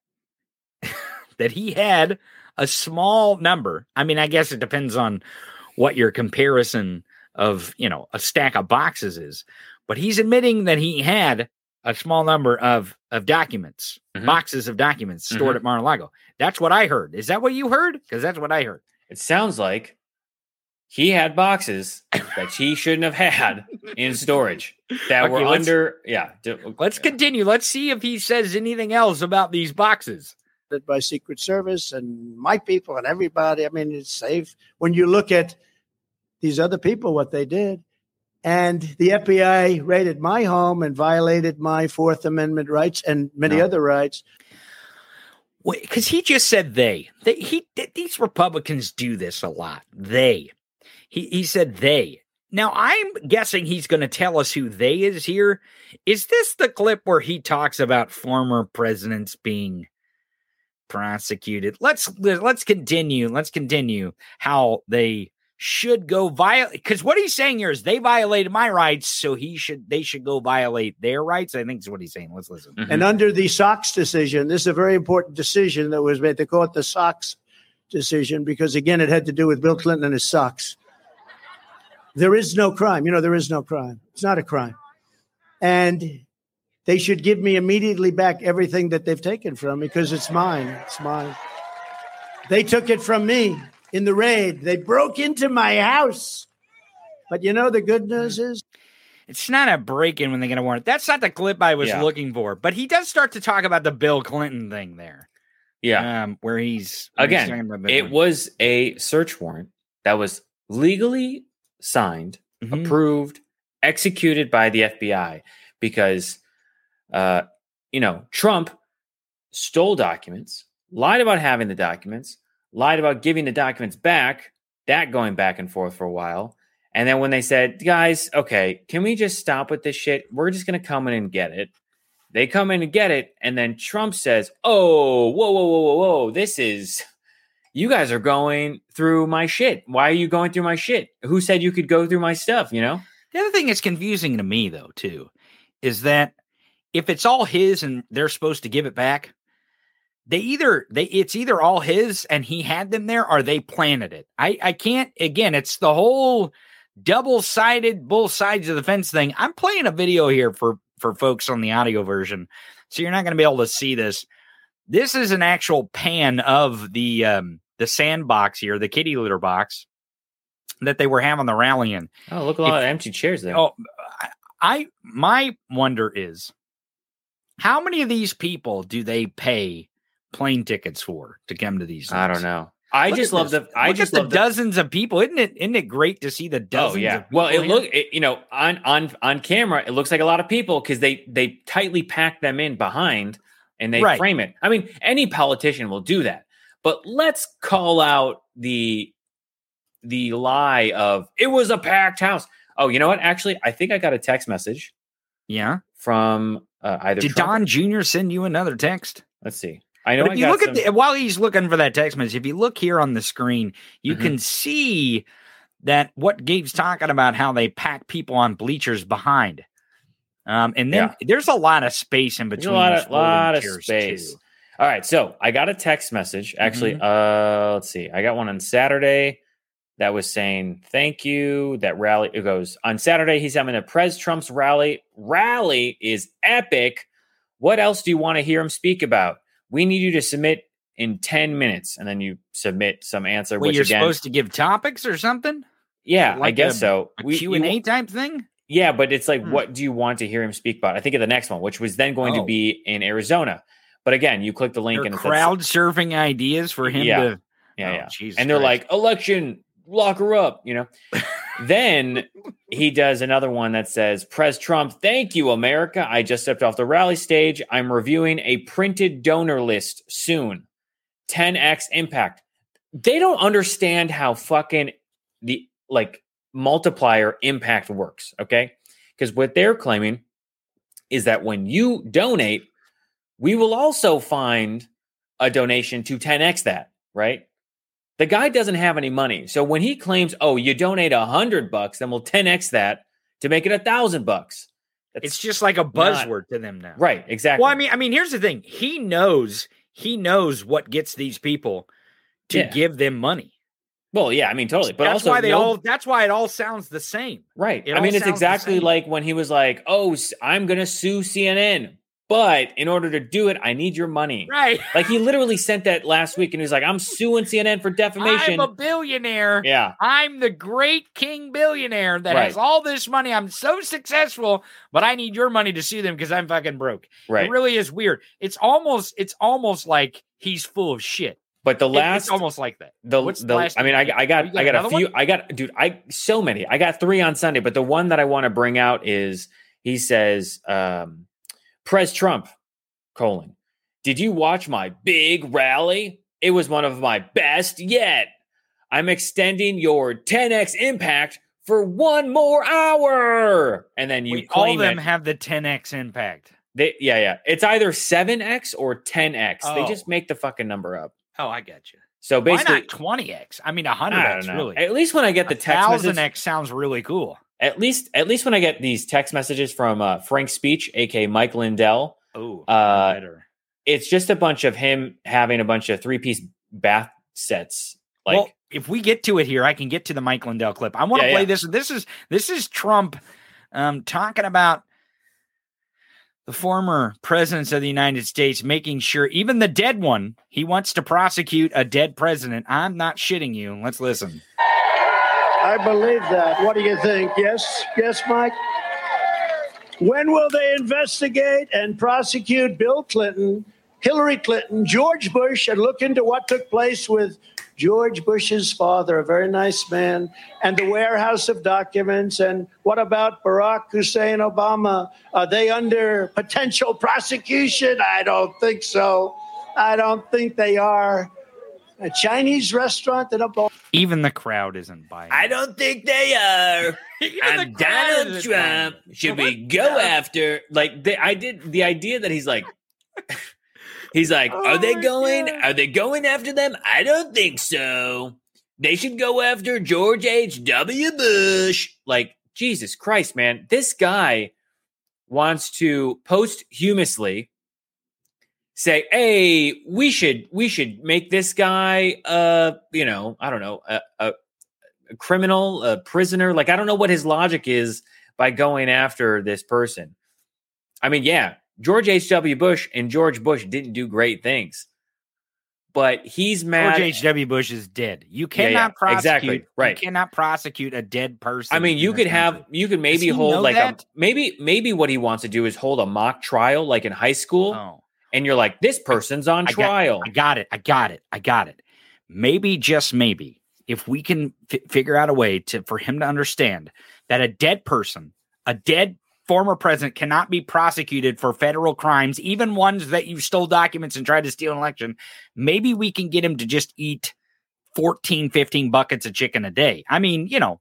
that he had a small number. I mean, I guess it depends on what your comparison of, you know, a stack of boxes is. But he's admitting that he had a small number of, of documents, mm-hmm. boxes of documents stored mm-hmm. at Mar-a-Lago. That's what I heard. Is that what you heard? Because that's what I heard. It sounds like he had boxes that he shouldn't have had in storage that okay, were under. Yeah. Let's continue. Let's see if he says anything else about these boxes. By Secret Service and my people and everybody. I mean, it's safe when you look at these other people, what they did. And the F B I raided my home and violated my Fourth Amendment rights and many no. other rights. Because he just said they. they he These Republicans do this a lot. They. He, he said they. Now, I'm guessing he's going to tell us who they is here. Is this the clip where he talks about former presidents being prosecuted? Let's let's continue. Let's continue how they should go violate, because what he's saying here is they violated my rights, so he should they should go violate their rights. I think is what he's saying. Let's listen. Mm-hmm. And under the Sox decision, this is a very important decision that was made. They call it the Sox decision because again, it had to do with Bill Clinton and his socks. There is no crime. You know, there is no crime. It's not a crime, and they should give me immediately back everything that they've taken from me because it's mine. It's mine. They took it from me in the raid. They broke into my house. But you know, the good news is it's not a break-in when they get a warrant. That's not the clip I was yeah. looking for. But he does start to talk about the Bill Clinton thing there. Yeah. Um, where he's. Where Again, he's it was a search warrant that was legally signed, mm-hmm. approved, executed by the F B I because Uh, you know, Trump stole documents, lied about having the documents, lied about giving the documents back, that going back and forth for a while. And then when they said, guys, okay, can we just stop with this shit? We're just going to come in and get it. They come in and get it. And then Trump says, oh, whoa, whoa, whoa, whoa, whoa. This is, you guys are going through my shit. Why are you going through my shit? Who said you could go through my stuff? You know, the other thing that's confusing to me though, too, is that if it's all his and they're supposed to give it back, they either they it's either all his and he had them there or they planted it. I, I can't again, it's the whole double sided both sides of the fence thing. I'm playing a video here for, for folks on the audio version, so you're not going to be able to see this. This is an actual pan of the um, the sandbox here, the kitty litter box. that they were having the rally in. Oh, look, a lot if, of empty chairs there. Oh, I my wonder is, how many of these people do they pay plane tickets for to come to these? I things? don't know. I look just love this. the I look just at love the dozens the... of people. Isn't it isn't it great to see the dozens? Oh, yeah. Of well, it look it, you know on on on camera it looks like a lot of people because they they tightly pack them in behind and they right. frame it. I mean, any politician will do that. But let's call out the the lie of it was a packed house. Oh, you know what? Actually, I think I got a text message. Yeah, from uh, either did Trump Don Junior send you another text? Let's see. I know. But if I you look some... at the, while he's looking for that text message, if you look here on the screen, you mm-hmm. can see that what Gabe's talking about, how they pack people on bleachers behind, um, and then yeah. there's a lot of space in between. There's a lot, lot of space. Too. All right, so I got a text message. Actually, mm-hmm. uh, let's see. I got one on Saturday that was saying thank you. That rally. It goes on Saturday. He's having a Prez Trump's rally. Rally is epic. What else do you want to hear him speak about? We need you to submit in ten minutes, and then you submit some answer. Well, which you're again, supposed to give topics or something. Yeah, like I guess a, so. A we, Q and A you, type thing. Yeah, but it's like, hmm. what do you want to hear him speak about? I think of the next one, which was then going oh. to be in Arizona. But again, you click the link they're and crowd surfing ideas for him. Yeah, to, yeah, oh, yeah. Jesus and they're Christ. Like election, lock her up. You know. Then he does another one that says, Prez Trump, thank you, America. I just stepped off the rally stage. I'm reviewing a printed donor list soon. ten x impact. They don't understand how fucking the like multiplier impact works. Okay. Because what they're claiming is that when you donate, we will also find a donation to ten x that, right? The guy doesn't have any money. So when he claims, oh, you donate a hundred bucks, then we'll ten x that to make it a thousand bucks. It's just like a buzzword not, to them now. Right. Exactly. Well, I mean, I mean, here's the thing. He knows, he knows what gets these people to yeah. give them money. Well, yeah, I mean, totally. But that's also why they no, all, that's why it all sounds the same. Right. It I mean, it's exactly like when he was like, oh, I'm going to sue C N N. But in order to do it, I need your money. Right. Like he literally sent that last week and he was like, I'm suing C N N for defamation. I'm a billionaire. Yeah. I'm the great king billionaire that right. has all this money. I'm so successful, but I need your money to sue them because I'm fucking broke. Right. It really is weird. It's almost, it's almost like he's full of shit. But the last, it, it's almost like that. The, What's the, the last I mean, I, I got, got I got a few, one? I got, dude, I, so many, I got three on Sunday, but the one that I want to bring out is he says, um, Prez Trump, colon, did you watch my big rally? It was one of my best yet. I'm extending your ten x impact for one more hour. And then you Wait, claim all of them that, have the ten x impact. They, yeah, yeah. It's either seven x or ten x. Oh. They just make the fucking number up. Oh, I got you. So basically, why not twenty x? I mean, one hundred x, really. At least when I get the text message. one thousand x sounds really cool. At least, at least when I get these text messages from uh, Frank Speech, aka Mike Lindell, oh, uh, better. It's just a bunch of him having a bunch of three-piece bath sets. Like, well, if we get to it here, I can get to the Mike Lindell clip. I want to yeah, play yeah. this. This is this is Trump um, talking about the former presidents of the United States, making sure even the dead one, he wants to prosecute a dead president. I'm not shitting you. Let's listen. I believe that. What do you think? Yes? Yes, Mike? When will they investigate and prosecute Bill Clinton, Hillary Clinton, George Bush, and look into what took place with George Bush's father, a very nice man, and the warehouse of documents? And what about Barack Hussein Obama? Are they under potential prosecution? I don't think so. I don't think they are. A Chinese restaurant that a ball. Even the crowd isn't buying. I don't think they are. I'm Donald Trump. Should we go after? Like they, I did the idea that he's like, he's like, oh are they going? God. Are they going after them? I don't think so. They should go after George H W Bush. Like Jesus Christ, man, this guy wants to posthumously say, hey, we should we should make this guy, uh, you know, I don't know, a, a, a criminal, a prisoner. Like, I don't know what his logic is by going after this person. I mean, yeah, George H W Bush and George Bush didn't do great things. but he's mad. George H W. Bush is dead. You cannot yeah, yeah. prosecute. Exactly. Right. You cannot prosecute a dead person. I mean, you could have, you could maybe hold like that? a, maybe, maybe what he wants to do is hold a mock trial like in high school. Oh. And you're like, this person's on I trial. Got, I got it. I got it. I got it. Maybe, just maybe, if we can f- figure out a way to for him to understand that a dead person, a dead former president cannot be prosecuted for federal crimes, even ones that you stole documents and tried to steal an election, maybe we can get him to just eat fourteen, fifteen buckets of chicken a day. I mean, you know,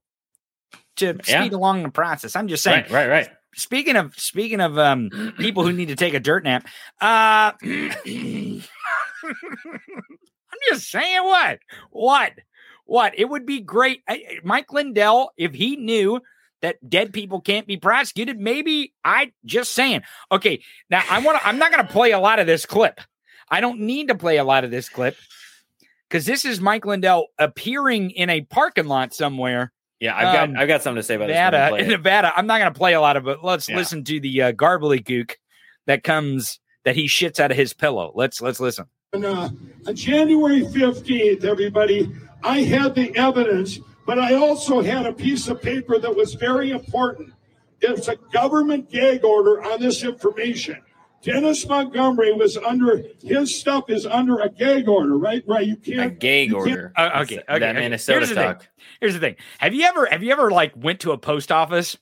to yeah. speed along the process. I'm just saying. Right, right, right. Speaking of speaking of um, people who need to take a dirt nap, uh, I'm just saying what, what, what. It would be great. I, Mike Lindell, if he knew that dead people can't be prosecuted, maybe I just saying. Okay, now I want to. I'm not going to play a lot of this clip. I don't need to play a lot of this clip because this is Mike Lindell appearing in a parking lot somewhere. Yeah, I've got um, I've got something to say about Nevada, this. In Nevada, I'm not going to play a lot of it. Let's yeah. listen to the uh, gobbledygook that comes that he shits out of his pillow. Let's let's listen. On uh, January fifteenth, everybody, I had the evidence, but I also had a piece of paper that was very important. It's a government gag order on this information. Dennis Montgomery was under, his stuff is under a gag order, right? Right. You can't. A gag order. Uh, okay, okay. That okay. Minnesota Here's talk. The Here's the thing. Have you ever, have you ever like went to a post office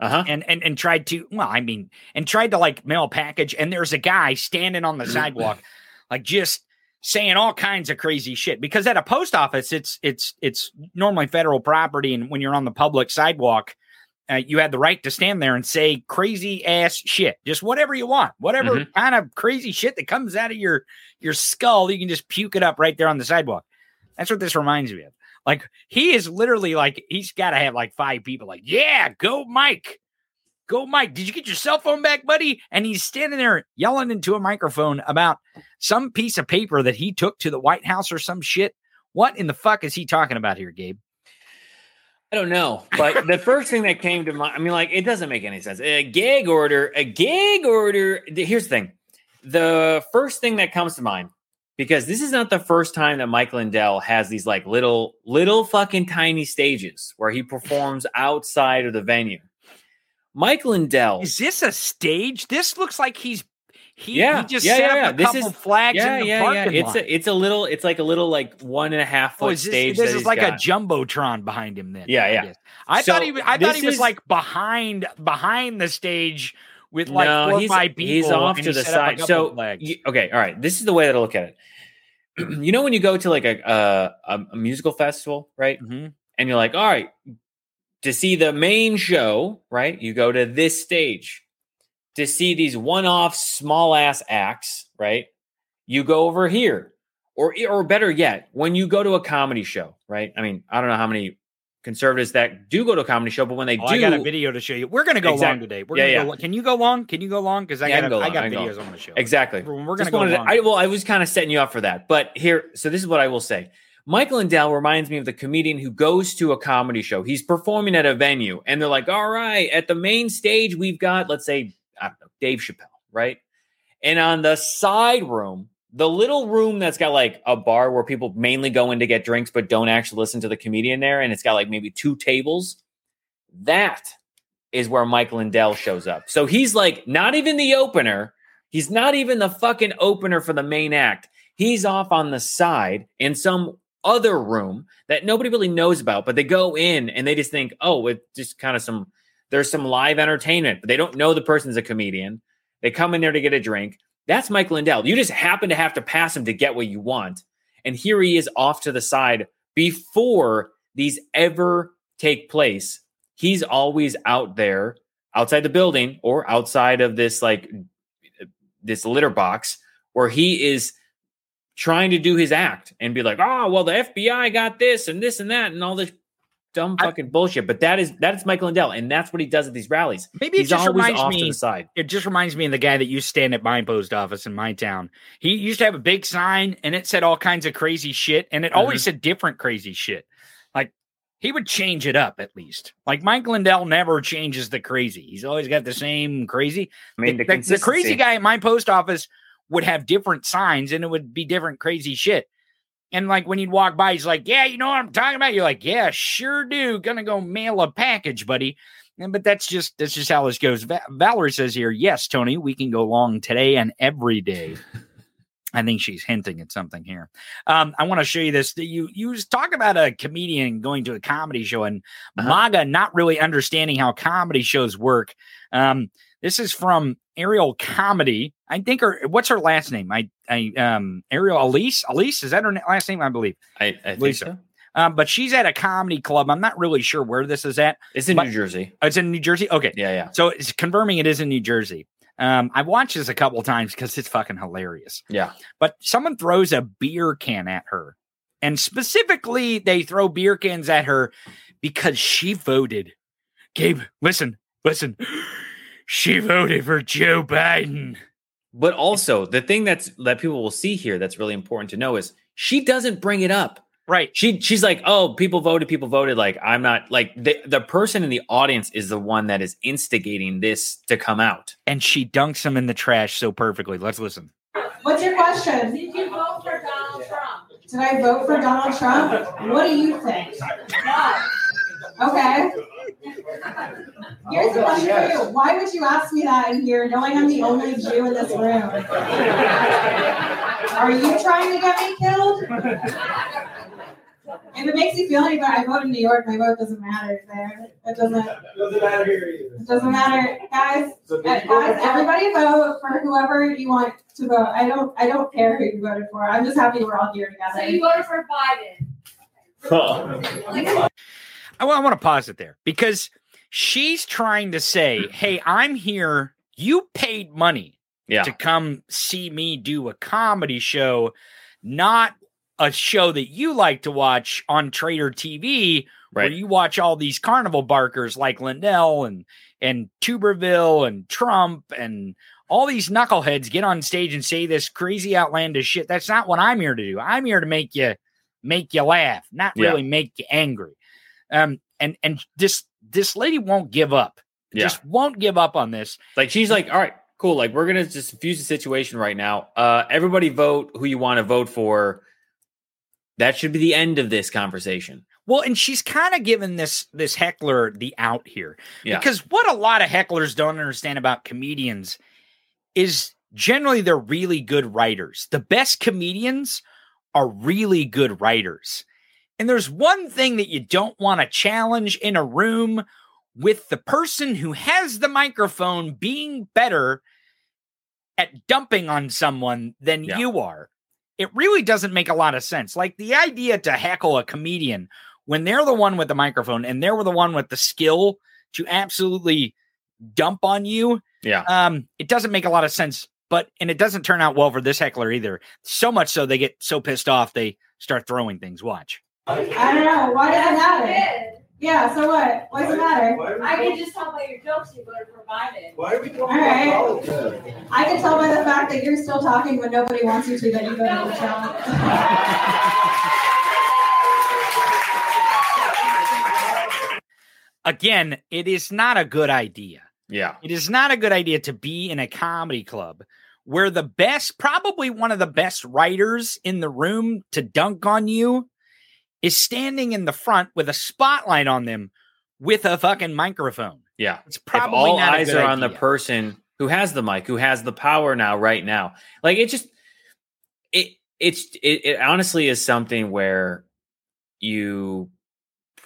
uh-huh. and, and, and tried to, well, I mean, and tried to like mail a package and there's a guy standing on the sidewalk, like just saying all kinds of crazy shit, because at a post office, it's, it's, it's normally federal property. And when you're on the public sidewalk, Uh, you had the right to stand there and say crazy ass shit, just whatever you want, whatever mm-hmm. kind of crazy shit that comes out of your your skull. You can just puke it up right there on the sidewalk. That's what this reminds me of. Like he is literally like he's got to have like five people like, yeah, go, Mike. Go, Mike. Did you get your cell phone back, buddy? And he's standing there yelling into a microphone about some piece of paper that he took to the White House or some shit. What in the fuck is he talking about here, Gabe? I don't know, but the first thing that came to mind, I mean, like, it doesn't make any sense. A gag order, a gag order. Here's the thing. The first thing that comes to mind, because this is not the first time that Mike Lindell has these like little, little fucking tiny stages where he performs outside of the venue. Mike Lindell. Is this a stage? This looks like he's, he, yeah, he just yeah, set yeah, up yeah. a this couple is, flags yeah, in the yeah, parking yeah. It's lot. A, it's a little, it's like a little like one and a half foot oh, this, stage. This is like got. a jumbotron behind him then. Yeah, yeah. I, I so thought he, I thought he was is, like behind, behind the stage with like no, four or five people. He's off to he the side. So, you, okay, all right. This is the way that I look at it. You know when you go to like a uh, a musical festival, right? Mm-hmm. And you're like, all right, to see the main show, right? You go to this stage. To see these one-off small-ass acts, right? You go over here. Or or better yet, when you go to a comedy show, right? I mean, I don't know how many conservatives that do go to a comedy show, but when they oh, do... I got a video to show you. We're going to go exactly. long today. We're yeah, gonna yeah. Go long. Can you go long? Can you go long? Because I, yeah, I, I got I videos go on the show. Exactly. We're going to go long. I, well, I was kind of setting you up for that. But here, so this is what I will say. Michael Lindell reminds me of the comedian who goes to a comedy show. He's performing at a venue, and they're like, all right, at the main stage, we've got, let's say... I don't know, Dave Chappelle, right? And on the side room, the little room that's got like a bar where people mainly go in to get drinks but don't actually listen to the comedian there, and it's got like maybe two tables, that is where Mike Lindell shows up. So he's like not even the opener. He's not even the fucking opener for the main act. He's off on the side in some other room that nobody really knows about, but they go in and they just think, oh, it's just kind of some... There's some live entertainment, but they don't know the person's a comedian. They come in there to get a drink. That's Mike Lindell. You just happen to have to pass him to get what you want. And here he is off to the side before these ever take place. He's always out there outside the building or outside of this, like this litter box where he is trying to do his act and be like, oh, well, the F B I got this and this and that and all this dumb fucking I, bullshit, but that is that's Mike Lindell, and that's what he does at these rallies. Maybe he's it just always reminds off me, to the side. It just reminds me of the guy that used to stand at my post office in my town. He used to have a big sign, and it said all kinds of crazy shit, and it mm-hmm. always said different crazy shit. Like he would change it up at least. Like Mike Lindell never changes the crazy. He's always got the same crazy. I mean, the, the, the crazy guy at my post office would have different signs and it would be different crazy shit. And like when you'd walk by, he's like, yeah, you know what I'm talking about? You're like, yeah, sure do. Gonna go mail a package, buddy. And, but that's just that's just how this goes. Va- Valerie says here, yes, Tony, we can go long today and every day. I think she's hinting at something here. Um, I want to show you this. You, you talk about a comedian going to a comedy show and uh-huh. MAGA not really understanding how comedy shows work. Um, this is from Ariel Comedy. I think her, what's her last name? I, I, um, Ariel Elise. Elise, is that her last name? I believe. I, I think so. Um, but she's at a comedy club. I'm not really sure where this is at. It's in New Jersey. Oh, it's in New Jersey. Okay. Yeah. Yeah. So it's confirming it is in New Jersey. Um, I watched this a couple of times because it's fucking hilarious. Yeah. But someone throws a beer can at her, and specifically they throw beer cans at her because she voted. Gabe, listen, listen. She voted for Joe Biden. But also the thing that's that people will see here that's really important to know is she doesn't bring it up. Right. She she's like, oh, people voted, people voted. Like, I'm not like the, the person in the audience is the one that is instigating this to come out. And she dunks him in the trash so perfectly. Let's listen. What's your question? Did you vote for Donald Trump? Did I vote for Donald Trump? What do you think? Why? Okay. Here's the question for you. Why would you ask me that in here knowing I'm the only Jew in this room? Are you trying to get me killed? If it makes you feel any better, I vote in New York. My vote doesn't matter there. It doesn't. It doesn't matter here either. It doesn't matter, guys. So guys, everybody vote for whoever you want to vote. I don't. I don't care who you voted for. I'm just happy we're all here together. So you voted for Biden. Huh. I, I want to pause it there because she's trying to say, "Hey, I'm here. You paid money yeah. to come see me do a comedy show, not." A show that you like to watch on Trader T V, right. where you watch all these carnival barkers like Lindell and and Tuberville and Trump and all these knuckleheads get on stage and say this crazy outlandish shit. That's not what I'm here to do. I'm here to make you make you laugh, not yeah. really make you angry. Um, and and this this lady won't give up. Yeah. Just won't give up on this. Like she's like, all right, cool. Like we're gonna just diffuse the situation right now. Uh, everybody vote who you want to vote for. That should be the end of this conversation. Well, and she's kind of given this this heckler the out here. Yeah. Because what a lot of hecklers don't understand about comedians is generally they're really good writers. The best comedians are really good writers. And there's one thing that you don't want to challenge in a room with the person who has the microphone being better at dumping on someone than yeah. you are. It really doesn't make a lot of sense. Like the idea to heckle a comedian when they're the one with the microphone and they're the one with the skill to absolutely dump on you. Yeah. Um, it doesn't make a lot of sense, but, and it doesn't turn out well for this heckler either. So much so they get so pissed off. They start throwing things. Watch. I don't know. Why does it matter? Yeah. So what? What's the matter? I can just tell by your jokes you were provided. Why are we going? All right. I can tell by the fact that you're still talking when nobody wants you to that you go to the challenge. Again, it is not a good idea. Yeah. It is not a good idea to be in a comedy club where the best, probably one of the best writers in the room to dunk on you. Is standing in the front with a spotlight on them with a fucking microphone. Yeah. It's probably if all not eyes a good are on idea. The person who has the mic, who has the power now, right now. Like it just, it, it's, it, it honestly is something where you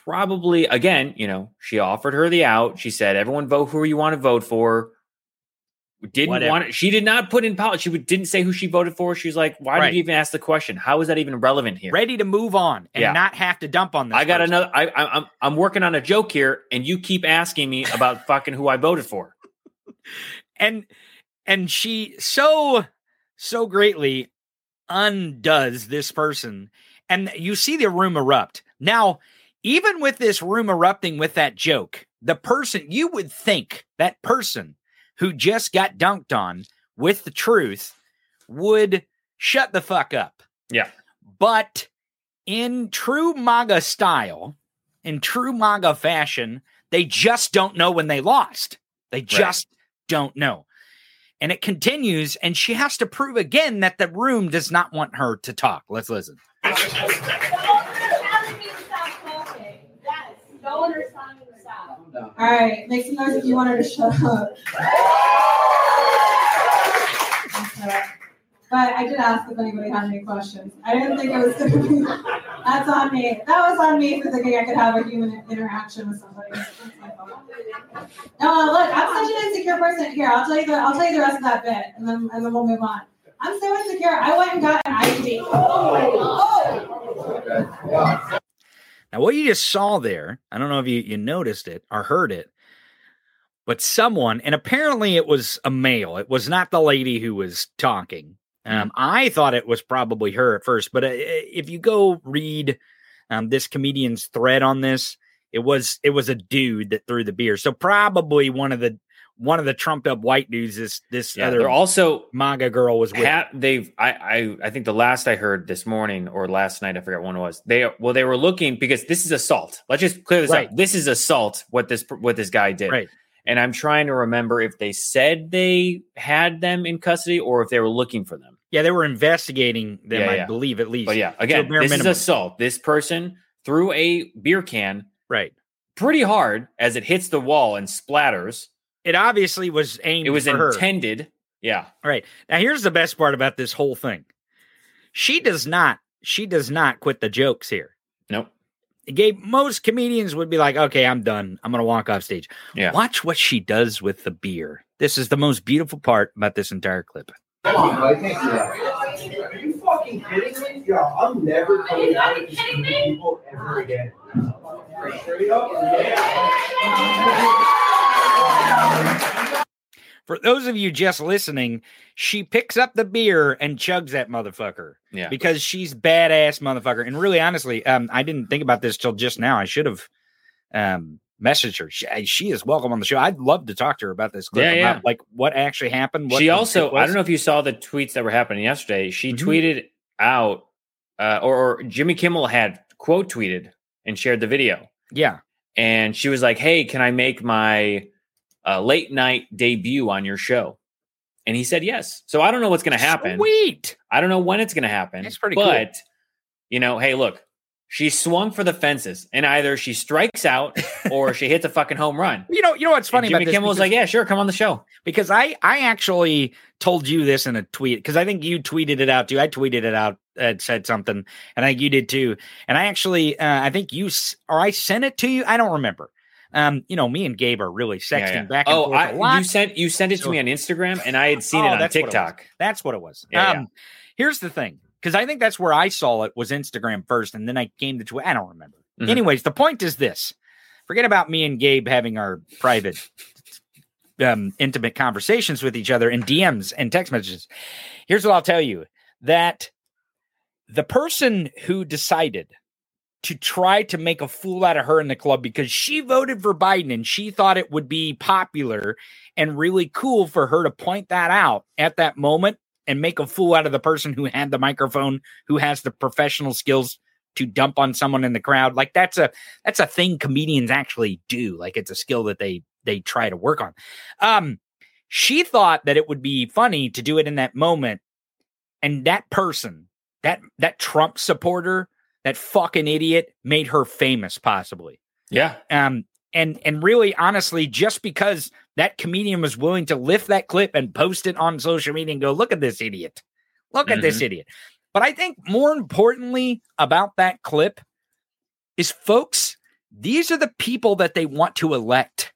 probably, again, you know, she offered her the out. She said, everyone vote who you want to vote for. Didn't Whatever. want it. She did not put in politics. She didn't say who she voted for. She was like, why right. did you even ask the question? How is that even relevant here? Ready to move on and yeah. not have to dump on this. I got person. another. I, I, I'm I'm working on a joke here and you keep asking me about fucking who I voted for. And, and she so, so greatly undoes this person. And you see the room erupt. Now, even with this room erupting with that joke, the person you would think that person who just got dunked on with the truth would shut the fuck up. Yeah. But in true MAGA style, in true MAGA fashion, they just don't know when they lost. They just right. don't know. And it continues, and she has to prove again that the room does not want her to talk. Let's listen. Don't telling me to stop talking. Yes, no one is telling me to stop. No. All right, make some noise if you want her to shut up. But I did ask if anybody had any questions. I didn't think it was going to be. That's on me. That was on me for thinking I could have a human interaction with somebody. No, look, I'm such an insecure person. Here, I'll tell you the I'll tell you the rest of that bit, and then and then we'll move on. I'm so insecure. I went and got an I D. Oh my God. Now, what you just saw there, I don't know if you, you noticed it or heard it, but someone, and apparently it was a male. It was not the lady who was talking. Um, I thought it was probably her at first, but uh, if you go read um, this comedian's thread on this, it was it was a dude that threw the beer. So probably one of the one of the trumped up white dudes. This this yeah, other they're also MAGA girl was with. Ha- they've I, I I think the last I heard this morning or last night, I forget when it was. They well they were looking because this is assault. Let's just clear this right up. This is assault. What this what this guy did. Right. And I'm trying to remember if they said they had them in custody or if they were looking for them. Yeah, they were investigating them, yeah, I yeah. believe, at least. But yeah, again, this minimum. is assault. This person threw a beer can right, pretty hard as it hits the wall and splatters. It obviously was aimed It was for intended. Her. Yeah. Right. Now, here's the best part about this whole thing. She does not. She does not quit the jokes here. Nope. Gabe, most comedians would be like, okay, I'm done. I'm going to walk off stage. Yeah. Watch what she does with the beer. This is the most beautiful part about this entire clip. Come on, buddy. Are you fucking kidding me? Yeah, I'm never coming out of these people ever again. Straight up. Yeah. For those of you just listening, she picks up the beer and chugs that motherfucker. Yeah. Because she's badass motherfucker. And really, honestly, um, I didn't think about this till just now. I should have um, messaged her. She, she is welcome on the show. I'd love to talk to her about this clip. Yeah, about, yeah. Like what actually happened. What she also, I don't know if you saw the tweets that were happening yesterday. She mm-hmm. tweeted out uh, or, or Jimmy Kimmel had quote tweeted and shared the video. Yeah. And she was like, hey, can I make my a late night debut on your show? And he said yes. So I don't know what's going to happen. Sweet. I don't know when it's going to happen. That's pretty but, cool. But, you know, hey, look, she swung for the fences, and either she strikes out or she hits a fucking home run. You know, you know what's funny and Jimmy about this? Jimmy Kimmel was like, yeah, sure, come on the show. Because I, I actually told you this in a tweet, because I think you tweeted it out too. I tweeted it out and said something, and I think you did too. And I actually, uh, I think you, or I sent it to you. I don't remember. Um, you know, me and Gabe are really sexting yeah, yeah. back and oh, forth I, a lot. You sent you sent it so, to me on Instagram, and I had seen oh, it on that's TikTok. What it that's what it was. Yeah, um, yeah. Here's the thing, because I think that's where I saw it was Instagram first, and then I came to Twitter. I don't remember. Mm-hmm. Anyways, the point is this: forget about me and Gabe having our private, um, intimate conversations with each other in D Ms and text messages. Here's what I'll tell you: that the person who decided to try to make a fool out of her in the club because she voted for Biden and she thought it would be popular and really cool for her to point that out at that moment and make a fool out of the person who had the microphone, who has the professional skills to dump on someone in the crowd. Like that's a, that's a thing comedians actually do. Like it's a skill that they, they try to work on. Um, she thought that it would be funny to do it in that moment. And that person, that, that Trump supporter, that fucking idiot made her famous, possibly. Yeah. Um. And and really, honestly, just because that comedian was willing to lift that clip and post it on social media and go, look at this idiot. Look mm-hmm. at this idiot. But I think more importantly about that clip is, folks, these are the people that they want to elect.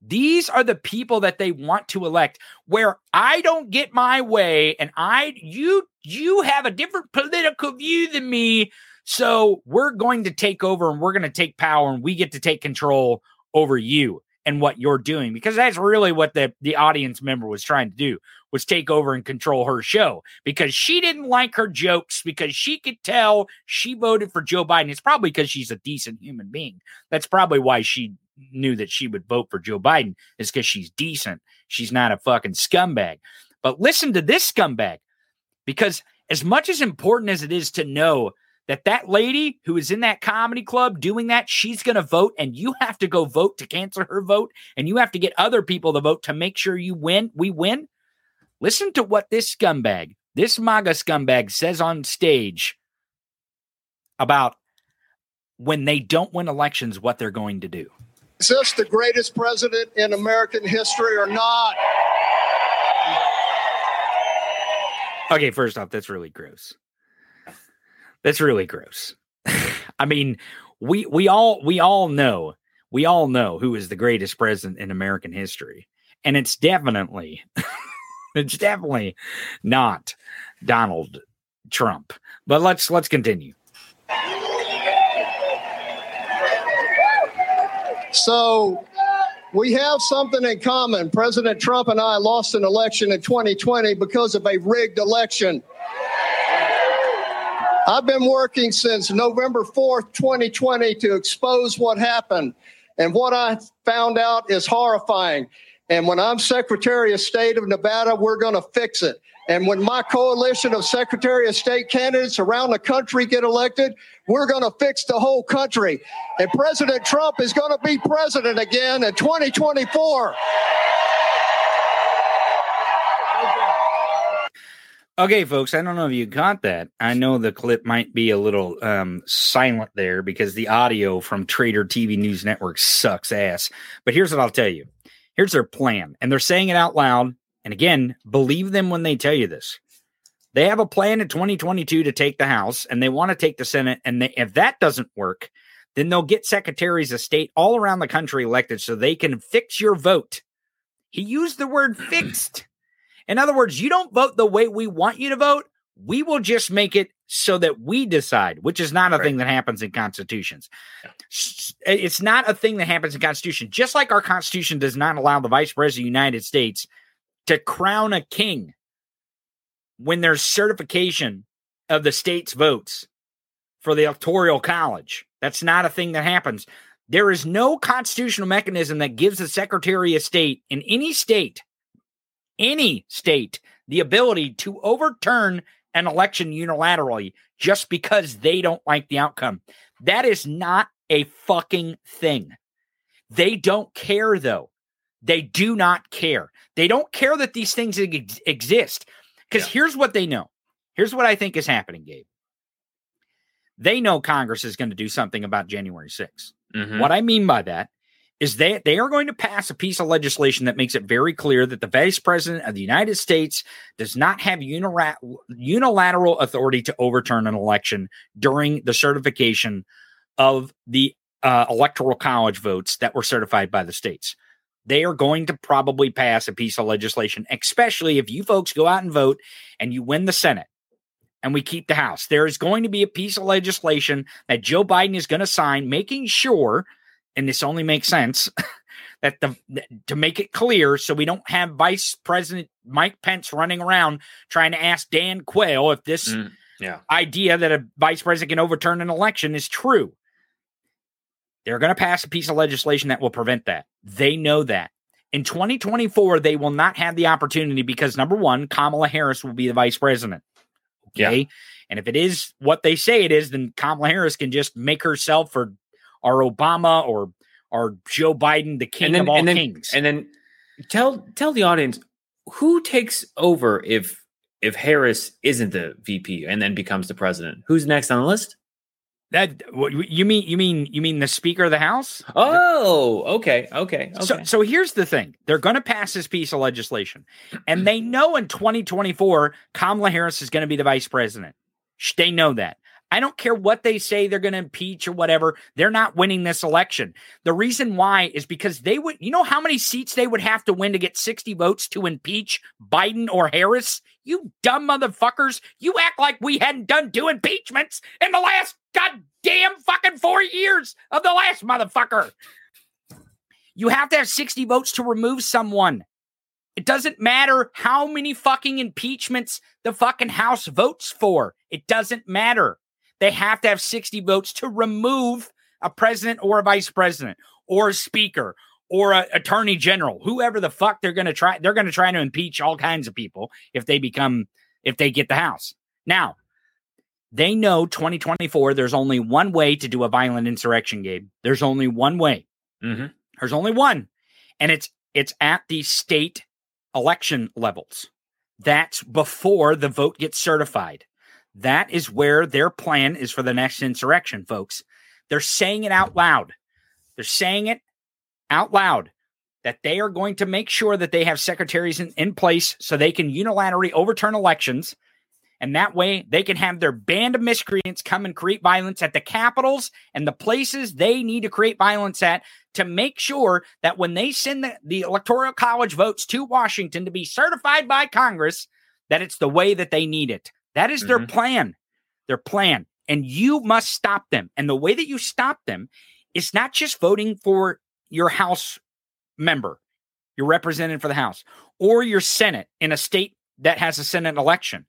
These are the people that they want to elect where I don't get my way and I you you have a different political view than me. So we're going to take over and we're going to take power and we get to take control over you and what you're doing, because that's really what the, the audience member was trying to do, was take over and control her show because she didn't like her jokes, because she could tell she voted for Joe Biden. It's probably because she's a decent human being. That's probably why she knew that she would vote for Joe Biden, is because she's decent. She's not a fucking scumbag. But listen to this scumbag, because as much as important as it is to know that that lady who is in that comedy club doing that, she's going to vote, and you have to go vote to cancel her vote, and you have to get other people to vote to make sure you win. We win. Listen to what this scumbag, this MAGA scumbag says on stage about when they don't win elections, what they're going to do. Is this the greatest president in American history or not? Okay, first off, that's really gross. That's really gross. I mean, we we all we all know we all know who is the greatest president in American history, and it's definitely it's definitely not Donald Trump. But let's let's continue. So we have something in common. President Trump and I lost an election in twenty twenty because of a rigged election. I've been working since November fourth, twenty twenty to expose what happened. And what I found out is horrifying. And when I'm Secretary of State of Nevada, we're going to fix it. And when my coalition of Secretary of State candidates around the country get elected, we're going to fix the whole country. And President Trump is going to be president again in twenty twenty-four. Okay, folks, I don't know if you got that. I know the clip might be a little um, silent there because the audio from Traitor T V News Network sucks ass. But here's what I'll tell you. Here's their plan. And they're saying it out loud. And again, believe them when they tell you this. They have a plan in twenty twenty-two to take the House, and they want to take the Senate. And they, if that doesn't work, then they'll get secretaries of state all around the country elected so they can fix your vote. He used the word fixed. In other words, you don't vote the way we want you to vote. We will just make it so that we decide, which is not a right. thing that happens in constitutions. It's not a thing that happens in constitution. Just like our Constitution does not allow the Vice President of the United States to crown a king when there's certification of the state's votes for the Electoral College. That's not a thing that happens. There is no constitutional mechanism that gives the Secretary of State in any state, any state, the ability to overturn an election unilaterally just because they don't like the outcome. That is not a fucking thing. They don't care, though. They do not care. They don't care that these things ex- exist. Because yeah. here's what they know. Here's what I think is happening, Gabe. They know Congress is going to do something about January sixth. Mm-hmm. What I mean by that is that they are going to pass a piece of legislation that makes it very clear that the Vice President of the United States does not have unira- unilateral authority to overturn an election during the certification of the uh, Electoral College votes that were certified by the states. They are going to probably pass a piece of legislation, especially if you folks go out and vote and you win the Senate and we keep the House. There is going to be a piece of legislation that Joe Biden is going to sign, making sure, and this only makes sense, that the that, to make it clear so we don't have Vice President Mike Pence running around trying to ask Dan Quayle if this mm, yeah. idea that a vice president can overturn an election is true. They're going to pass a piece of legislation that will prevent that. They know that. In twenty twenty-four, they will not have the opportunity because, number one, Kamala Harris will be the vice president. Okay? Yeah. And if it is what they say it is, then Kamala Harris can just make herself or, or Obama or, or Joe Biden the king and then, of all and then, kings. And then tell tell the audience, who takes over if if Harris isn't the V P and then becomes the president? Who's next on the list? That you mean you mean you mean the Speaker of the House? Oh, okay, okay. okay. So, so here's the thing: they're going to pass this piece of legislation, and they know in twenty twenty-four Kamala Harris is going to be the Vice President. They know that. I don't care what they say; they're going to impeach or whatever. They're not winning this election. The reason why is because they would. You know how many seats they would have to win to get sixty votes to impeach Biden or Harris? You dumb motherfuckers! You act like we hadn't done two impeachments in the last. God damn fucking four years of the last motherfucker. You have to have sixty votes to remove someone. It doesn't matter how many fucking impeachments the fucking House votes for. It doesn't matter. They have to have sixty votes to remove a president or a vice president or a speaker or an attorney general, whoever the fuck they're going to try. They're going to try to impeach all kinds of people if they become, if they get the House. Now, they know twenty twenty-four, there's only one way to do a violent insurrection, Gabe. There's only one way. Mm-hmm. There's only one. And it's it's at the state election levels. That's before the vote gets certified. That is where their plan is for the next insurrection, folks. They're saying it out loud. They're saying it out loud that they are going to make sure that they have secretaries in, in place so they can unilaterally overturn elections. And that way they can have their band of miscreants come and create violence at the capitals and the places they need to create violence at to make sure that when they send the, the Electoral College votes to Washington to be certified by Congress, that it's the way that they need it. That is mm-hmm. their plan, their plan. And you must stop them. And the way that you stop them is not just voting for your House member, your representative for the House, or your Senate in a state that has a Senate election.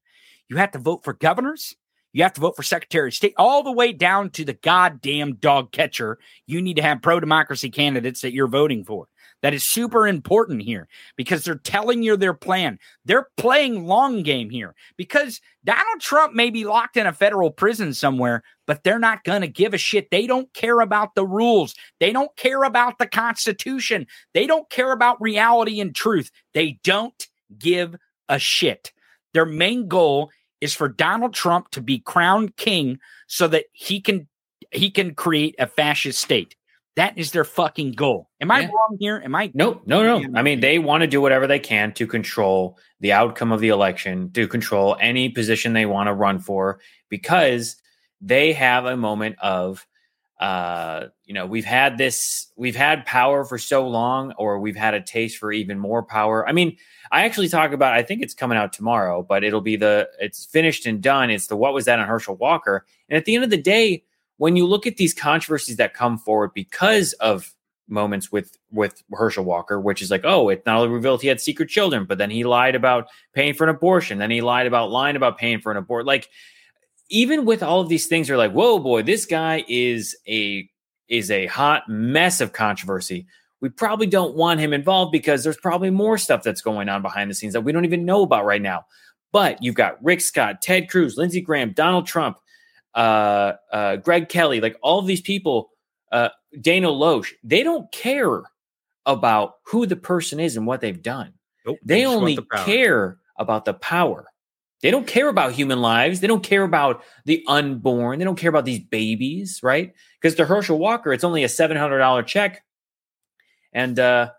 You have to vote for governors. You have to vote for secretary of state, all the way down to the goddamn dog catcher. You need to have pro-democracy candidates that you're voting for. That is super important here because they're telling you their plan. They're playing long game here because Donald Trump may be locked in a federal prison somewhere, but they're not going to give a shit. They don't care about the rules. They don't care about the Constitution. They don't care about reality and truth. They don't give a shit. Their main goal is for Donald Trump to be crowned king so that he can he can create a fascist state. That is their fucking goal. Am I yeah. wrong here? Am I? Nope. No, no, no. I mean, they want to do whatever they can to control the outcome of the election, to control any position they want to run for, because they have a moment of, uh, you know, we've had this, we've had power for so long, or we've had a taste for even more power. I mean, I actually talk about, I think it's coming out tomorrow, but it'll be the, it's finished and done. It's the, what was that on Herschel Walker? And at the end of the day, when you look at these controversies that come forward because of moments with, with Herschel Walker, which is like, oh, it not only revealed he had secret children, but then he lied about paying for an abortion. Then he lied about lying about paying for an abortion. Like, even with all of these things, you're like, whoa, boy, this guy is a, is a hot mess of controversy. We probably don't want him involved because there's probably more stuff that's going on behind the scenes that we don't even know about right now. But you've got Rick Scott, Ted Cruz, Lindsey Graham, Donald Trump, uh, uh, Greg Kelly, like all of these people, uh, Dana Loesch. They don't care about who the person is and what they've done. Nope, they, they only the care about the power. They don't care about human lives. They don't care about the unborn. They don't care about these babies, right? Because to Herschel Walker, it's only a seven hundred dollars check. And uh,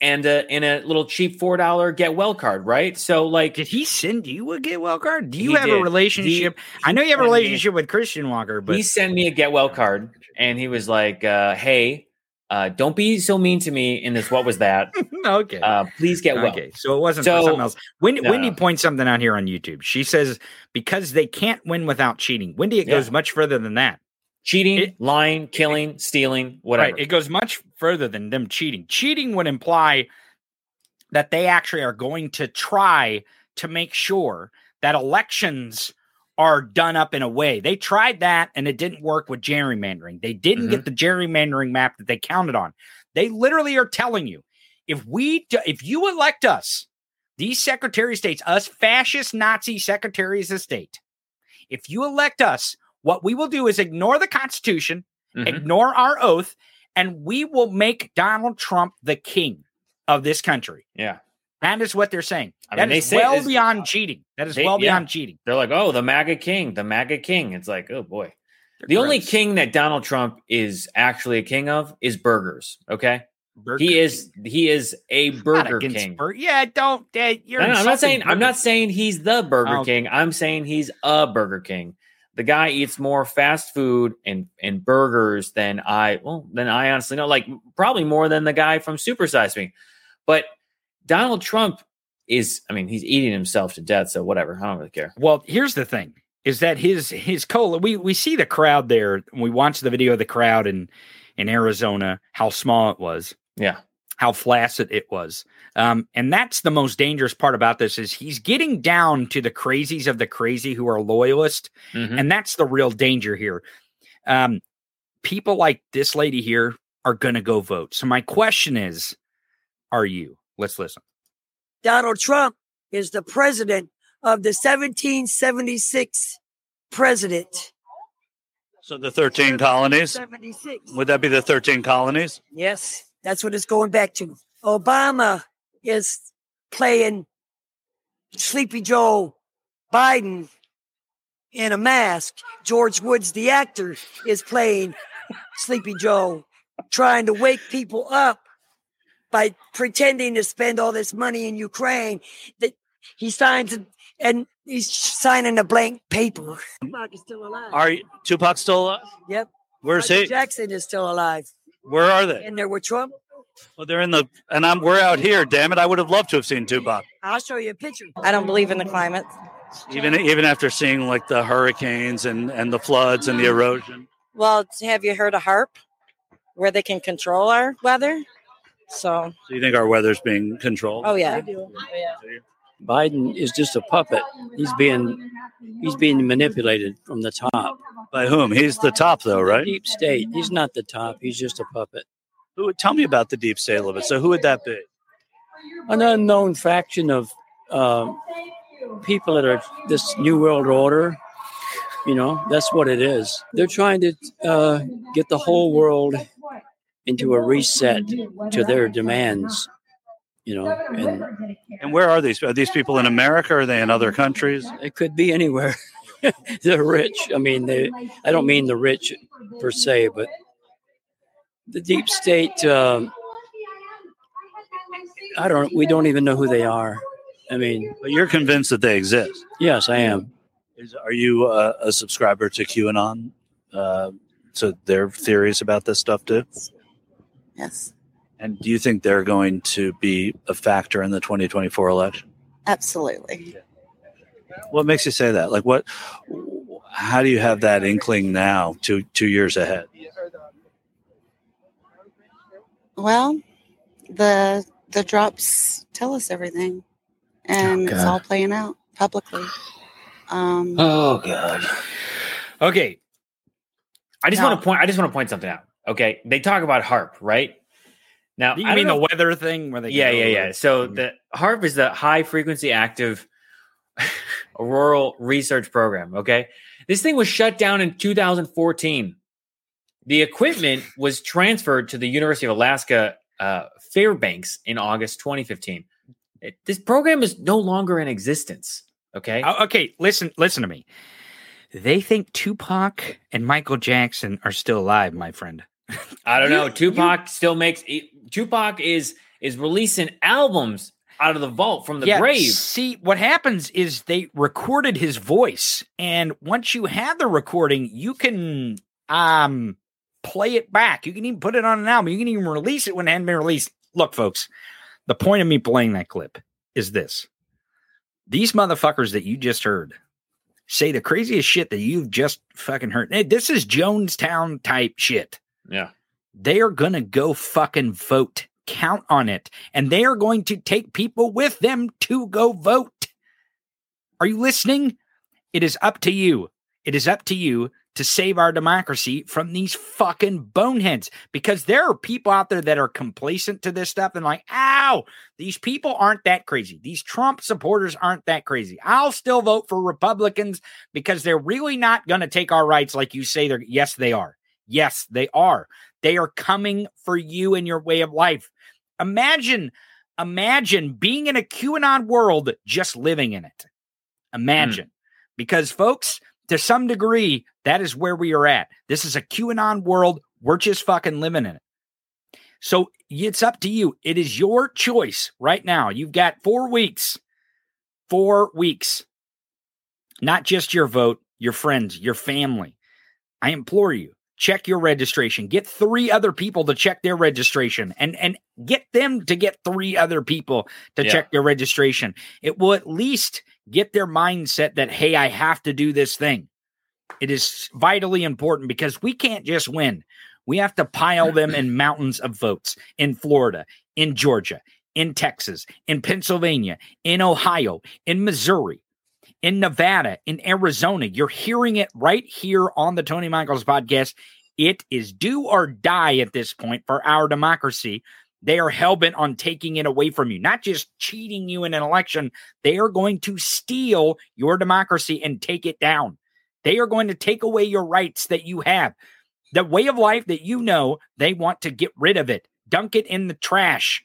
and uh, in a little cheap four dollar get well card, right? So, like, did he send you a get well card? Do you have did. a relationship? He, I know you have a relationship me, with Christian Walker, but he sent me a get well card, and he was like, uh, "Hey, uh, don't be so mean to me in this. What was that? okay, uh, please get well." Okay, so it wasn't so, for something else. Wendy, no. Wendy points something out here on YouTube. She says because they can't win without cheating. Wendy, it yeah. goes much further than that. Cheating, it, lying, killing, it, stealing, whatever. Right. It goes much further than them cheating. Cheating would imply that they actually are going to try to make sure that elections are done up in a way. They tried that, and it didn't work with gerrymandering. They didn't mm-hmm. get the gerrymandering map that they counted on. They literally are telling you, if we, do, if you elect us, these secretary of states, us fascist Nazi secretaries of state, if you elect us, what we will do is ignore the Constitution, mm-hmm. ignore our oath, and we will make Donald Trump the king of this country. Yeah. That is what they're saying. I that mean, is they say well beyond cheating. That is they, well beyond yeah. cheating. They're like, oh, the MAGA king, the MAGA king. It's like, oh, boy. They're the gross. Only king that Donald Trump is actually a king of is burgers, okay? Burger he is king. He is a Burger King. Bur- yeah, don't. Uh, you're no, no, I'm not saying burger. I'm not saying he's the Burger oh. King. I'm saying he's a Burger King. The guy eats more fast food and, and burgers than I, well, than I honestly know, like probably more than the guy from Super Size Me. But Donald Trump is, I mean, he's eating himself to death. So whatever. I don't really care. Well, here's the thing is that his, his cola, we, we see the crowd there. We watched the video of the crowd in, in Arizona, how small it was. Yeah. How flaccid it was. Um, and that's the most dangerous part about this is he's getting down to the crazies of the crazy who are loyalist. Mm-hmm. And that's the real danger here. Um, people like this lady here are going to go vote. So my question is, are you? Let's listen. Donald Trump is the president of the seventeen seventy-six president. So the thirteen colonies? seventy-six Would that be the thirteen colonies? Yes. That's what it's going back to. Obama is playing Sleepy Joe Biden in a mask. George Woods, the actor, is playing Sleepy Joe, trying to wake people up by pretending to spend all this money in Ukraine. That he signs a, and he's signing a blank paper. Tupac is still alive. Are you, Tupac still alive? Yep. Where's Michael he? Jackson is still alive. Where are they? And there were Trump. Well, they're in the, and I'm, we're out here, damn it. I would have loved to have seen Tupac. I'll show you a picture. I don't believe in the climate. Even even after seeing like the hurricanes and, and the floods and the erosion. Well, have you heard of HAARP, where they can control our weather? So, so you think our weather's being controlled? Oh, yeah. I do. Oh, yeah. Biden is just a puppet. He's being he's being manipulated from the top. By whom? He's the top, though, right? Deep state. He's not the top. He's just a puppet. Who, tell me about the deep state a little bit. So who would that be? An unknown faction of uh, people that are this New World Order. You know, that's what it is. They're trying to uh, get the whole world into a reset to their demands. You know, and, and where are these? Are these people in America? Or are they in other countries? It could be anywhere. They're rich. I mean, they. I don't mean the rich per se, but the deep state. Um, I don't. We don't even know who they are. I mean, but you're convinced that they exist. Yes, I am. Is, are you uh, a subscriber to QAnon? Uh, so their theories about this stuff too. Yes. And do you think they're going to be a factor in the twenty twenty-four election? Absolutely. What makes you say that? Like, what? How do you have that inkling now, two two years ahead? Well, the the drops tell us everything, and oh, it's all playing out publicly. Um, oh God. Okay. I just no. want to point. I just want to point something out. Okay, they talk about HAARP, right? Now, you I mean the know, weather thing where they yeah yeah yeah. So mm-hmm. the HAARP is the High Frequency Active Rural Research Program. Okay, this thing was shut down in two thousand fourteen. The equipment was transferred to the University of Alaska uh, Fairbanks in August twenty fifteen. It, this program is no longer in existence. Okay, uh, okay. Listen, listen to me. They think Tupac and Michael Jackson are still alive, my friend. I don't you, know. Tupac you, still makes. Tupac is is releasing albums out of the vault from the yeah, grave. See, what happens is they recorded his voice, and once you have the recording, you can um play it back. You can even put it on an album. You can even release it when it hadn't been released. Look, folks, the point of me playing that clip is this: these motherfuckers that you just heard say the craziest shit that you've just fucking heard. Hey, this is Jonestown type shit. Yeah, they are going to go fucking vote. Count on it. And they are going to take people with them to go vote. Are you listening? It is up to you. It is up to you to save our democracy from these fucking boneheads, because there are people out there that are complacent to this stuff and like, ow, these people aren't that crazy. These Trump supporters aren't that crazy. I'll still vote for Republicans because they're really not going to take our rights like you say they're. Yes, they are. Yes, they are. They are coming for you and your way of life. Imagine, imagine being in a QAnon world, just living in it. Imagine. Mm. Because, folks, to some degree, that is where we are at. This is a QAnon world. We're just fucking living in it. So it's up to you. It is your choice right now. You've got four weeks. Four weeks. Not just your vote, your friends, your family. I implore you. Check your registration. Get three other people to check their registration and, and get them to get three other people to yeah. check their registration. It will at least get their mindset that, hey, I have to do this thing. It is vitally important because we can't just win. We have to pile them in mountains of votes in Florida, in Georgia, in Texas, in Pennsylvania, in Ohio, in Missouri. In Nevada, in Arizona, you're hearing it right here on the Tony Michaels podcast. It is do or die at this point for our democracy. They are hell-bent on taking it away from you, not just cheating you in an election. They are going to steal your democracy and take it down. They are going to take away your rights that you have. The way of life that you know, they want to get rid of it. Dunk it in the trash.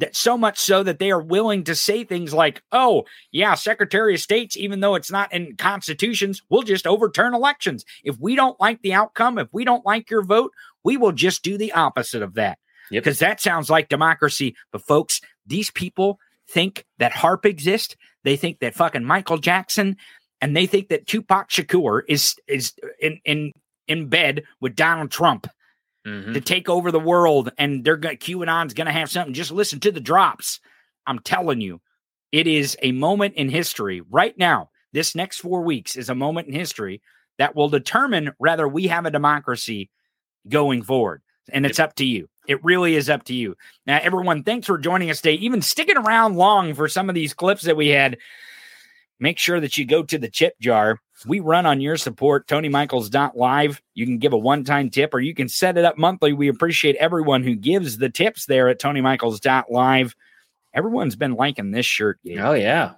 That so much so that they are willing to say things like, oh, yeah, Secretary of States, even though it's not in constitutions, we'll just overturn elections. If we don't like the outcome, if we don't like your vote, we will just do the opposite of that. Yep. Because that sounds like democracy. But folks, these people think that HAARP exists. They think that fucking Michael Jackson and they think that Tupac Shakur is is in in, in bed with Donald Trump. Mm-hmm. To take over the world, and they're going QAnon's going to have something. Just listen to the drops. I'm telling you, it is a moment in history right now. This next four weeks is a moment in history that will determine whether we have a democracy going forward. And it's up to you. It really is up to you. Now, everyone, thanks for joining us today. Even sticking around long for some of these clips that we had. Make sure that you go to the chip jar. We run on your support, tony michaels dot live. You can give a one-time tip or you can set it up monthly. We appreciate everyone who gives the tips there at tony michaels dot live. Everyone's been liking this shirt. Gabe. Oh, yeah.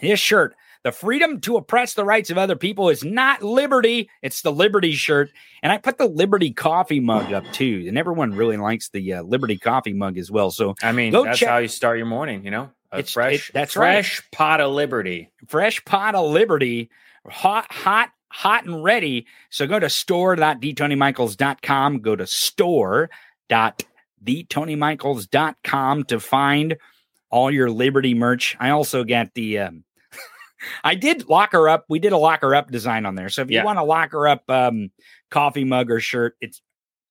This shirt, the freedom to oppress the rights of other people is not liberty. It's the Liberty shirt. And I put the Liberty coffee mug up, too. And everyone really likes the uh, Liberty coffee mug as well. So, I mean, that's check- how you start your morning, you know? A it's fresh. It, that's fresh right. pot of liberty. Fresh pot of liberty. Hot, hot, hot and ready. So go to store dot d tony michaels dot com. Go to store dot d tony michaels dot com to find all your Liberty merch. I also got the, um, I did lock her up. We did a lock her up design on there. So if yeah. you want to lock her up um, coffee mug or shirt, it's,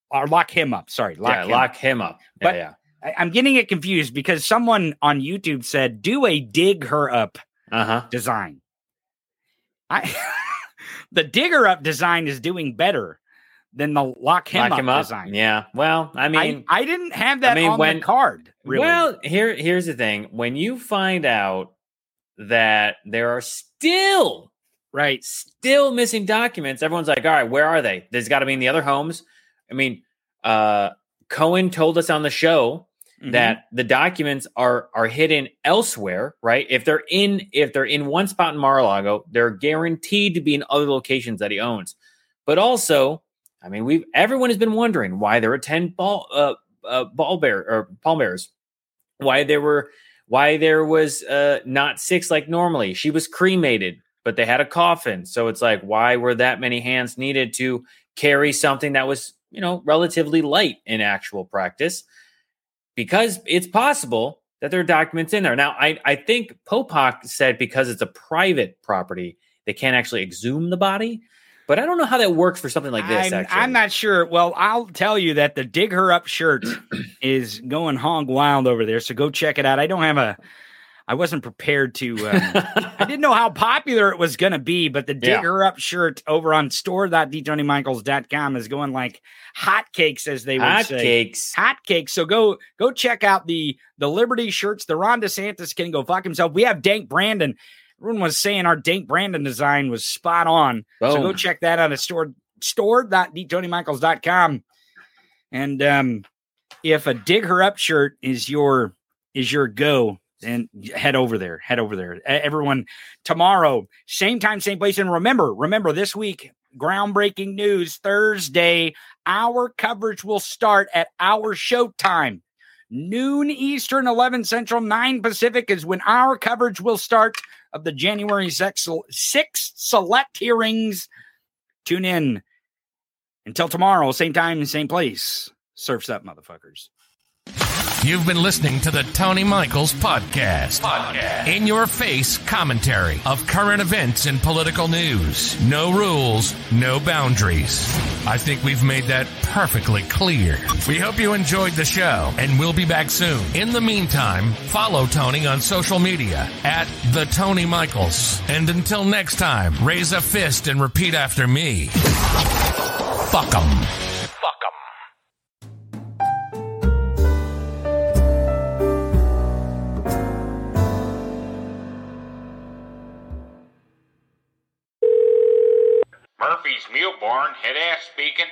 or lock him up. Sorry. Lock, yeah, him, lock up. him up. Yeah, but yeah. I, I'm getting it confused because someone on YouTube said, do a dig her up uh-huh. design. I, the digger up design is doing better than the lock him, lock up, him up design. Yeah. Well, I mean, I, I didn't have that I mean, on when, the card. Really. Well, here, here's the thing. When you find out that there are still, right, still missing documents, everyone's like, all right, where are they? There's got to be in the other homes. I mean, uh, Cohen told us on the show mm-hmm. that the documents are are hidden elsewhere, right? If they're in if they're in one spot in Mar-a-Lago, they're guaranteed to be in other locations that he owns. But also, I mean, we've everyone has been wondering why there were ten ball uh, uh ball bear or palm bears, why there were why there was uh, not six like normally. She was cremated, but they had a coffin, so it's like why were that many hands needed to carry something that was, you know, relatively light in actual practice, because it's possible that there are documents in there. Now, I, I think Popak said because it's a private property, they can't actually exhume the body. But I don't know how that works for something like this. I'm, actually. I'm not sure. Well, I'll tell you that the Dig Her Up shirt is going hog wild over there. So go check it out. I don't have a I wasn't prepared to. Um, I didn't know how popular it was going to be, but the Dig yeah. Her Up shirt over on store dot d tony michaels dot com is going like hotcakes, as they would hot say. Hotcakes. Hotcakes. So go go check out the, the Liberty shirts. The Ron DeSantis can go fuck himself. We have Dank Brandon. Everyone was saying our Dank Brandon design was spot on. Boom. So go check that out at store, store dot d tony michaels dot com. And um, if a Dig Her Up shirt is your is your go, and head over there, head over there. Everyone, tomorrow, same time, same place. And remember, remember this week, groundbreaking news, Thursday, our coverage will start at our showtime. Noon Eastern, eleven Central, nine Pacific is when our coverage will start of the January sixth select hearings. Tune in. Until tomorrow, same time, same place. Surf's up, motherfuckers. You've been listening to the Tony Michaels Podcast. Podcast. In-your-face commentary of current events and political news. No rules, no boundaries. I think we've made that perfectly clear. We hope you enjoyed the show, and we'll be back soon. In the meantime, follow Tony on social media at The Tony Michaels. And until next time, raise a fist and repeat after me. Fuck 'em. Murphy's Mule Barn, head ass speaking.